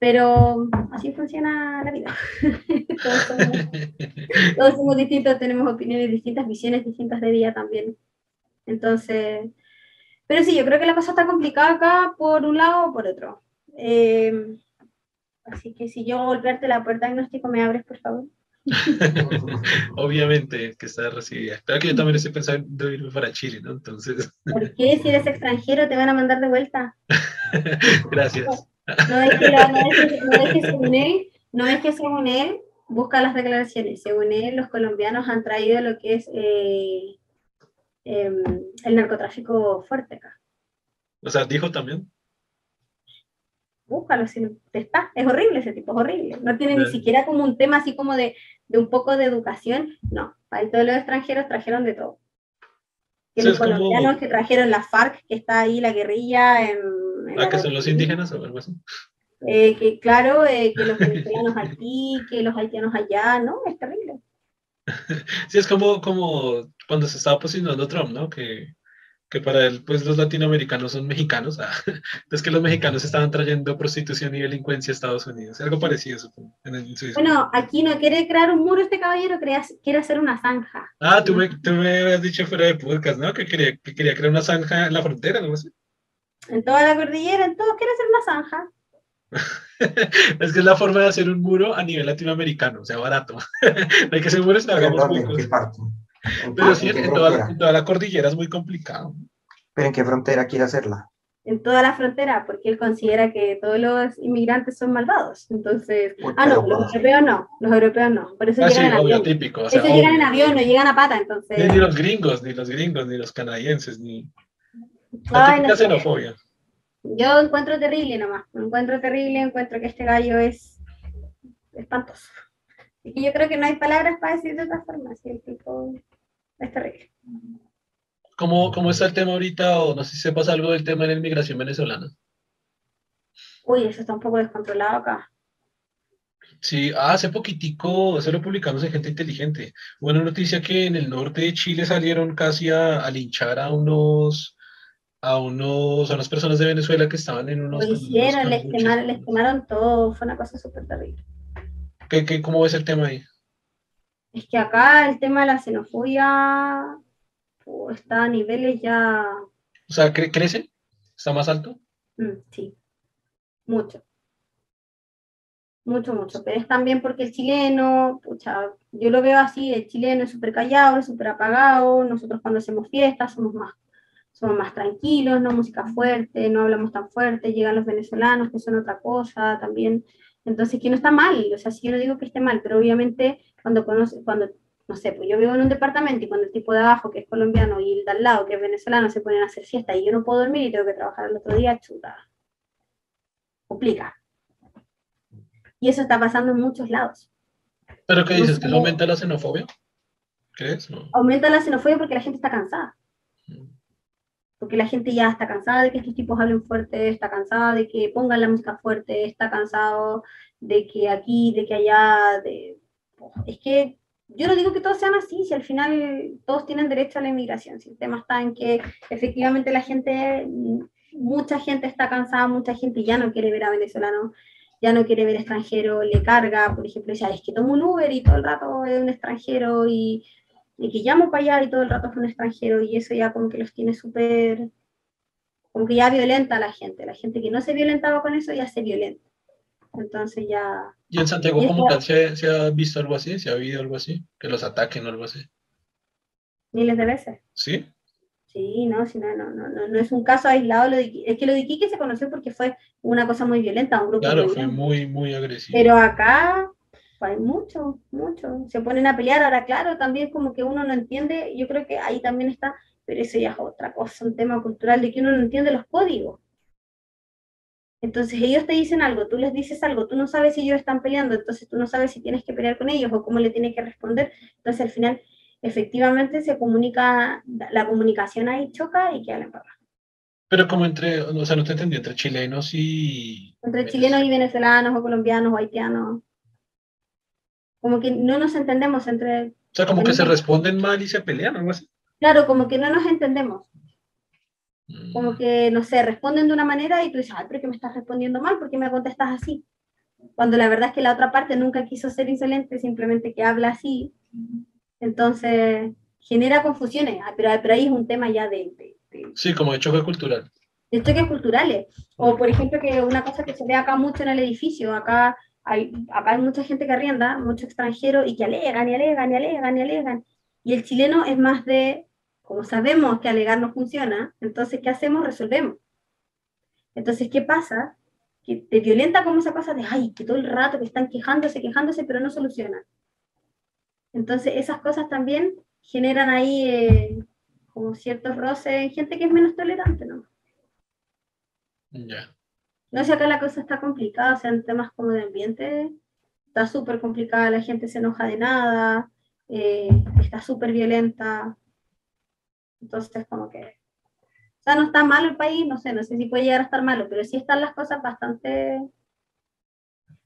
Pero así funciona la vida. todos, somos, todos somos distintos, tenemos opiniones distintas, visiones distintas de vida también. Entonces, pero sí, yo creo que la cosa está complicada acá por un lado o por otro. Eh, así que si yo golpearte la puerta agnóstico, ¿me abres, por favor? Obviamente, que está recibida. Claro que yo también estoy pensando irme para Chile, ¿no? Entonces... ¿Por qué? Si eres extranjero, te van a mandar de vuelta. Gracias. No es que, la, no es que, no es que según él, no es que según él, busca las declaraciones, según él los colombianos han traído lo que es eh, eh, el narcotráfico fuerte acá. O sea, dijo también. Búscalo, si no te está, es horrible ese tipo, es horrible. No tiene sí. Ni siquiera como un tema así como de, de un poco de educación, no, para todos los extranjeros trajeron de todo. Que los colombianos como... que trajeron la FARC, que está ahí la guerrilla, en... Ah, que son los indígenas o algo así. Eh, que claro, eh, que los venezolanos aquí, que los haitianos allá, ¿no? Es terrible. Sí, es como, como cuando se estaba posicionando Trump, ¿no? Que, que para él, pues los latinoamericanos son mexicanos. Ah, es que los mexicanos estaban trayendo prostitución y delincuencia a Estados Unidos. Algo parecido, supongo. En el, en bueno, aquí no quiere crear un muro este caballero, crea, quiere hacer una zanja. Ah, tú me, tú me habías dicho fuera de podcast, ¿no? Que quería, que quería crear una zanja en la frontera, algo así. En toda la cordillera, en todo, quiere hacer una zanja. Es que es la forma de hacer un muro a nivel latinoamericano, o sea, barato. No hay que hacer muros, hagamos pocos. Pero sí, en toda, en toda la cordillera es muy complicado. ¿Pero en qué frontera quiere hacerla? En toda la frontera, porque él considera que todos los inmigrantes son malvados. Entonces, Uy, ah, no, los europeos no, los europeos no. Por eso ah, llegan sí, en obvio, avión. Típico, o sea, Esos obvio. llegan en avión, no llegan a pata, entonces. Ni, ni los gringos, ni los gringos, ni los canadienses, ni... La Ay, no, xenofobia. Yo encuentro terrible nomás, lo encuentro terrible, encuentro que este gallo es espantoso. Y yo creo que no hay palabras para decir de otra forma, si el tipo es terrible. ¿Cómo, cómo está el tema ahorita, o no sé si sepas algo del tema de la inmigración venezolana? Uy, eso está un poco descontrolado acá. Sí, hace poquitico, eso lo publicamos en Gente Inteligente. Bueno, noticia que en el norte de Chile salieron casi a, a linchar a unos, a unos, a unas personas de Venezuela que estaban en unos... Lo hicieron, les quemaron, les quemaron todo, fue una cosa súper terrible. ¿Qué, qué, ¿Cómo ves el tema ahí? Es que acá el tema de la xenofobia oh, está a niveles ya... O sea, ¿cre- ¿crece? ¿Está más alto? Mm, sí, mucho. Mucho, mucho, pero es también porque el chileno, pucha, yo lo veo así, el chileno es súper callado, es súper apagado, nosotros cuando hacemos fiestas somos más, somos más tranquilos, no música fuerte, no hablamos tan fuerte, llegan los venezolanos que son otra cosa también, entonces que no está mal, o sea, si yo no digo que esté mal, pero obviamente cuando conoce, cuando, no sé, pues yo vivo en un departamento y cuando el tipo de abajo que es colombiano y el de al lado que es venezolano se ponen a hacer fiesta y yo no puedo dormir y tengo que trabajar el otro día, chuta, complica. Y eso está pasando en muchos lados. ¿Pero qué dices? ¿Que aumenta la xenofobia? ¿Crees? No. Aumenta la xenofobia porque la gente está cansada. Porque la gente ya está cansada de que estos tipos hablen fuerte, está cansada de que pongan la música fuerte, está cansado de que aquí, de que allá... De... Es que yo no digo que todos sean así, si al final todos tienen derecho a la inmigración. Si el tema está en que efectivamente la gente, mucha gente está cansada, mucha gente ya no quiere ver a venezolanos, ya no quiere ver extranjero, le carga, por ejemplo, ya es que tomo un Uber y todo el rato es un extranjero, y, y que llamo para allá y todo el rato es un extranjero, y eso ya como que los tiene súper, como que ya violenta a la gente, la gente que no se violentaba con eso ya se violenta, entonces ya... ¿Y en Santiago como tal se, se ha visto algo así, se ha habido algo así, que los ataquen o algo así? Miles de veces. ¿Sí? Sí, no, si no, no, no, no es un caso aislado, lo de, es que lo de Iquique se conoció porque fue una cosa muy violenta, un grupo Claro, muy fue violento. muy, muy agresivo. Pero acá pues, hay mucho, mucho, se ponen a pelear, ahora claro, también como que uno no entiende, yo creo que ahí también está, pero eso ya es otra cosa, un tema cultural de que uno no entiende los códigos. Entonces ellos te dicen algo, tú les dices algo, tú no sabes si ellos están peleando, entonces tú no sabes si tienes que pelear con ellos o cómo le tienes que responder, entonces al final... efectivamente se comunica, la comunicación ahí choca y queda la embarrada. Pero como entre, o sea, no te entendí, entre chilenos y... Entre chilenos y venezolanos, o colombianos, o haitianos. Como que no nos entendemos entre... O sea, como que se responden mal y se pelean, algo así. Claro, como que no nos entendemos. Mm. Como que, no sé, responden de una manera y tú dices, ay, pero que me estás respondiendo mal, ¿por qué me contestas así? Cuando la verdad es que la otra parte nunca quiso ser insolente, simplemente que habla así... Entonces, genera confusiones, pero, pero ahí es un tema ya de, de, de... Sí, como de choque cultural. De choques culturales. O, por ejemplo, que una cosa que se ve acá mucho en el edificio, acá hay, acá hay mucha gente que arrienda, mucho extranjero, y que alegan, y alegan, y alegan, y alegan. Y el chileno es más de, como sabemos que alegar no funciona, entonces, ¿qué hacemos? Resolvemos. Entonces, ¿qué pasa? Que te violenta como esa cosa de, ay, que todo el rato que están quejándose, quejándose, pero no solucionan. Entonces esas cosas también generan ahí eh, como ciertos roces en gente que es menos tolerante, ¿no? Ya. Yeah. No sé, acá la cosa está complicada, o sea, en temas como de ambiente está súper complicada, la gente se enoja de nada, eh, está súper violenta, entonces como que... O sea, no está malo el país, no sé, no sé si puede llegar a estar malo, pero sí están las cosas bastante...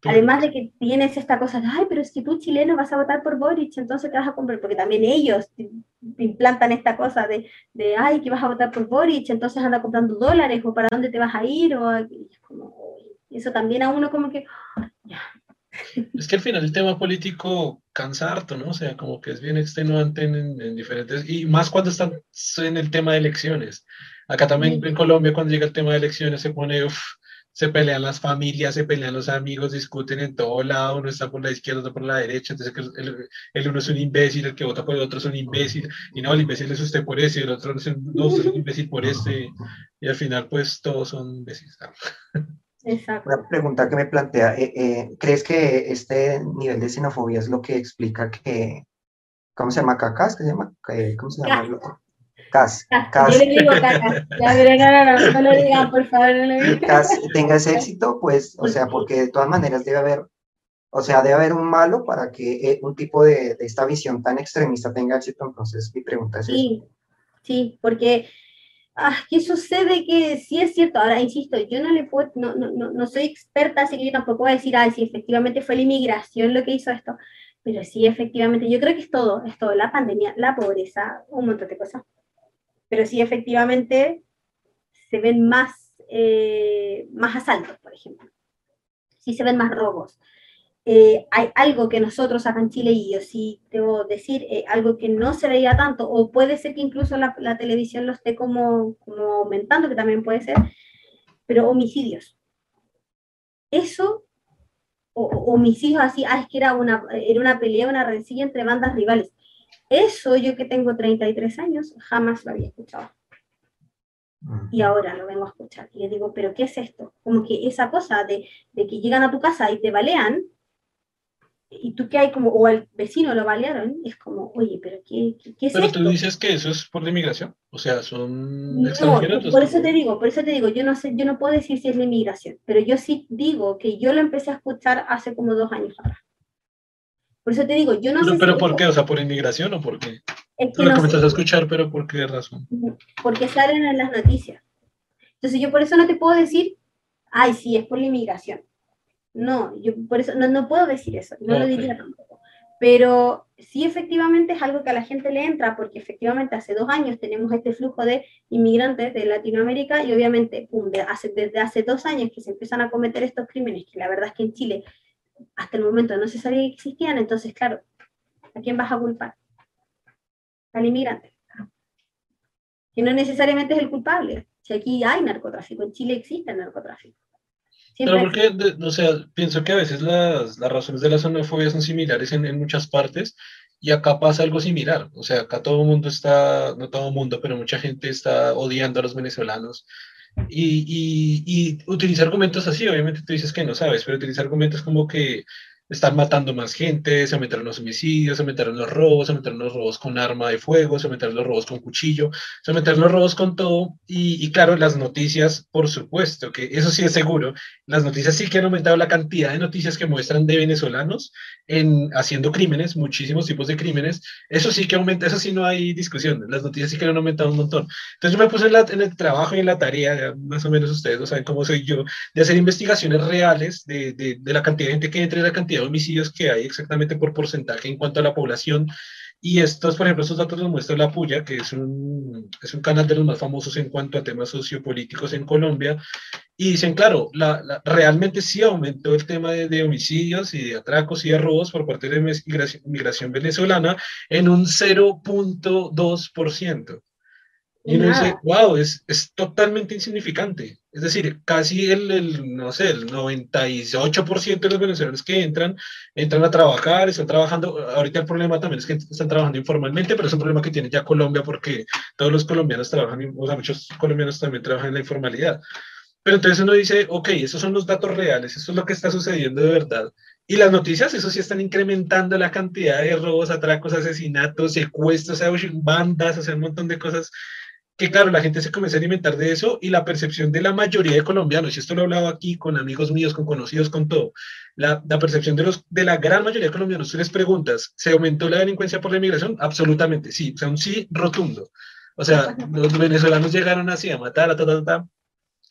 Además de que tienes esta cosa de, ay, pero es que tú chileno vas a votar por Boric, entonces te vas a comprar, porque también ellos te implantan esta cosa de, de, ay, que vas a votar por Boric, entonces anda comprando dólares, o para dónde te vas a ir, o como, eso también a uno como que, ya. Es que al final el tema político cansa harto, ¿no? O sea, como que es bien extenuante en, en diferentes, y más cuando están en el tema de elecciones. Acá también sí. En Colombia cuando llega el tema de elecciones se pone, uff, se pelean las familias, se pelean los amigos, discuten en todo lado, uno está por la izquierda, otro por la derecha, entonces el, el uno es un imbécil, el que vota por el otro es un imbécil, y no, el imbécil es usted por ese, el otro es un, no, usted es un imbécil por este, y al final pues todos son imbéciles. Exacto. Una pregunta que me plantea, eh, eh, ¿crees que este nivel de xenofobia es lo que explica que, ¿cómo se llama? ¿Cacas? ¿Qué se llama? ¿Cómo se llama? Kast. Yo le digo Kast. No, no lo digan, por favor, no lo digan. Kast tenga ese éxito, pues, o sea, porque de todas maneras debe haber, o sea, debe haber un malo para que un tipo de, de esta visión tan extremista tenga éxito. Entonces, mi pregunta es sí, esa. Sí, porque, ah, ¿qué sucede? Que sí es cierto. Ahora, insisto, yo no le puedo, no, no, no, no soy experta, así que yo tampoco voy a decir, ah, si efectivamente fue la inmigración lo que hizo esto. Pero sí, efectivamente, yo creo que es todo, es todo, la pandemia, la pobreza, un montón de cosas. Pero sí, efectivamente, se ven más, eh, más asaltos, por ejemplo. Sí se ven más robos. Eh, hay algo que nosotros acá en Chile, y yo sí debo decir, eh, algo que no se veía tanto, o puede ser que incluso la, la televisión lo esté como, como aumentando, que también puede ser, pero homicidios. Eso... O, o mis hijos así, ah, es que era una, era una pelea, una rencilla entre bandas rivales. Eso yo que tengo treinta y tres años jamás lo había escuchado. Y ahora lo vengo a escuchar. Y yo digo, ¿pero qué es esto? Como que esa cosa de, de que llegan a tu casa y te balean, y tú que hay como, o al vecino lo balearon, es como, oye, ¿pero qué, qué, qué es ¿Pero esto? Pero tú dices que eso es por la inmigración, o sea, son no, extranjeros. Por eso te digo, por eso te digo, yo no sé, yo no puedo decir si es la inmigración, pero yo sí digo que yo lo empecé a escuchar hace como dos años atrás. Por eso te digo, yo no pero, sé pero si... ¿Pero por qué? O sea, ¿por inmigración o por qué? Es que tú lo no comenzaste sé. a escuchar, pero ¿por qué razón? Porque salen en las noticias. Entonces yo por eso no te puedo decir, ay, sí, es por la inmigración. No, yo por eso no, no puedo decir eso, no okay. lo diría tampoco. Pero sí, efectivamente, es algo que a la gente le entra, porque efectivamente hace dos años tenemos este flujo de inmigrantes de Latinoamérica, y obviamente, pum, de hace, desde hace dos años que se empiezan a cometer estos crímenes, que la verdad es que en Chile hasta el momento no se sabía que existían. Entonces, claro, ¿a quién vas a culpar? Al inmigrante. Que no necesariamente es el culpable. Si aquí hay narcotráfico, en Chile existe el narcotráfico. Pero porque, o sea, pienso que a veces las, las razones de la xenofobia son similares en, en muchas partes, y acá pasa algo similar. O sea, acá todo el mundo está, no todo el mundo, pero mucha gente está odiando a los venezolanos, y, y, y utiliza argumentos así. Obviamente tú dices que no sabes, pero utiliza argumentos como que están matando más gente, se aumentaron los homicidios, se aumentaron los robos, se aumentaron los robos con arma de fuego, se aumentaron los robos con cuchillo, se aumentaron los robos con todo, y, y claro, las noticias, por supuesto, que eso sí es seguro, las noticias sí que han aumentado la cantidad de noticias que muestran de venezolanos en, haciendo crímenes, muchísimos tipos de crímenes, eso sí que aumenta, eso sí no hay discusión, las noticias sí que han aumentado un montón. Entonces yo me puse en, la, en el trabajo y en la tarea, más o menos ustedes lo saben cómo soy yo, de hacer investigaciones reales de, de, de la cantidad de gente que entra y la cantidad de homicidios que hay exactamente por porcentaje en cuanto a la población, y estos, por ejemplo, estos datos los muestra La Pulla, que es un, es un canal de los más famosos en cuanto a temas sociopolíticos en Colombia, y dicen, claro, la, la, realmente sí aumentó el tema de, de homicidios y de atracos y de robos por parte de migración, migración venezolana en un cero punto dos por ciento. Y uno dice, wow, es, es totalmente insignificante. Es decir, casi el, el, no sé, el noventa y ocho por ciento de los venezolanos que entran, entran a trabajar, están trabajando. Ahorita el problema también es que están trabajando informalmente, pero es un problema que tiene ya Colombia, porque todos los colombianos trabajan, o sea, muchos colombianos también trabajan en la informalidad. Pero entonces uno dice, ok, esos son los datos reales, eso es lo que está sucediendo de verdad. Y las noticias, eso sí, están incrementando la cantidad de robos, atracos, asesinatos, secuestros, bandas, o sea, un montón de cosas. Que claro, la gente se comienza a alimentar de eso, y la percepción de la mayoría de colombianos, y esto lo he hablado aquí con amigos míos, con conocidos, con todo, la, la percepción de, los, de la gran mayoría de colombianos, tú les preguntas, ¿se aumentó la delincuencia por la inmigración? Absolutamente, sí, o sea, un sí rotundo. O sea, los venezolanos llegaron así a matar, a ta, ta, ta, ta.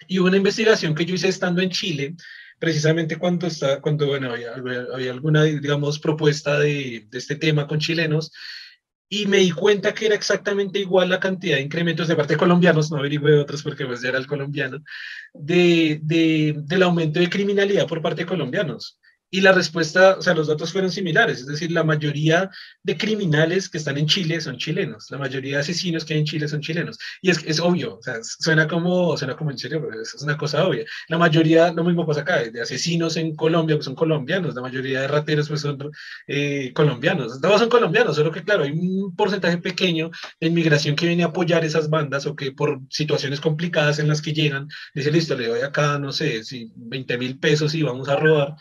Y hubo una investigación que yo hice estando en Chile, precisamente cuando, está, cuando bueno, había, había alguna, digamos, propuesta de, de este tema con chilenos, y me di cuenta que era exactamente igual la cantidad de incrementos de parte de colombianos, no averigüé de otros porque pues ya era el colombiano, de, de, del aumento de criminalidad por parte de colombianos. Y la respuesta, o sea, los datos fueron similares, es decir, la mayoría de criminales que están en Chile son chilenos, la mayoría de asesinos que hay en Chile son chilenos. Y es, es obvio, o sea, suena como, suena como en serio, pero es una cosa obvia. La mayoría, lo mismo pasa acá, de asesinos en Colombia, pues son colombianos, la mayoría de rateros, pues son eh, colombianos. Todos son colombianos, solo que claro, hay un porcentaje pequeño de inmigración que viene a apoyar esas bandas, o que por situaciones complicadas en las que llegan, dice, listo, le doy acá, no sé, si veinte mil pesos y vamos a robar.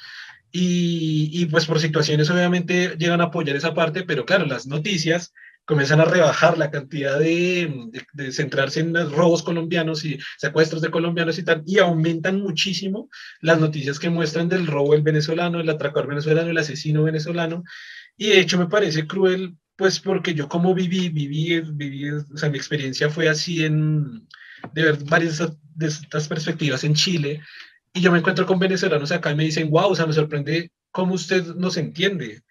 Y, y pues por situaciones obviamente llegan a apoyar esa parte, pero claro, las noticias comienzan a rebajar la cantidad de, de, de centrarse en los robos colombianos y secuestros de colombianos y tal, y aumentan muchísimo las noticias que muestran del robo del venezolano, el atracador venezolano, el asesino venezolano, y de hecho me parece cruel, pues porque yo como viví, viví, viví, o sea, mi experiencia fue así en, de ver varias de estas perspectivas en Chile, y yo me encuentro con venezolanos acá y me dicen, wow, o sea, me sorprende cómo usted nos entiende,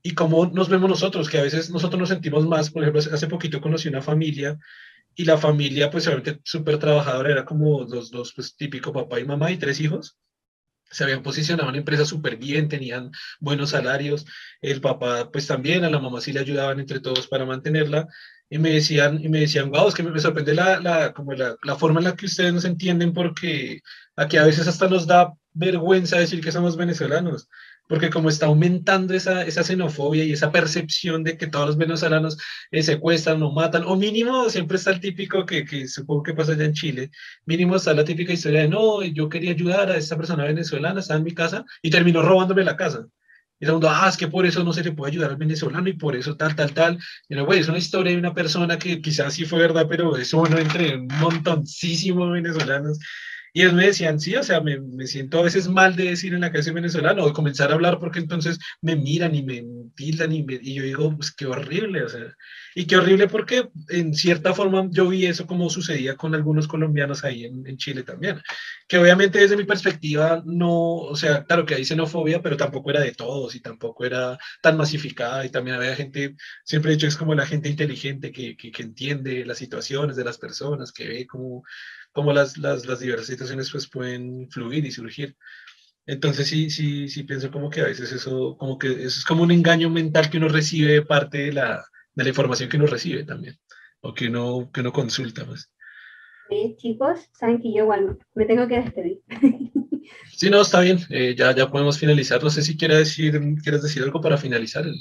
y cómo nos vemos nosotros, que a veces nosotros nos sentimos más. Por ejemplo, hace poquito conocí una familia, y la familia, pues obviamente súper trabajadora, era como los dos, pues típico papá y mamá y tres hijos, se habían posicionado en la empresa súper bien, tenían buenos salarios, el papá pues también, a la mamá sí le ayudaban entre todos para mantenerla, y me decían, y me decían, wow, es que me sorprende la, la, como la, la forma en la que ustedes nos entienden, porque aquí a veces hasta nos da vergüenza decir que somos venezolanos, porque como está aumentando esa, esa xenofobia y esa percepción de que todos los venezolanos eh, secuestran o matan, o mínimo siempre está el típico, que, que supongo que pasa allá en Chile, mínimo está la típica historia de, no, yo quería ayudar a esta persona venezolana, estaba en mi casa, y terminó robándome la casa. Y todo el mundo, ah, es que por eso no se le puede ayudar al venezolano, y por eso tal, tal, tal. Y no, güey, es una historia de una persona que quizás sí fue verdad, pero es uno entre un montoncísimo venezolanos. Y ellos me decían, sí, o sea, me, me siento a veces mal de decir en la calle soy venezolano, o de comenzar a hablar, porque entonces me miran y me tildan, y, me, y yo digo, pues qué horrible, o sea, y qué horrible porque en cierta forma yo vi eso como sucedía con algunos colombianos ahí en, en Chile también, que obviamente desde mi perspectiva no, o sea, claro que hay xenofobia, pero tampoco era de todos, y tampoco era tan masificada, y también había gente, siempre he dicho, es como la gente inteligente que, que, que entiende las situaciones de las personas, que ve como... cómo las, las, las diversas situaciones pues pueden fluir y surgir. Entonces sí, sí, sí pienso como que a veces eso, como que eso es como un engaño mental que uno recibe de parte de la, de la información que uno recibe también, o que uno, que uno consulta más. Sí, chicos, saben que yo igual me tengo que despedir. Sí, no, está bien, eh, ya, ya podemos finalizar. No sé si quieres decir, quieres decir algo para finalizar. El...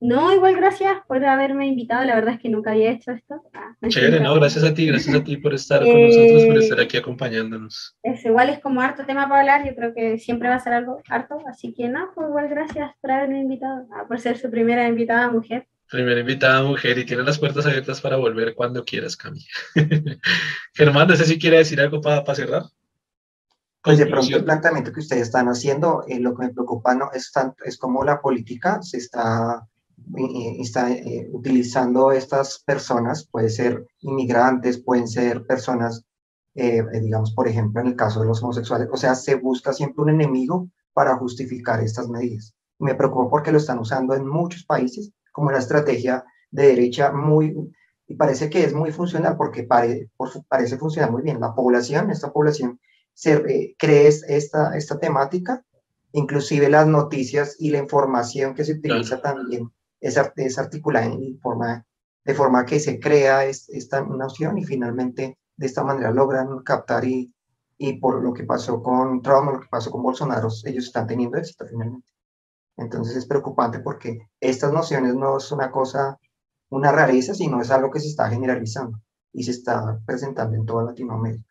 No, igual gracias por haberme invitado, la verdad es que nunca había hecho esto. Ah, Chévere, no, gracias a ti, gracias a ti por estar con eh, nosotros, por estar aquí acompañándonos. Es igual, es como harto tema para hablar, yo creo que siempre va a ser algo harto, así que no, pues igual gracias por haberme invitado, ah, por ser su primera invitada mujer. Primera invitada mujer, y tiene las puertas abiertas para volver cuando quieras, Cami. Germán, no sé si quiere decir algo para pa cerrar. Pues de pronto el planteamiento que ustedes están haciendo, eh, lo que me preocupa no es, tanto, es como la política se está... está eh, utilizando estas personas, puede ser inmigrantes, pueden ser personas, eh, digamos, por ejemplo, en el caso de los homosexuales, o sea, se busca siempre un enemigo para justificar estas medidas. Me preocupa porque lo están usando en muchos países como una estrategia de derecha muy, y parece que es muy funcional porque pare, por, parece funcionar muy bien. La población, esta población, se, eh, cree esta, esta temática, inclusive las noticias y la información que se utiliza claro. también es articulada en forma, de forma que se crea es, esta noción y finalmente de esta manera logran captar y, y por lo que pasó con Trump, lo que pasó con Bolsonaro, ellos están teniendo éxito finalmente. Entonces es preocupante porque estas nociones no es una cosa, una rareza, sino es algo que se está generalizando y se está presentando en toda Latinoamérica.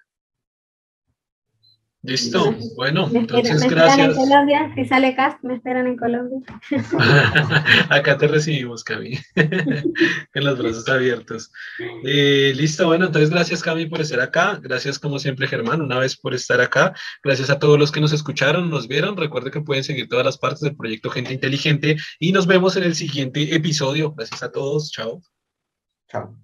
Listo, bueno, me entonces espero, me gracias. Esperan en Colombia, si sale Kast, me esperan en Colombia. Acá te recibimos, Cami, con los brazos abiertos. Eh, listo, bueno, entonces gracias, Cami, por estar acá. Gracias, como siempre, Germán, una vez por estar acá. Gracias a todos los que nos escucharon, nos vieron. Recuerden que pueden seguir todas las partes del proyecto Gente Inteligente y nos vemos en el siguiente episodio. Gracias a todos, chao. Chao.